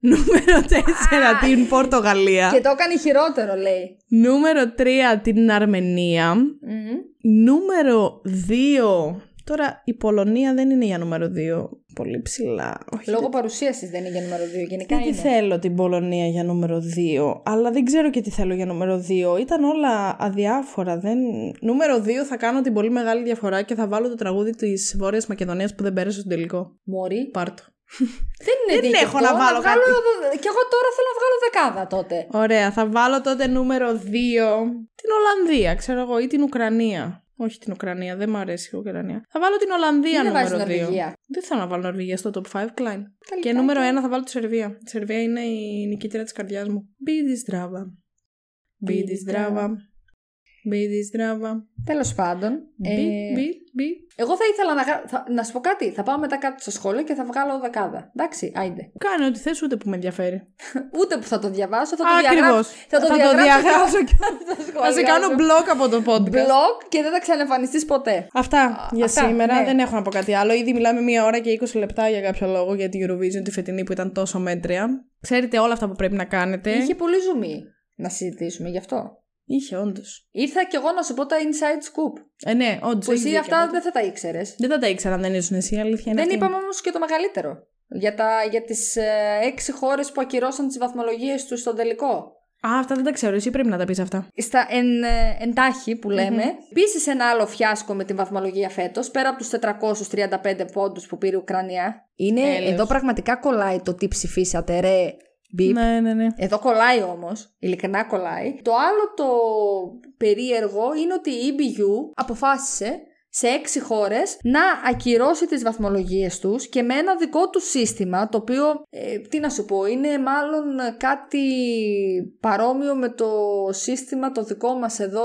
Νούμερο τέσσερα την Πορτογαλία. Και το έκανε χειρότερο, λέει. Νούμερο τρία την Αρμενία. Mm-hmm. Νούμερο δύο. Τώρα η Πολωνία δεν είναι για νούμερο δύο. Πολύ ψηλά. Όχι, λόγω δεν... παρουσίασης δεν είναι για νούμερο δύο. Γενικά δεν είναι. Θέλω την Πολωνία για νούμερο δύο. Αλλά δεν ξέρω και τι θέλω για νούμερο δύο. Ήταν όλα αδιάφορα. Δεν... Νούμερο δύο θα κάνω την πολύ μεγάλη διαφορά και θα βάλω το τραγούδι της Βόρειας Μακεδονίας που δεν πέρασε στον τελικό. Μωρή. Πάρτο. Δεν, δεν έχω να βάλω κάτι. Και εγώ τώρα θέλω να βγάλω δεκάδα τότε. Ωραία. Θα βάλω τότε νούμερο δύο την Ολλανδία, ξέρω εγώ, ή την Ουκρανία. Όχι την Ουκρανία, δεν μου αρέσει η Ουκρανία. Θα βάλω την Ολλανδία δεν νούμερο δύο. Νορβηγία. Δεν θέλω να βάλω Νορβηγία στο top πέντε, Klein. Και νούμερο ένα θα βάλω τη Σερβία. Η Σερβία είναι η νικήτρια της καρδιάς μου. Μπίδι στράβα. Μπίδι στράβα. Μπίδι στράβα. Τέλος πάντων. Εγώ θα ήθελα να, θα, να σου πω κάτι. Θα πάω μετά κάτω στο σχόλιο και θα βγάλω δεκάδα. Εντάξει, άιντε. Κάνε ό,τι θες, ούτε που με ενδιαφέρει. Ούτε που θα το διαβάσω, θα το διαγράψω. Ακριβώς. Θα το θα διαγράψω, το διαγράψω και θα, θα σε κάνω μπλοκ από το podcast. Μπλοκ και δεν θα ξαναεμφανιστείς ποτέ. Αυτά Α, για αυτά, σήμερα. Ναι. Δεν έχω να πω κάτι άλλο. Ήδη μιλάμε μία ώρα και είκοσι λεπτά για κάποιο λόγο για την Eurovision τη φετινή που ήταν τόσο μέτρια. Ξέρετε όλα αυτά που πρέπει να κάνετε. Είχε πολύ ζουμί να συζητήσουμε γι' αυτό. Είχε, όντως. Ήρθα κι εγώ να σου πω τα inside scoop. Ε, ναι, όντως. Που εσύ αυτά δίκαιο. Δεν θα τα ήξερες. Δεν θα τα ήξερα αν δεν ήσουν εσύ, αλήθεια. Δεν είπαμε όμως και το μεγαλύτερο. Για, τα, για τις ε, έξι χώρες που ακυρώσαν τις βαθμολογίες τους στον τελικό. Α, αυτά δεν τα ξέρω. Εσύ πρέπει να τα πεις αυτά. Στα εν, ε, εντάχει που λέμε. Mm-hmm. Επίσης ένα άλλο φιάσκο με την βαθμολογία φέτος, πέρα από τους τετρακόσιους τριάντα πέντε πόντους που πήρε η Ουκρανία. Είναι Έλεος. Εδώ πραγματικά κολλάει το τι ψηφίσατε, ρε. Beep. Ναι, ναι, ναι. Εδώ κολλάει όμως, ειλικρινά κολλάει. Το άλλο το περίεργο είναι ότι η ι μπι γιου αποφάσισε σε έξι χώρες να ακυρώσει τις βαθμολογίες τους και με ένα δικό του σύστημα, το οποίο, ε, τι να σου πω, είναι μάλλον κάτι παρόμοιο με το σύστημα το δικό μας εδώ,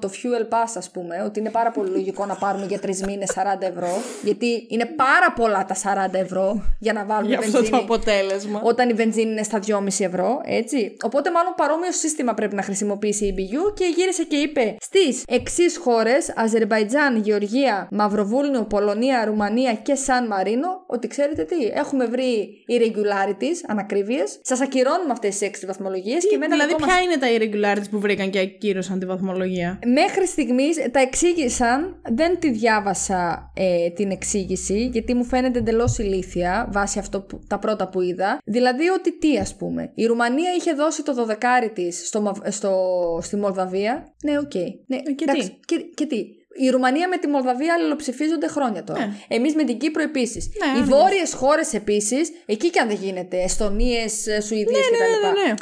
το Fuel Pass, ας πούμε, ότι είναι πάρα πολύ λογικό να πάρουμε για τρεις μήνες σαράντα ευρώ, γιατί είναι πάρα πολλά τα σαράντα ευρώ για να βάλουμε για βενζίνη, αυτό το αποτέλεσμα. Όταν η βενζίνη είναι στα δυόμισι ευρώ, έτσι. Οπότε μάλλον παρόμοιο σύστημα πρέπει να χρησιμοποιήσει η ι μπι γιου και γύρισε και είπε στις εξής χώρες, Αζερμπαϊτζάν, Γεωργία, Μαυροβούνιο, Πολωνία, Ρουμανία και Σαν Μαρίνο, ότι ξέρετε τι, έχουμε βρει irregularities, ανακρίβειες. Σας ακυρώνουμε αυτές τις έξι βαθμολογίες. Και δηλαδή, δικό ποια μας... είναι τα irregularities που βρήκαν και ακύρωσαν τη βαθμολογία. Μέχρι στιγμής τα εξήγησαν, δεν τη διάβασα ε, την εξήγηση, γιατί μου φαίνεται εντελώς ηλίθια βάσει αυτό που, τα πρώτα που είδα. Δηλαδή, ότι τι, ας πούμε. Η Ρουμανία είχε δώσει το δωδεκάρι της στο, στο, στη Μολδαβία. Ναι, οκ. Okay. Ναι, και, εντάξει, τι? Και, και τι. Η Ρουμανία με τη Μολδαβία αλληλοψηφίζονται χρόνια τώρα. Ναι. Εμείς με την Κύπρο επίσης. Ναι, οι βόρειες χώρες επίσης, εκεί κι αν δεν γίνεται. Εστονίες, Σουηδίες ναι, κτλ. Ναι, ναι, ναι.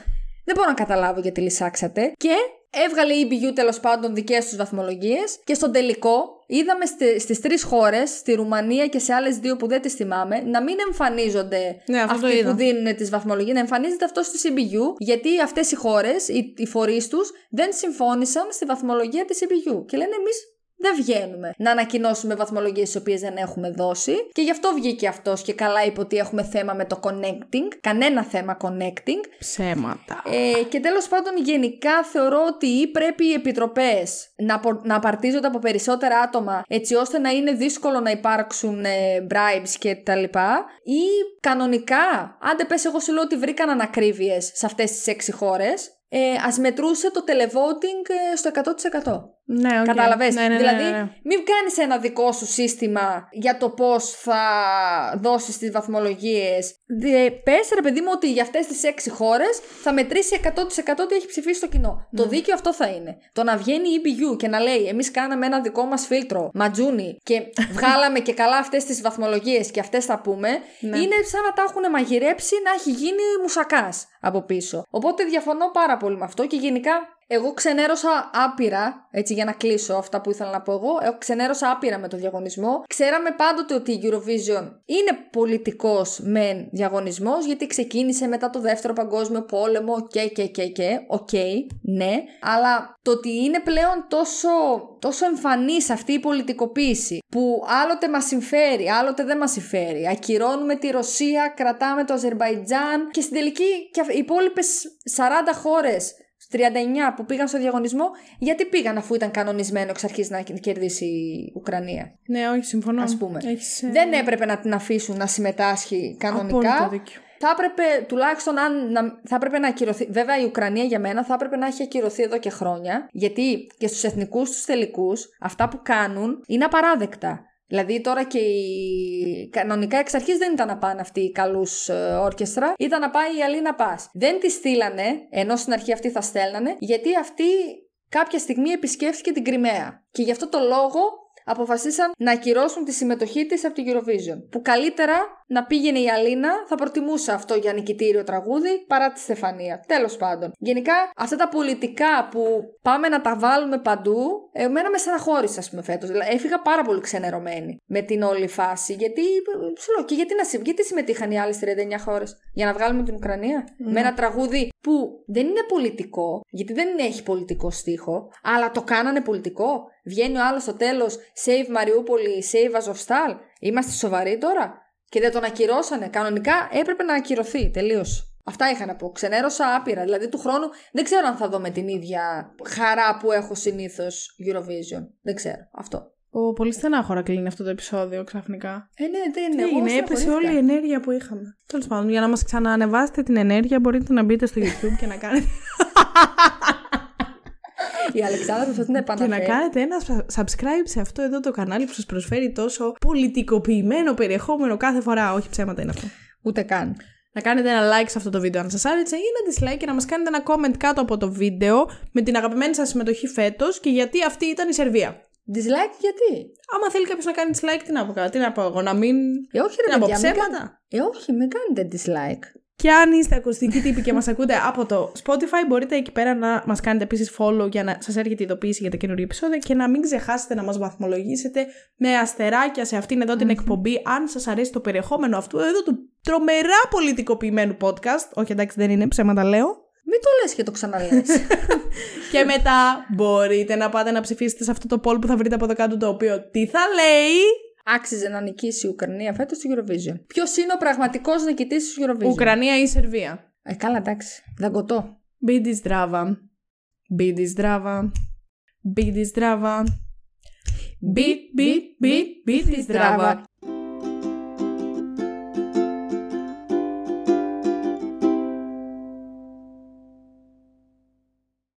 Δεν μπορώ να καταλάβω γιατί λυσάξατε. Και Έβγαλε η Ι Μπι Γιου τέλος πάντων δικές τους βαθμολογίες και στον τελικό είδαμε στι, στις τρεις χώρες, στη Ρουμανία και σε άλλες δύο που δεν τις θυμάμαι, να μην εμφανίζονται ναι, αυτοί που δίνουν τις βαθμολογίες, να εμφανίζεται αυτό στις Ι Μπι Γιου, γιατί αυτές οι χώρες, οι, οι φορείς τους, δεν συμφώνησαν στη βαθμολογία της Ι Μπι Γιου και λένε εμείς δεν βγαίνουμε να ανακοινώσουμε βαθμολογίες τις οποίες δεν έχουμε δώσει. Και γι' αυτό βγήκε αυτός και καλά είπε ότι έχουμε θέμα με το connecting. Κανένα θέμα connecting. Ψέματα. Ε, και τέλος πάντων, γενικά θεωρώ ότι πρέπει οι επιτροπές να, να απαρτίζονται από περισσότερα άτομα, έτσι ώστε να είναι δύσκολο να υπάρξουν ε, bribes και τα λοιπά. Ή κανονικά, άντε πες, εγώ σου λέω ότι βρήκαν ανακρίβειες σε αυτές τις έξι χώρες. Ε, ας μετρούσε το televoting στο εκατό τοις εκατό. Ναι, okay. Κατάλαβες. Ναι, ναι, δηλαδή, ναι, ναι, ναι. Μην κάνεις ένα δικό σου σύστημα για το πώς θα δώσεις τις βαθμολογίες. Δε, πες ρε παιδί μου ότι για αυτές τις έξι χώρες θα μετρήσει εκατό τοις εκατό ότι έχει ψηφίσει το κοινό. Mm. Το δίκαιο αυτό θα είναι. Το να βγαίνει η Ι Μπι Γιου και να λέει εμείς κάναμε ένα δικό μας φίλτρο, ματζούνι, και βγάλαμε και καλά αυτές τις βαθμολογίες και αυτές θα πούμε, ναι. Είναι σαν να τα έχουν μαγειρέψει, να έχει γίνει μουσακάς από πίσω. Οπότε διαφωνώ πάρα πολύ με αυτό και γενικά. Εγώ ξενέρωσα άπειρα, έτσι για να κλείσω αυτά που ήθελα να πω εγώ, εγώ ξενέρωσα άπειρα με το διαγωνισμό. Ξέραμε πάντοτε ότι η Eurovision είναι πολιτικός μεν διαγωνισμός, γιατί ξεκίνησε μετά το δεύτερο παγκόσμιο πόλεμο και και και και, οκ, okay, ναι. Αλλά το ότι είναι πλέον τόσο, τόσο εμφανής αυτή η πολιτικοποίηση, που άλλοτε μας συμφέρει, άλλοτε δεν μας συμφέρει. Ακυρώνουμε τη Ρωσία, κρατάμε το Αζερμπαϊτζάν και στην τελική και οι υπόλοιπες σαράντα χώρες, τριάντα εννιά που πήγαν στο διαγωνισμό, γιατί πήγαν αφού ήταν κανονισμένο εξ αρχής να κερδίσει η Ουκρανία. Ναι, όχι, συμφωνώ. Ας πούμε. Έχεις, ε... δεν έπρεπε να την αφήσουν να συμμετάσχει κανονικά. Δίκιο. Θα έπρεπε τουλάχιστον αν, να, θα έπρεπε να ακυρωθεί. Βέβαια, η Ουκρανία για μένα θα έπρεπε να έχει ακυρωθεί εδώ και χρόνια, γιατί και στους εθνικούς τους τελικούς αυτά που κάνουν είναι απαράδεκτα. Δηλαδή τώρα και η... κανονικά εξ αρχής δεν ήταν να πάνε αυτοί οι καλούς ε, όρκεστρα, ήταν να πάει η Αλίνα Πας. Δεν τη στείλανε, ενώ στην αρχή αυτή θα στέλνανε, γιατί αυτή κάποια στιγμή επισκέφθηκε την Κριμαία. Και γι' αυτό το λόγο αποφασίσαν να ακυρώσουν τη συμμετοχή της από την Eurovision. Που καλύτερα να πήγαινε η Αλίνα, θα προτιμούσε αυτό για νικητήριο τραγούδι παρά τη Στεφανία. Τέλος πάντων. Γενικά, αυτά τα πολιτικά που πάμε να τα βάλουμε παντού, εμένα με στεναχώρησε, ας πούμε, φέτος. Δηλαδή, έφυγα πάρα πολύ ξενερωμένη με την όλη φάση. Γιατί, σου λέω, και γιατί, να, γιατί συμμετείχαν οι άλλες τριάντα εννιά χώρες, για να βγάλουμε την Ουκρανία mm. με ένα τραγούδι που δεν είναι πολιτικό, γιατί δεν έχει πολιτικό στίχο, αλλά το κάνανε πολιτικό. Βγαίνει ο άλλος στο τέλος, save Μαριούπολη, save Αζοβστάλ. Είμαστε σοβαροί τώρα? Και δεν τον ακυρώσανε. Κανονικά έπρεπε να ακυρωθεί τελείως. Αυτά είχα να πω. Ξενέρωσα άπειρα. Δηλαδή του χρόνου δεν ξέρω αν θα δω με την ίδια χαρά που έχω συνήθως Eurovision. Δεν ξέρω. Αυτό. Ο, πολύ στενάχωρα κλείνει αυτό το επεισόδιο ξαφνικά. Ε, ναι, δεν είναι. Έγινε, έπεσε όλη η ενέργεια που είχαμε. Τέλος πάντων, για να μας ξαναανεβάσετε την ενέργεια, μπορείτε να μπείτε στο YouTube και να κάνετε. Η Αλεξάνδρα προσπαθεί την επαναφέρει. Και να κάνετε ένα subscribe σε αυτό εδώ το κανάλι που σας προσφέρει τόσο πολιτικοποιημένο περιεχόμενο κάθε φορά. Όχι, ψέματα είναι αυτό. Ούτε καν. Να κάνετε ένα like σε αυτό το βίντεο αν σας άρεσε, ή ένα dislike και να μας κάνετε ένα comment κάτω από το βίντεο με την αγαπημένη σας συμμετοχή φέτος και γιατί αυτή ήταν η Σερβία. Dislike γιατί? Άμα θέλει κάποιος να κάνει dislike, τι να πω, τι να πω εγώ, να μην. Ε, όχι, ρε, να πω ψέματα. Ε, όχι, μην κάνετε dislike. Και αν είστε ακουστικοί τύποι και μας ακούτε από το Spotify, μπορείτε εκεί πέρα να μας κάνετε επίσης follow για να σας έρχεται η ειδοποίηση για τα καινούργια επεισόδια και να μην ξεχάσετε να μας βαθμολογήσετε με αστεράκια σε αυτήν εδώ την mm-hmm. εκπομπή, αν σας αρέσει το περιεχόμενο αυτού εδώ του τρομερά πολιτικοποιημένου podcast. Όχι, εντάξει, δεν είναι, ψέματα λέω. Μην το λες και το ξαναλες. Και μετά μπορείτε να πάτε να ψηφίσετε σε αυτό το poll που θα βρείτε από εδώ κάτω, το οποίο τι θα λέει? Άξιζε να νικήσει η Ουκρανία φέτος στην Eurovision. Ποιος είναι ο πραγματικός νικητής της Eurovision? Ουκρανία ή Σερβία? Ε, καλά, εντάξει. Δαγκωτό. Μπίντι Στράβα. Μπίντι Στράβα. Μπίντι Στράβα. Μπίτ, μπίτ, μπίτ, μπίτ τη Στράβα.